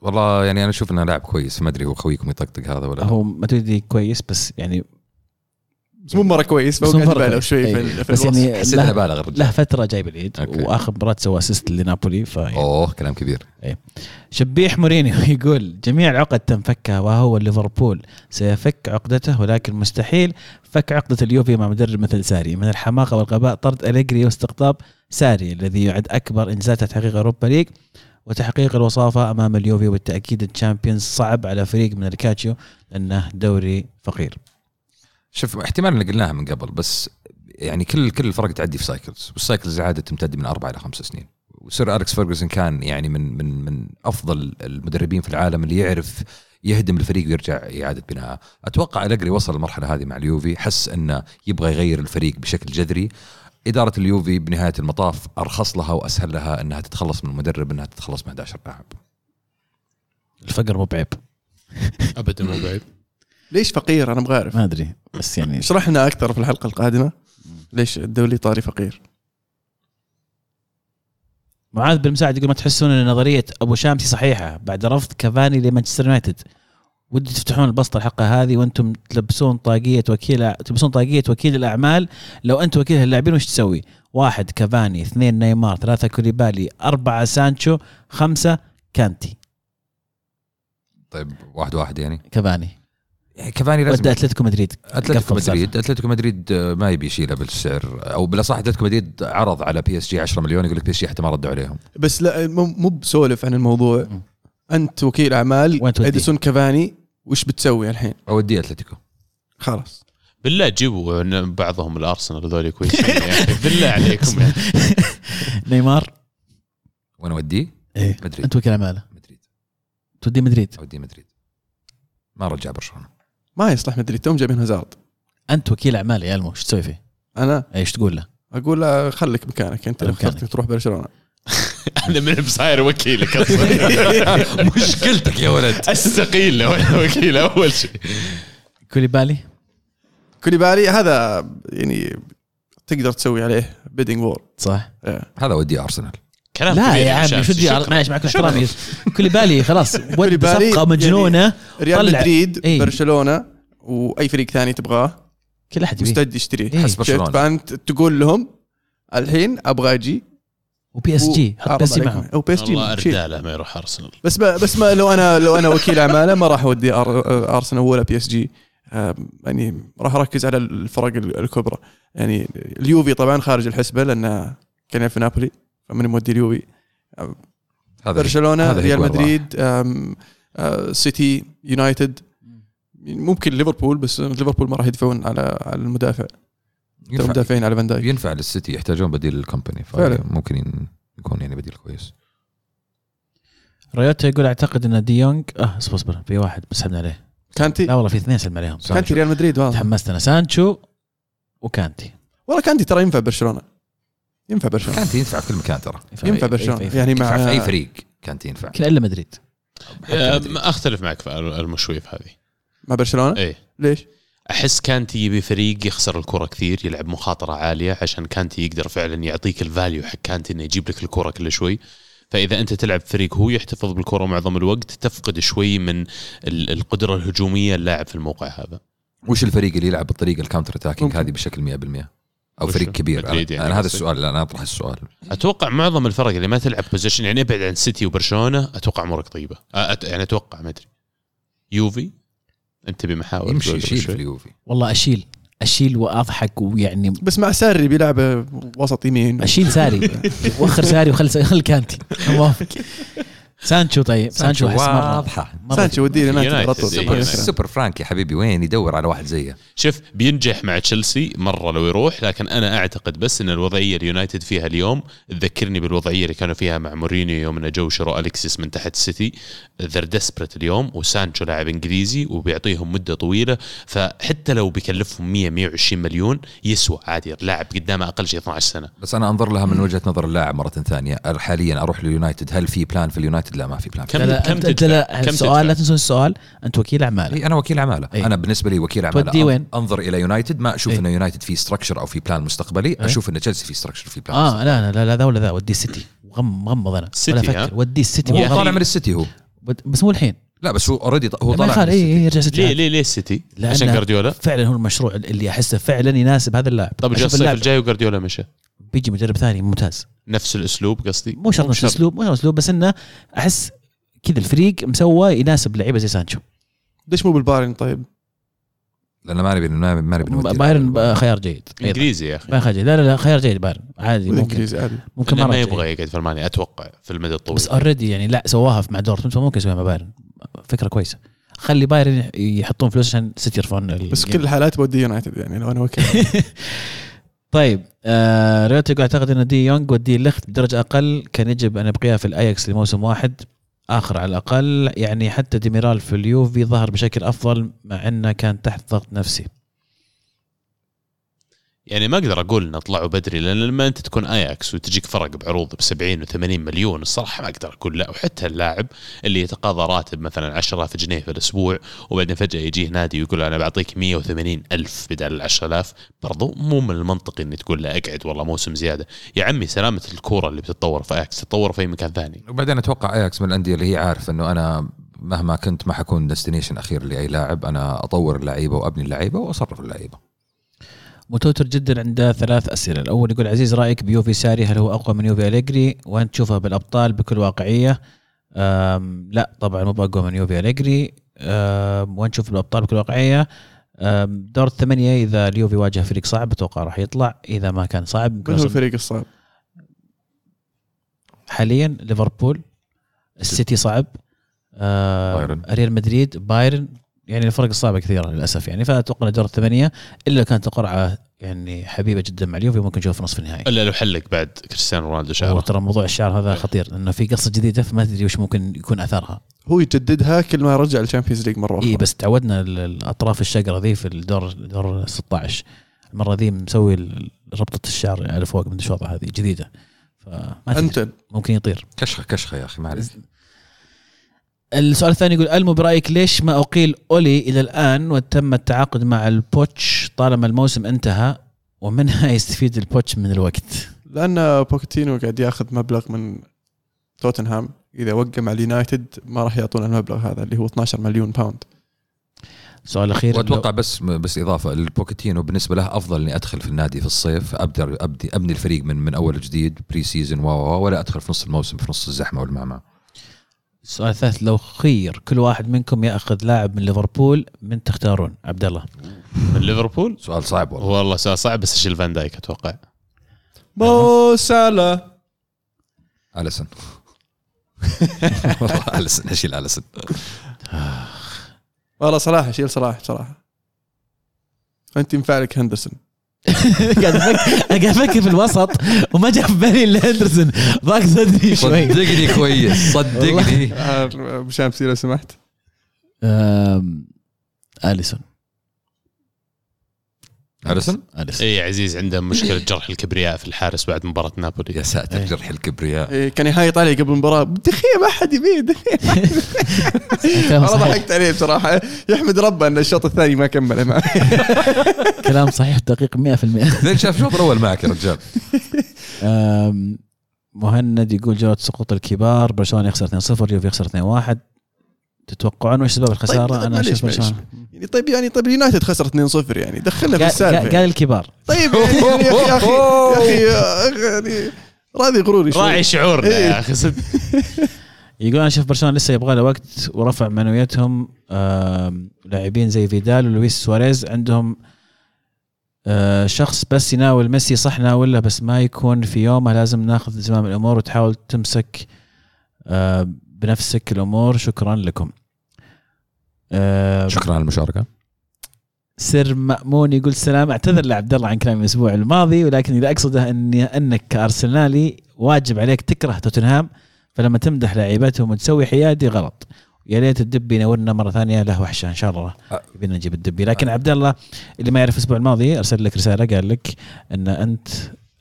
والله يعني أنا أشوف أنه لاعب كويس. ما أدري هو خويكم يطقطق هذا ولا هو ماتويدي كويس بس يعني مو مرة كويس بس مبالغ شوي في بس يعني له بالغ له فترة جايب العيد وآخر مباراة سوى أسيست لنابولي. أوه كلام كبير. أيه. شبيح مورينيو يقول جميع العقد تم فكها وهو ليفربول سيفك عقدته ولكن مستحيل فك عقدة اليوفي مع مدرب مثل ساري. من الحماقة والغباء طرد أليجري واستقطاب ساري الذي يعد أكبر إنجاز تحقيق أوروبا ليج وتحقيق الوصافة أمام اليوفي والتأكيد الشامبيونز صعب على فريق من الكاتشيو لأنه دوري فقير. شوف احتمال اللي قلناها من قبل بس يعني كل كل الفرق تعدي في سايكلز والسايكلز عادة تمتد من أربعة إلى خمسة سنين. وسير أليكس فيرغسون كان يعني من من من أفضل المدربين في العالم اللي يعرف يهدم الفريق ويرجع إعادة بناءه. أتوقع أليجري وصل المرحلة هذه مع اليوفي حس أنه يبغى يغير الفريق بشكل جذري. إدارة اليوفي بنهاية المطاف أرخص لها وأسهل لها أنها تتخلص من المدرب أنها تتخلص من أحد عشر لاعب. الفقر مو بعيب. أبدا مو بعيب. ليش فقير أنا مغارف ما أدري بس يعني شرحنا أكثر في الحلقة القادمة ليش الدولي طاري فقير. معاذ بالمساعد يقول ما تحسون أن نظرية أبو شامسي صحيحة بعد رفض كافاني لمانشستر يونايتد؟ ودي تفتحون البسطة الحلقة هذه وأنتم تلبسون طاقية وكيل تلبسون طاقية وكيل الأعمال. لو أنت وكيل هاللاعبين وش تسوي؟ واحد كافاني، اثنين نيمار، ثلاثة كوليبالي، أربعة سانشو، خمسة كانتي. طيب واحد واحد يعني كافاني كفاني لازم ودي أتلتيكو مدريد أتلتيكو مدريد أتلتيكو مدريد ما يبي يشيله بالسعر أو بلا صح. أتلتيكو مدريد عرض على بي اس جي عشرة مليون يقول لك بي اس جي حتى ما ردوا عليهم. بس لا مو بسولف عن الموضوع. م. أنت وكيل أعمال إديسون كفاني وش بتسوي الحين؟ أودي أتلتيكو خلاص بالله جيبوا بعضهم الأرسنال هذول كويسين يعني بالله عليكم يعني. نيمار وأنا ودي إيه؟ مدريد. أنت وكيل أعمال مدريد تودي مدريد أودي مدريد ما رجع برشلونة ما يصلح مدريد توم جايبين هازارد. أنت وكيل أعمال يا المو شو تسوي فيه؟ أنا إيش تقول له؟ أقول له خليك مكانك أنت اخترتك تروح برشلونة. أنا من بصير وكيلك مشكلتك يا ولد أستقيل لو أنا وكيل أول شيء. كوليبالي كوليبالي هذا يعني تقدر تسوي عليه بيدينغ وور صح؟ هذا ودي أرسنال لا يا عمي شو دي معلش معك احترامي. كوليبالي خلاص صفقة مجنونة ريال مدريد ايه؟ برشلونة واي فريق ثاني تبغاه كل احد مستعد يشتريه ايه؟ حسب برشلونة فانت تقول لهم الحين ابغى اجي وبي اس جي حط بس معهم او بي اس جي والله ارداله ما يروح ارسنال بس بس ما لو انا لو انا وكيل اعماله ما راح اودي ارسنال ولا بي اس جي يعني راح اركز على الفرق الكبرى. يعني اليوفي طبعا خارج الحسبة لانه كان في نابولي من مودي اليوفي برشلونة ريال مدريد أم أم سيتي يونايتد ممكن ليفربول بس ليفربول ما راح يدفعون على على المدافع مدافعين على فان دايك ينفع للسيتي يحتاجون بديل للكمباني فممكن يكون يعني بديل كويس. ريوتا يقول اعتقد ان دي يونغ اه اصبر اصبر في واحد بس سحبنا عليه كانتي لا والله في اثنين سلم عليهم كانتي ريال مدريد والله تحمست انا سانشو وكانتي والله كانتي ترى ينفع برشلونة ينفع برشلونة كانت ينفع في كل مكان ترى ينفع برشلونة يعني مع في أي فريق كانت ينفع كل إلا مدريد. أختلف معك في المشويف هذه مع برشلونة إيه ليش أحس كانت يبي فريق يخسر الكرة كثير يلعب مخاطرة عالية عشان كانت يقدر فعلا يعطيك الفاليو حق كانت إنه يجيب لك الكرة كل شوي. فإذا أنت تلعب فريق هو يحتفظ بالكرة معظم الوقت تفقد شوي من القدرة الهجومية اللاعب في الموقع هذا. وش الفريق اللي يلعب بالطريقة الكاونتر اتاكينج هذه بشكل مية بالمية أو فريق كبير؟ أنا, يعني أنا هذا السؤال أنا أطرح السؤال. أتوقع معظم الفرق اللي ما تلعب بوزيشن يعني بعد عن سيتي وبرشلونة أتوقع أمورك طيبة. أت... يعني أتوقع ما أدري يوفي أنت بمحاول يمشي يشيل في اليوفي والله أشيل اشيل واضحك ويعني بس مع ساري بيلعب وسط يمين اشيل ساري واخر ساري وخلص خل كانتي موافق. سانشو طيب سانشو حس مرة واضحة سانشو ودي لنا سوبر فرانك يا حبيبي وين يدور على واحد زيه. شوف بينجح مع تشيلسي مرة لو يروح، لكن أنا أعتقد بس إن الوضعية اليونايتد فيها اليوم تذكرني بالوضعية اللي كانوا فيها مع مورينيو يوم إنه جو شروا أليكسيس من تحت سيتي. ذر ديسبرت اليوم، وسانشو لاعب إنجليزي وبيعطيهم مدة طويلة، فحتى لو بيكلفهم مية مية وعشرين مليون يسوى عادي، لاعب قدامه أقل شيء اثنا عشر سنة. بس أنا أنظر لها من وجهة نظر اللاعب مرة ثانية. حاليا أروح لليونايتد، هل في بلان في اليونايتد؟ لا ما في بلان. كم لا كم تدفع؟ كم سؤال لا تنسون السؤال، انت وكيل اعمال. اي انا وكيل اعمال. انا بالنسبه لي وكيل اعمال انظر الى يونايتد، ما اشوف ان يونايتد في ستراكشر او في بلان مستقبلي. اشوف ان تشيلسي في ستراكشر في بلان. اه لا لا لا ذا ولا ذا، ودي السيتي وغم غمض انا ولا افكر. ودي السيتي هو طالع من السيتي هو، بس مو الحين. لا بس هو اوريدي هو طالع. ليه ليه ليه السيتي؟ عشان غارديولا فعلا هو المشروع اللي احسه فعلا يناسب هذا اللاعب. طب الصيف الجاي وغارديولا مشى، بيجي مدرب ثاني ممتاز نفس الاسلوب. قصدي مو شرط نفس الاسلوب، مو شرط اسلوب، بس انه احس كذا الفريق مسوى يناسب لعيبه زي سانشو. ليش مو بالبايرن؟ طيب لانه ما نبي ما نبي بايرن خيار جيد انجليزي يا اخي. ما لا لا خيار جيد بايرن عادي ممكن ممكن ما يبغى يقعد في المانيا اتوقع في المدى الطويل، بس اوريدي يعني لا سواها مع دورتموند فممكن يسويها مع بايرن. فكره كويسه، خلي بايرن يحطون فلوس عشان سيتي يرفعون. بس كل الحالات بودي يونايتد يعني لو انا وكيل. طيب آه ريوتيغو اعتقد ان دي يونغ ودي لخت بدرجة اقل كان يجب ان يبقيها في الاياكس لموسم واحد اخر على الاقل. يعني حتى ديميرال في اليوفي ظهر بشكل افضل مع انه كان تحت ضغط نفسي. يعني ما اقدر اقول نطلعوا بدري، لان لما انت تكون اياكس وتجيك فرق بعروض ب سبعين وثمانين مليون الصراحه ما اقدر اقول لا. وحتى اللاعب اللي يتقاضى راتب مثلا عشرة آلاف جنيه في الاسبوع وبعدين فجاه يجيه نادي ويقول انا بعطيك مية وثمانين ألف بدل عشرة آلاف، برضو مو من المنطقي اني تقول لا اقعد والله موسم زياده. يا عمي سلامه الكوره اللي بتتطور في اياكس تتطور في مكان ثاني. وبعدين اتوقع اياكس من الانديه اللي هي عارف انه انا مهما كنت ما حكون ديستنيشن اخير لاي لاعب، انا اطور اللعيبه وابني اللعيبه واصرف اللعيبه. متوتر جدا، عنده ثلاث أسئلة. الأول يقول عزيز رأيك بيوفي ساري، هل هو أقوى من يوفي أليجري وأنت تشوفها بالأبطال بكل واقعية؟ لا طبعا مو أقوى من يوفي أليجري وأنت تشوف بالأبطال بكل واقعية. دور الثمانية إذا اليوفي واجه فريق صعب أتوقع راح يطلع، إذا ما كان صعب. من الفريق الصعب حاليا؟ ليفربول، السيتي صعب، ريال مدريد، بايرن، يعني الفرق الصعبة كثيرة للأسف يعني. فأتوقع دور الثمانية إلا كانت قرعة يعني حبيبة جدا مع اليوفي ممكن نشوف نصف النهائي. إلا لو حلق بعد كريستيانو رونالدو شعره. ترى موضوع الشعر هذا خطير، إنه في قصة جديدة فما تدري وش ممكن يكون أثرها. هو يجددها كل ما يرجع للشامبيونز ليج مرة أخرى. إيه بس تعودنا الأطراف الشقرة ذي في الدور دور ستة عشر المرة ذي مسوي ربطة الشعر على فوق من الشوطة هذه جديدة. أنت ممكن يطير كشخة كشخة يا أخي معلش. السؤال الثاني يقول ألمو برأيك ليش ما أقيل أولي إلى الآن وتم التعاقد مع البوتش طالما الموسم انتهى ومنها يستفيد البوتش من الوقت؟ لأن بوكتينو قاعد يأخذ مبلغ من توتنهام، إذا وقع مع اليونايتد ما راح يعطون المبلغ هذا اللي هو اثنا عشر مليون باوند. سؤال أخير وأتوقع بس بس إضافة للبوكتينو بالنسبة له أفضل إني أدخل في النادي في الصيف أبدأ أبدي أبني الفريق من من أول جديد بري سيزن واو، ولا أدخل في نص الموسم في نص الزحمة والمعمعة. السؤال الثالث، لو خير كل واحد منكم يأخذ لاعب من ليفربول من تختارون؟ عبد الله من ليفربول. سؤال صعب والله، والله سؤال صعب. بس شيل فان دايك أتوقع، مو سالا، أليسن. والله أليسن، أشيل أليسن. والله صلاح، أشيل صلاح صراحة. أنت مفعلك هندرسون. قاعد افكر في الوسط وما جاء في بالي الهندرسون، ضاق صدري شوي. صدقني كويس، صدقني مش عم سير لو سمحت. أليسون أليسون أليسون اي عزيز عنده مشكلة جرح الكبرياء في الحارس بعد مباراة نابولي. يا ساتر جرح الكبرياء، كان يهايط علي قبل المباراة دخيل ما حد يبيد. انا ضحكت عليه بصراحة، يحمد ربه ان الشوط الثاني ما كمل معه. كلام صحيح دقيق مئة في المئة. زين شاف الشوط الأول معك يا رجال. مهند يقول جرى سقوط الكبار، برشلونة يخسر اثنين صفر، يوفي يخسر اثنين واحد، تتوقعون وش سبب الخساره؟ طيب انا اشوف مش يعني. طيب يعني طيب يونايتد خسر اثنين صفر يعني دخلنا في السالفه قال الكبار. طيب يعني يا اخي يا اخي يعني راضي غروري شوي راعي شعورنا يا اخي. يقول انا شايف برشلونه لسه يبغى له وقت ورفع معنوياتهم. لاعبين زي فيدال ولويس سواريز عندهم شخص بس يناول ميسي صح ناوله بس ما يكون في يومه, لازم ناخذ زمام الأمور وتحاول تمسك بنفسك الأمور. شكرا لكم. شكرا على المشاركة. سر مأمون يقول سلام, اعتذر لعبد الله عن كلامي الأسبوع الماضي, ولكن إذا أقصده أني أنك كأرسنالي واجب عليك تكره توتنهام, فلما تمدح لاعباتهم وتسوي حيادي غلط. يا ليت الدبي نورنا مره ثانيه, له وحشه ان شاء الله بدنا نجيب الدبي. لكن عبد الله اللي ما يعرف الاسبوع الماضي ارسل لك رساله قال لك ان انت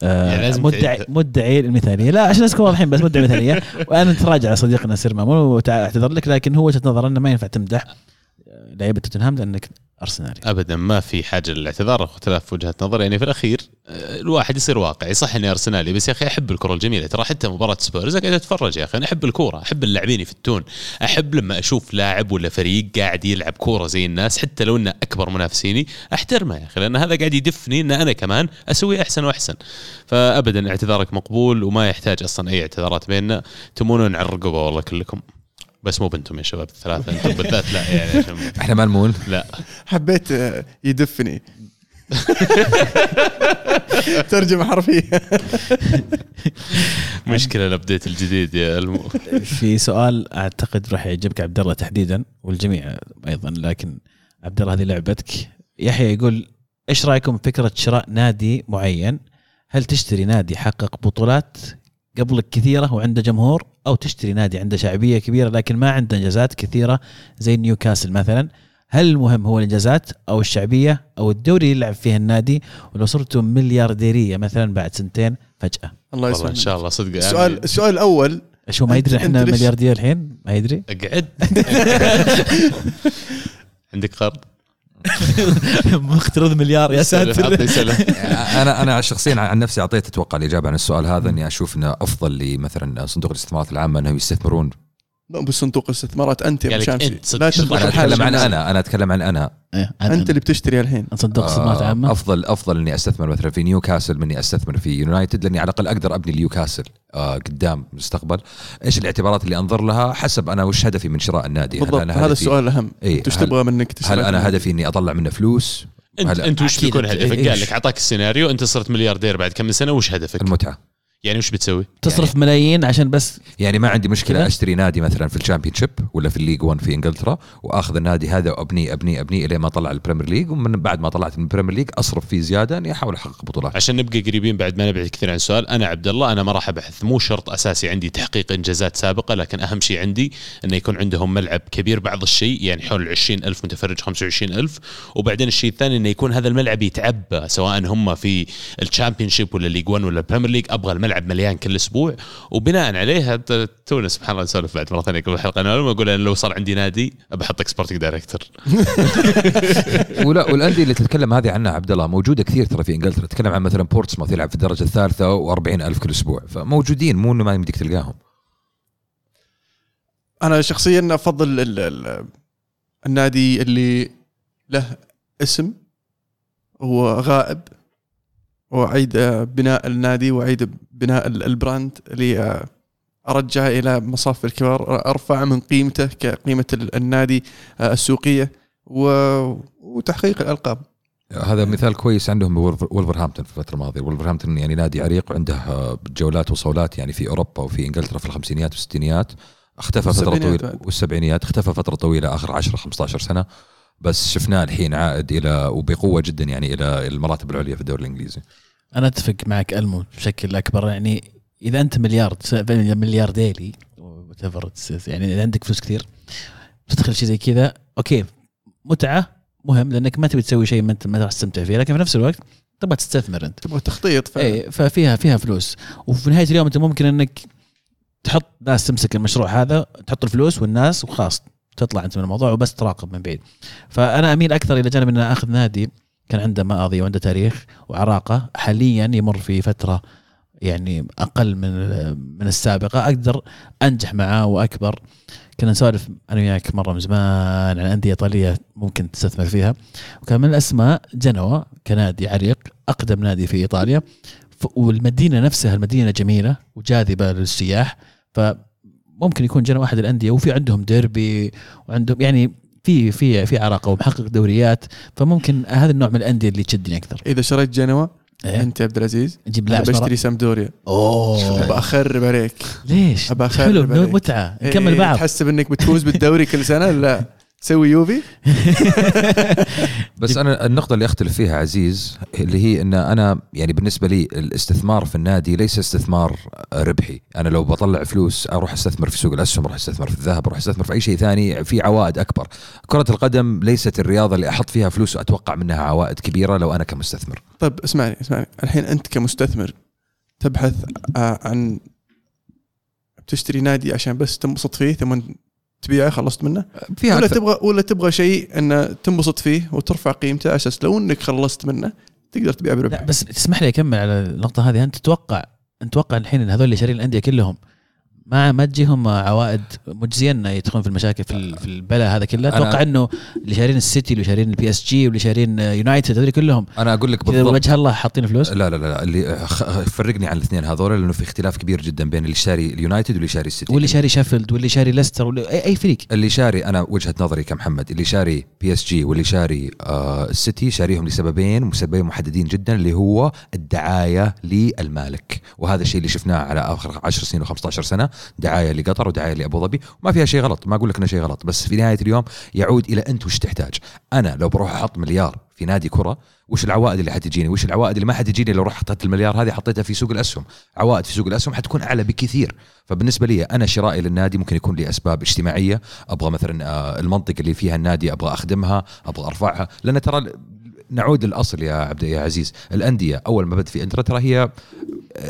يعني مدعي مدعي المثاليه, لا عشان اسكت الحين بس مدعي المثاليه, وانا تراجع صديقنا سير مامون واعتذر لك, لكن هو وجهه نظر انه ما ينفع تمدح لعيبه توتنهام لانك ارسنالي. ابدا ما في حاجه للاعتذار, اختلاف وجهه نظر يعني في الاخير الواحد يصير واقعي. صح اني ارسنالي بس يا اخي احب الكره الجميله, ترى حتى مباراه سبيرز قاعد اتفرج يا اخي, انا احب الكوره, احب اللاعبين يفتون, احب لما اشوف لاعب ولا فريق قاعد يلعب كوره زي الناس حتى لو انه اكبر منافسيني احترمه يا اخي, لان هذا قاعد يدفني ان انا كمان اسوي احسن واحسن. فابدا اعتذارك مقبول وما يحتاج اصلا اي اعتذارات بيننا, تمونون على الرقبه والله كلكم, بس مو بنتم يا شباب الثلاثة, انتم بالذات لا يعني احنا ما نمون, لا حبيت يدفني ترجمة حرفية مشكلة الابديت الجديد يا المو. في سؤال اعتقد راح يعجبك عبد الله تحديدا والجميع ايضا, لكن عبد الله هذه لعبتك. يحيى يقول ايش رايكم فكرة شراء نادي معين؟ هل تشتري نادي حقق بطولات قبلك كثيرة وعنده جمهور, أو تشتري نادي عنده شعبية كبيرة لكن ما عنده إنجازات كثيرة زي نيوكاسل مثلا؟ هل المهم هو الإنجازات أو الشعبية أو الدوري اللي لعب فيه النادي؟ ولو صرتم مليارديرية مثلا بعد سنتين فجأة, الله يسلمك إن شاء الله. صدق السؤال, السؤال الأول شو ما يدري إحنا ملياردير الحين, ما يدري أقعد عندك قرض مقترض مليار يا ساتر. انا انا شخصيا عن نفسي اعطيت اتوقع الاجابه عن السؤال هذا, اني اشوف انه افضل لمثلا صندوق الاستثمارات العامه انه يستثمرون. لا بالصندوق الاستثمارات انت يعني مش انت لا تتكلم عن انا انا اتكلم عن انا أيه. انت اللي بتشتري الحين صندوق الاستثمارات العامه. افضل افضل اني استثمر مثلا في نيوكاسل مني استثمر في يونايتد, لاني على الاقل اقدر ابني نيوكاسل قدام مستقبل. ايش الاعتبارات اللي انظر لها حسب انا وش هدفي من شراء النادي؟ هذا السؤال الاهم. انت ايش تبغى منك تشتري؟ هل انا هدفي اني اطلع منه فلوس؟ انت, انت وش بيكون هدفك؟ قال لك اعطاك السيناريو انت صرت ملياردير بعد كم سنه, وش هدفك؟ المتعه يعني. وش بتسوي؟ تصرف يعني ملايين عشان بس يعني ما عندي مشكلة كدا. أشتري نادي مثلا في الشامبيونشيب ولا في الليج ون في إنجلترا, وأخذ النادي هذا وأبني أبني أبني إلى ما طلع البريمير ليج, ومن بعد ما طلعت من البريمير ليج أصرف فيه زيادة أني أحاول أحقق بطولات. عشان نبقى قريبين بعد ما نبعد كثير عن السؤال, أنا عبد الله أنا ما راح أبحث, مو شرط أساسي عندي تحقيق إنجازات سابقة, لكن أهم شيء عندي أنه يكون عندهم ملعب كبير بعض الشيء, يعني حول عشرين ألف متفرج خمسة وعشرين ألف, وبعدين الشيء الثاني أنه يكون هذا الملعب يتعبى, سواء هم في الشامبيونشيب ولا الليج ون ولا البريمير ليج. أبغى ملعب مليان كل اسبوع, وبناء عليه هذا تونس سبحان الله نسولف بعد مره ثانيه قبل الحلقه. انا لما اقول أنا لو صار عندي نادي بحطك سبورتنج دايركتور ولا والانديه اللي تتكلم هذه عنها عبد الله موجوده كثير ترى في انجلترا. تتكلم عن مثلا بورتسموث يلعب في الدرجه الثالثه وأربعين ألف كل اسبوع, فموجودين, مو انه ما يمديك تلقاهم. انا شخصيا افضل ال ال النادي اللي له اسم هو غائب, وعيد بناء النادي وعيد بناء البراند اللي أرجع إلى مصاف الكبار, أرفع من قيمته كقيمة النادي السوقية وتحقيق الألقاب. هذا مثال كويس عندهم وولفرهامبتون في الفترة الماضية. وولفرهامبتون يعني نادي عريق وعنده جولات وصولات يعني في أوروبا وفي إنجلترا في الخمسينيات والستينيات, اختفى فترة طويلة, والسبعينيات اختفى فترة طويلة آخر عشر خمسة عشر سنة, بس شفناه الحين عائد إلى وبقوة جدا يعني إلى المراتب العليا في الدوري الإنجليزي. أنا أتفق معك ألمو بشكل أكبر, يعني إذا أنت مليارد مليار ديلي يعني إذا عندك فلوس كثير تدخل شيء زي كذا أوكي متعة مهم, لأنك ما تبي تسوي شيء ما أنت ما راح تستمتع فيه, لكن في نفس الوقت تبغى تستثمر, أنت تبغى تخطيط فعلا. ففيها فيها فلوس, وفي نهاية اليوم أنت ممكن أنك تحط ناس تمسك المشروع هذا, تحط الفلوس والناس وخاص تطلع أنت من الموضوع وبس تراقب من بعيد. فأنا أميل أكثر إلى جانب أن أخذ نادي كان عنده ماضي وعنده تاريخ وعراقة, حاليا يمر في فترة يعني أقل من من السابقة, أقدر أنجح معاه وأكبر. كنا نسولف أنا وياك مرة من زمان عن أندية إيطالية ممكن تستثمر فيها, وكان من الأسماء جنوة كنادي عريق, أقدم نادي في إيطاليا, والمدينة نفسها المدينة جميلة وجاذبة للسياح, ف ممكن يكون جنوا أحد الأندية, وفي عندهم ديربي وعندهم يعني في في في عراقه ومحقق دوريات, فممكن هذا النوع من الانديه اللي تشدني اكثر. اذا شريت جنوة إيه؟ انت عبد العزيز جيب لاعب بشتري سامدوريا. اوه بخرب عليك. ليش حلو نوع متعه نكمل إيه بعض. تحسب انك بتفوز بالدوري كل سنه؟ لا سوي يوفي. بس انا النقطه اللي اختلف فيها عزيز اللي هي ان انا يعني بالنسبه لي الاستثمار في النادي ليس استثمار ربحي. انا لو بطلع فلوس اروح استثمر في سوق الاسهم, اروح استثمر في الذهب, اروح استثمر في اي شيء ثاني في عوائد اكبر. كره القدم ليست الرياضه اللي احط فيها فلوس واتوقع منها عوائد كبيره لو انا كمستثمر. طب اسمعني اسمعني الحين انت كمستثمر تبحث عن بتشتري نادي عشان بس تنبسط فيه ثم تبيعه خلصت منه فيها, ولا تبغى ولا تبغى شيء أن تنبسط فيه وترفع قيمته أساس لو أنك خلصت منه تقدر تبيعه بربح؟ بس تسمح لي أكمل على النقطة هذه. أنت تتوقع أنت تتوقع الحين إن هذول اللي شارين الأندية كلهم ما ما تجيهم عوائد مجزية إنه يدخلون في المشاكل في في البلاء هذا كله؟ أتوقع إنه اللي شارين السيتي اللي شارين البي إس جي واللي شارين يونايتد هذول كلهم أنا أقول لك بالضبط وجه الله حاطين فلوس. لا لا لا اللي فرقني عن الاثنين هذول لأنه في اختلاف كبير جدا بين اللي شاري اليونايتد واللي شاري السيتي واللي شاري شيفيلد واللي شاري ليستر واللي أي فريق. اللي شاري أنا وجهة نظري كمحمد اللي شاري بي إس جي واللي شاري آه السيتي شاريهم لسببين مسببين محددين جدا اللي هو الدعاية للمالك, وهذا الشيء اللي شفناه على آخر عشر سنين وخمسة عشر سنة, دعاية لقطر ودعاية لأبو ظبي. ما فيها شيء غلط, ما أقول لك أنه شيء غلط, بس في نهاية اليوم يعود إلى أنت وش تحتاج. أنا لو بروح أحط مليار في نادي كرة وش العوائد اللي حتجيني وش العوائد اللي ما حتجيني لو رحت حطيت المليار هذه حطيتها في سوق الأسهم؟ عوائد في سوق الأسهم حتكون أعلى بكثير. فبالنسبة لي أنا شرائي للنادي ممكن يكون لي أسباب اجتماعية, أبغى مثلا المنطقة اللي فيها النادي أبغى أخدمها أبغى أرفعها, لأن ترى نعود للأصل يا عبد يا عزيز. الأندية أول ما بدأت في إنترا ترى هي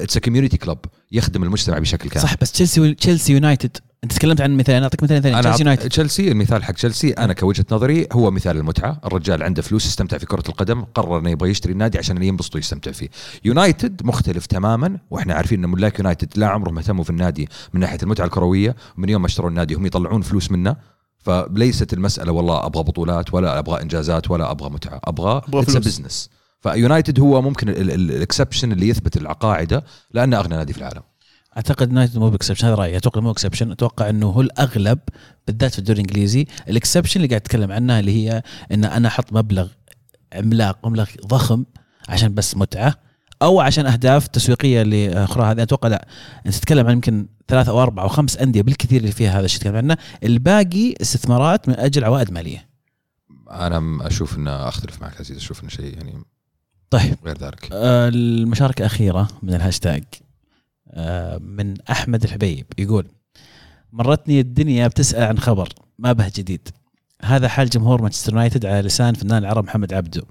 it's a community club يخدم المجتمع بشكل كامل. صح, بس تشيلسي تشيلسي يونايتد انت تكلمت عن مثال, اعطيك مثال ثاني تشيلسي يونايتد. تشيلسي المثال حق تشيلسي انا كوجهة نظري هو مثال المتعة. الرجال عنده فلوس يستمتع في كرة القدم, قرر انه يبغى يشتري النادي عشان ينبسط ويستمتع فيه. يونايتد مختلف تماما, واحنا عارفين ان ملاك يونايتد لا عمرهم اهتموا في النادي من ناحية المتعة الكروية, ومن يوم ما اشتروا النادي هم يطلعون فلوس منه. فليست المسألة والله أبغى بطولات ولا أبغى إنجازات ولا أبغى متعة, أبغى it's a business. فيونايتد هو ممكن الإكسبشن اللي يثبت العقاعدة لأنه أغنى نادي في العالم. أعتقد يونايتد مو بإكسبشن, هذا رأيي. أتوقع مو إكسبشن, أتوقع إنه هو الأغلب بالذات في الدوري الإنجليزي. الإكسبشن اللي قاعد أتكلم عنها اللي هي إن أنا أحط مبلغ عملاق مبلغ ضخم عشان بس متعة أو عشان أهداف تسويقية لأخرى. هذه أتوقع لا, أنت تتكلم عن يمكن ثلاثة أو أربعة أو خمس أندية بالكثير اللي فيها هذا الشيء تكلم عنه. الباقي استثمارات من أجل عوائد مالية. أنا أشوف أن أختلف معك عزيز, أشوف أن شيء يعني طيب غير ذلك. آه المشاركة أخيرة من الهاشتاج آه من أحمد الحبيب يقول مرتني الدنيا بتسأل عن خبر ما به جديد. هذا حال جمهور مانشستر يونايتد على لسان فنان العرب محمد عبده,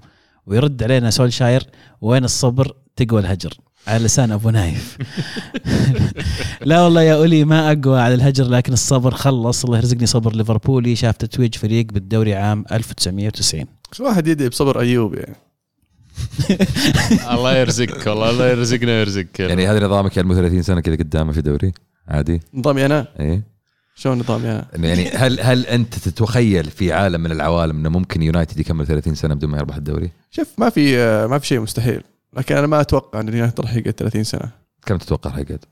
ويرد علينا سولشاير وين الصبر تقوى الهجر على لسان أبو نايف. لا والله يا أولي ما أقوى على الهجر لكن الصبر خلص. الله يرزقني صبر ليفربولي شاف تتويج فريق بالدوري عام ألف وتسعمية وتسعين. شو واحد يدي بصبر أيوب يعني. الله يرزقك والله, الله يرزقنا يرزقك يعني. هذا نظامك يا المو ثلاثين سنة كذا قدامه في دوري عادي؟ نظامي أنا إيه شو نظامي أنا يعني. هل هل أنت تتخيل في عالم من العوالم إنه ممكن يونايتد يكمل ثلاثين سنة بدون ما يربح الدوري؟ شوف ما في ما في شيء مستحيل, لكن أنا ما أتوقع أن اليونايتد راح يقعد ثلاثين سنة. كم تتوقع راح يقعد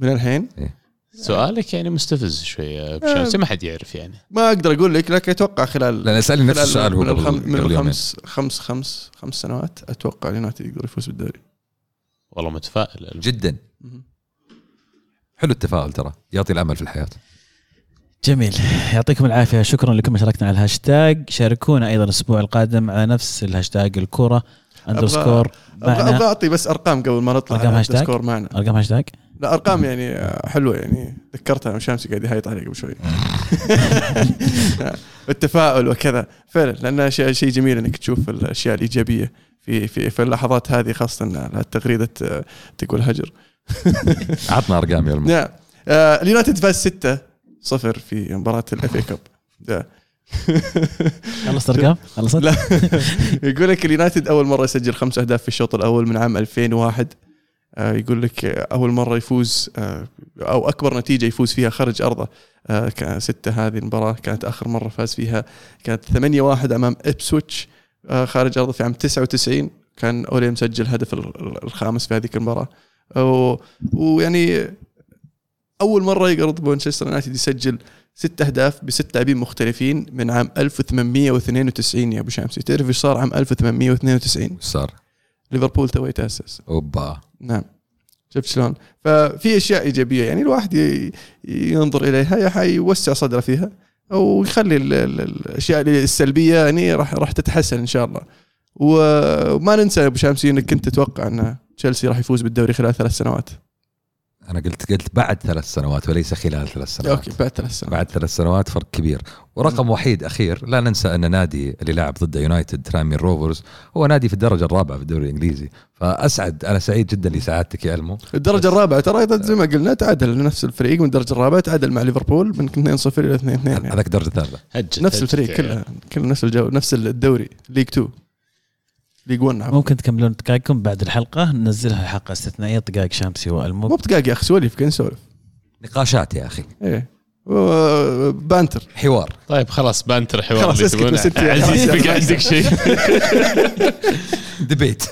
من الحين؟ إيه؟ سؤالك يعني مستفز شوية بشأن ما حد يعرف يعني. ما أقدر أقول لك لكن أتوقع خلال. لا أسألني نفس السؤال. هو من الخمس خمس خمس خمس سنوات أتوقع اليونايتد يقدر يفوز بالدوري. والله متفائل جدا. حلو التفاؤل ترى يعطي الأمل في الحياة. جميل, يعطيكم العافية. شكرا لكم شاركتنا على الهاشتاج. شاركونا أيضا الأسبوع القادم على نفس الهاشتاج الكرة اندرسكور. أبغى أعطي بس أرقام قبل ما نطلع. أرقام هاشتاج معنا. أرقام هاشتاج لا أرقام يعني حلوة يعني ذكرتها شامسي قاعد يهايط عليك بشوي. التفاؤل وكذا فعلا, لأنه شيء شيء جميل إنك تشوف الأشياء الإيجابية في في في اللحظات هذه خاصة التغريدة تقول هجر. عطنا أرقام يا المو. اليونايتد فاز ستة صفر في مباراة الإف إي كاب. خلصت أرقام خلصت. لا يقول لك اليونايتد أول مرة يسجل خمس أهداف في الشوط الأول من عام ألفين وواحد. يقول لك أول مرة يفوز أو أكبر نتيجة يفوز فيها خارج أرضه كان ستة. هذه المباراة كانت آخر مرة فاز فيها كانت ثمانية واحد أمام إبسويتش خارج أرضه في عام تسعة وتسعين. كان أولي مسجل هدف الخامس في هذه المباراة. ويعني أول مرة يقرض مانشستر يونايتد يسجل ست أهداف بست لاعبين مختلفين من عام ألف وثمانمية واثنين وتسعين يا أبو شامسي. تعرف إيش صار عام ألف وثمانمية واثنين وتسعين؟ صار ليفربول توي تأسس. أوبا نعم، شفت شلون؟ ففي أشياء إيجابية يعني الواحد ينظر إليها حيوسع صدره فيها، أو يخلي الأشياء السلبية يعني راح راح تتحسن إن شاء الله. وما ننسى يا أبو شامسي إنك كنت تتوقع أن تشيلسي راح يفوز بالدوري خلال ثلاث سنوات. أنا قلت قلت بعد ثلاث سنوات وليس خلال ثلاث سنوات. أوكي بعد ثلاث سنوات. بعد ثلاث سنوات فرق كبير. ورقم وحيد أخير لا ننسى أن نادي اللي لعب ضد يونايتد ترامي روفرز هو نادي في الدرجة الرابعة في الدوري الإنجليزي. فأسعد أنا سعيد جدا لسعادتك يا ألمو. الدرجة الرابعة ترى زي ما قلنا تعادل نفس الفريق من الدرجة الرابعة، تعادل مع ليفربول من اثنين صفر إلى اثنين اثنين يعني. هذاك درجة ثالثة. نفس الفريق كله كله نفس الجو نفس الدوري ليج تو. ممكن تكملون دقائقكم بعد الحلقة، ننزلها حلقة استثنائية دقائق شامسي والمو. مو دقائق يا أخي، سوالف كنا نسولف نقاشات يا أخي. إيه بانتر حوار. طيب خلاص بانتر حوار. خلاص اسكت عزيز بقى عندك شيء دبيت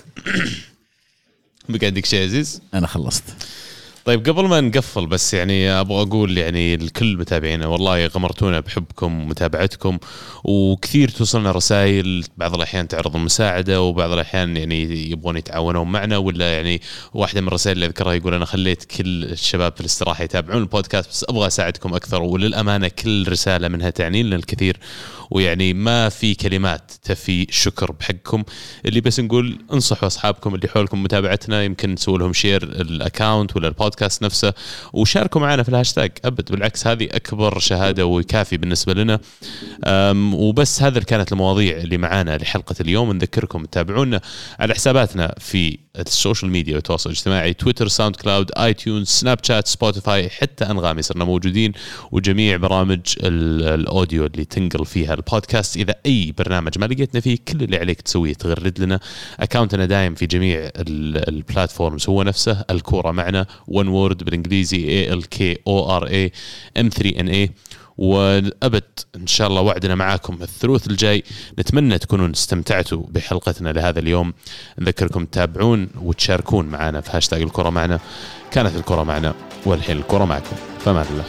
بقى عندك شيء عزيز؟ أنا خلصت. طيب قبل ما نقفل بس يعني أبغى أقول يعني لكل متابعينا والله غمرتونا بحبكم ومتابعتكم، وكثير توصلنا رسائل بعض الأحيان تعرض المساعدة وبعض الأحيان يعني يبغون يتعاونون معنا، ولا يعني واحدة من الرسائل اللي أذكرها يقول أنا خليت كل الشباب في الاستراحة يتابعون البودكاست بس أبغى أساعدكم أكثر. وللأمانة كل رسالة منها تعني لنا الكثير، ويعني ما في كلمات تفي شكر بحقكم. اللي بس نقول انصحوا أصحابكم اللي حولكم متابعتنا، يمكن نسوي لهم شير الأكاونت ولا البودكاست كاس نفسه، وشاركوا معنا في الهاشتاج أبد، بالعكس هذه أكبر شهادة وكافي بالنسبة لنا. وبس هذا كانت المواضيع اللي معنا لحلقة اليوم. نذكركم تتابعونا على حساباتنا في السوشيال ميديا والتواصل الاجتماعي، تويتر، ساوند كلاود، آي تيونز، سناب شات، سبوتيفاي، حتى أنغامي صرنا موجودين، وجميع برامج الأوديو اللي تنقل فيها البودكاست. إذا أي برنامج ما لقيتنا فيه كل اللي عليك تسويه تغرد لنا، أكاونتنا دائم في جميع البلاتفورمز هو نفسه الكورة معنا ون وورد بالإنجليزي A L K O R A M three N A. وأبد إن شاء الله وعدنا معاكم الثلاث الجاي، نتمنى تكونوا استمتعتوا بحلقتنا لهذا اليوم. نذكركم تتابعون وتشاركون معنا في هاشتاج الكرة معنا. كانت الكرة معنا والحين الكرة معكم، فمان الله.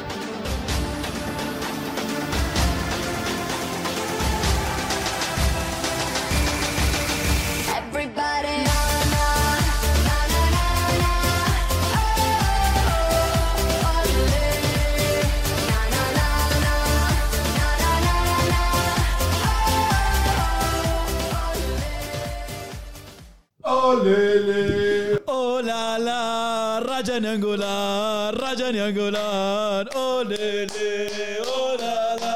Yangulan, Rajan Yangulan, oh le le, oh la la,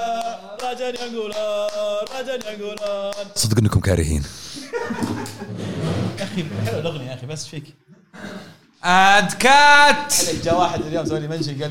Rajan Yangulan, Rajan Yangulan. صدق انكم كارهين. اخي حلو الاغنيه يا اخي بس فيك. اد كات. جاء واحد اليوم سوالي منشي قال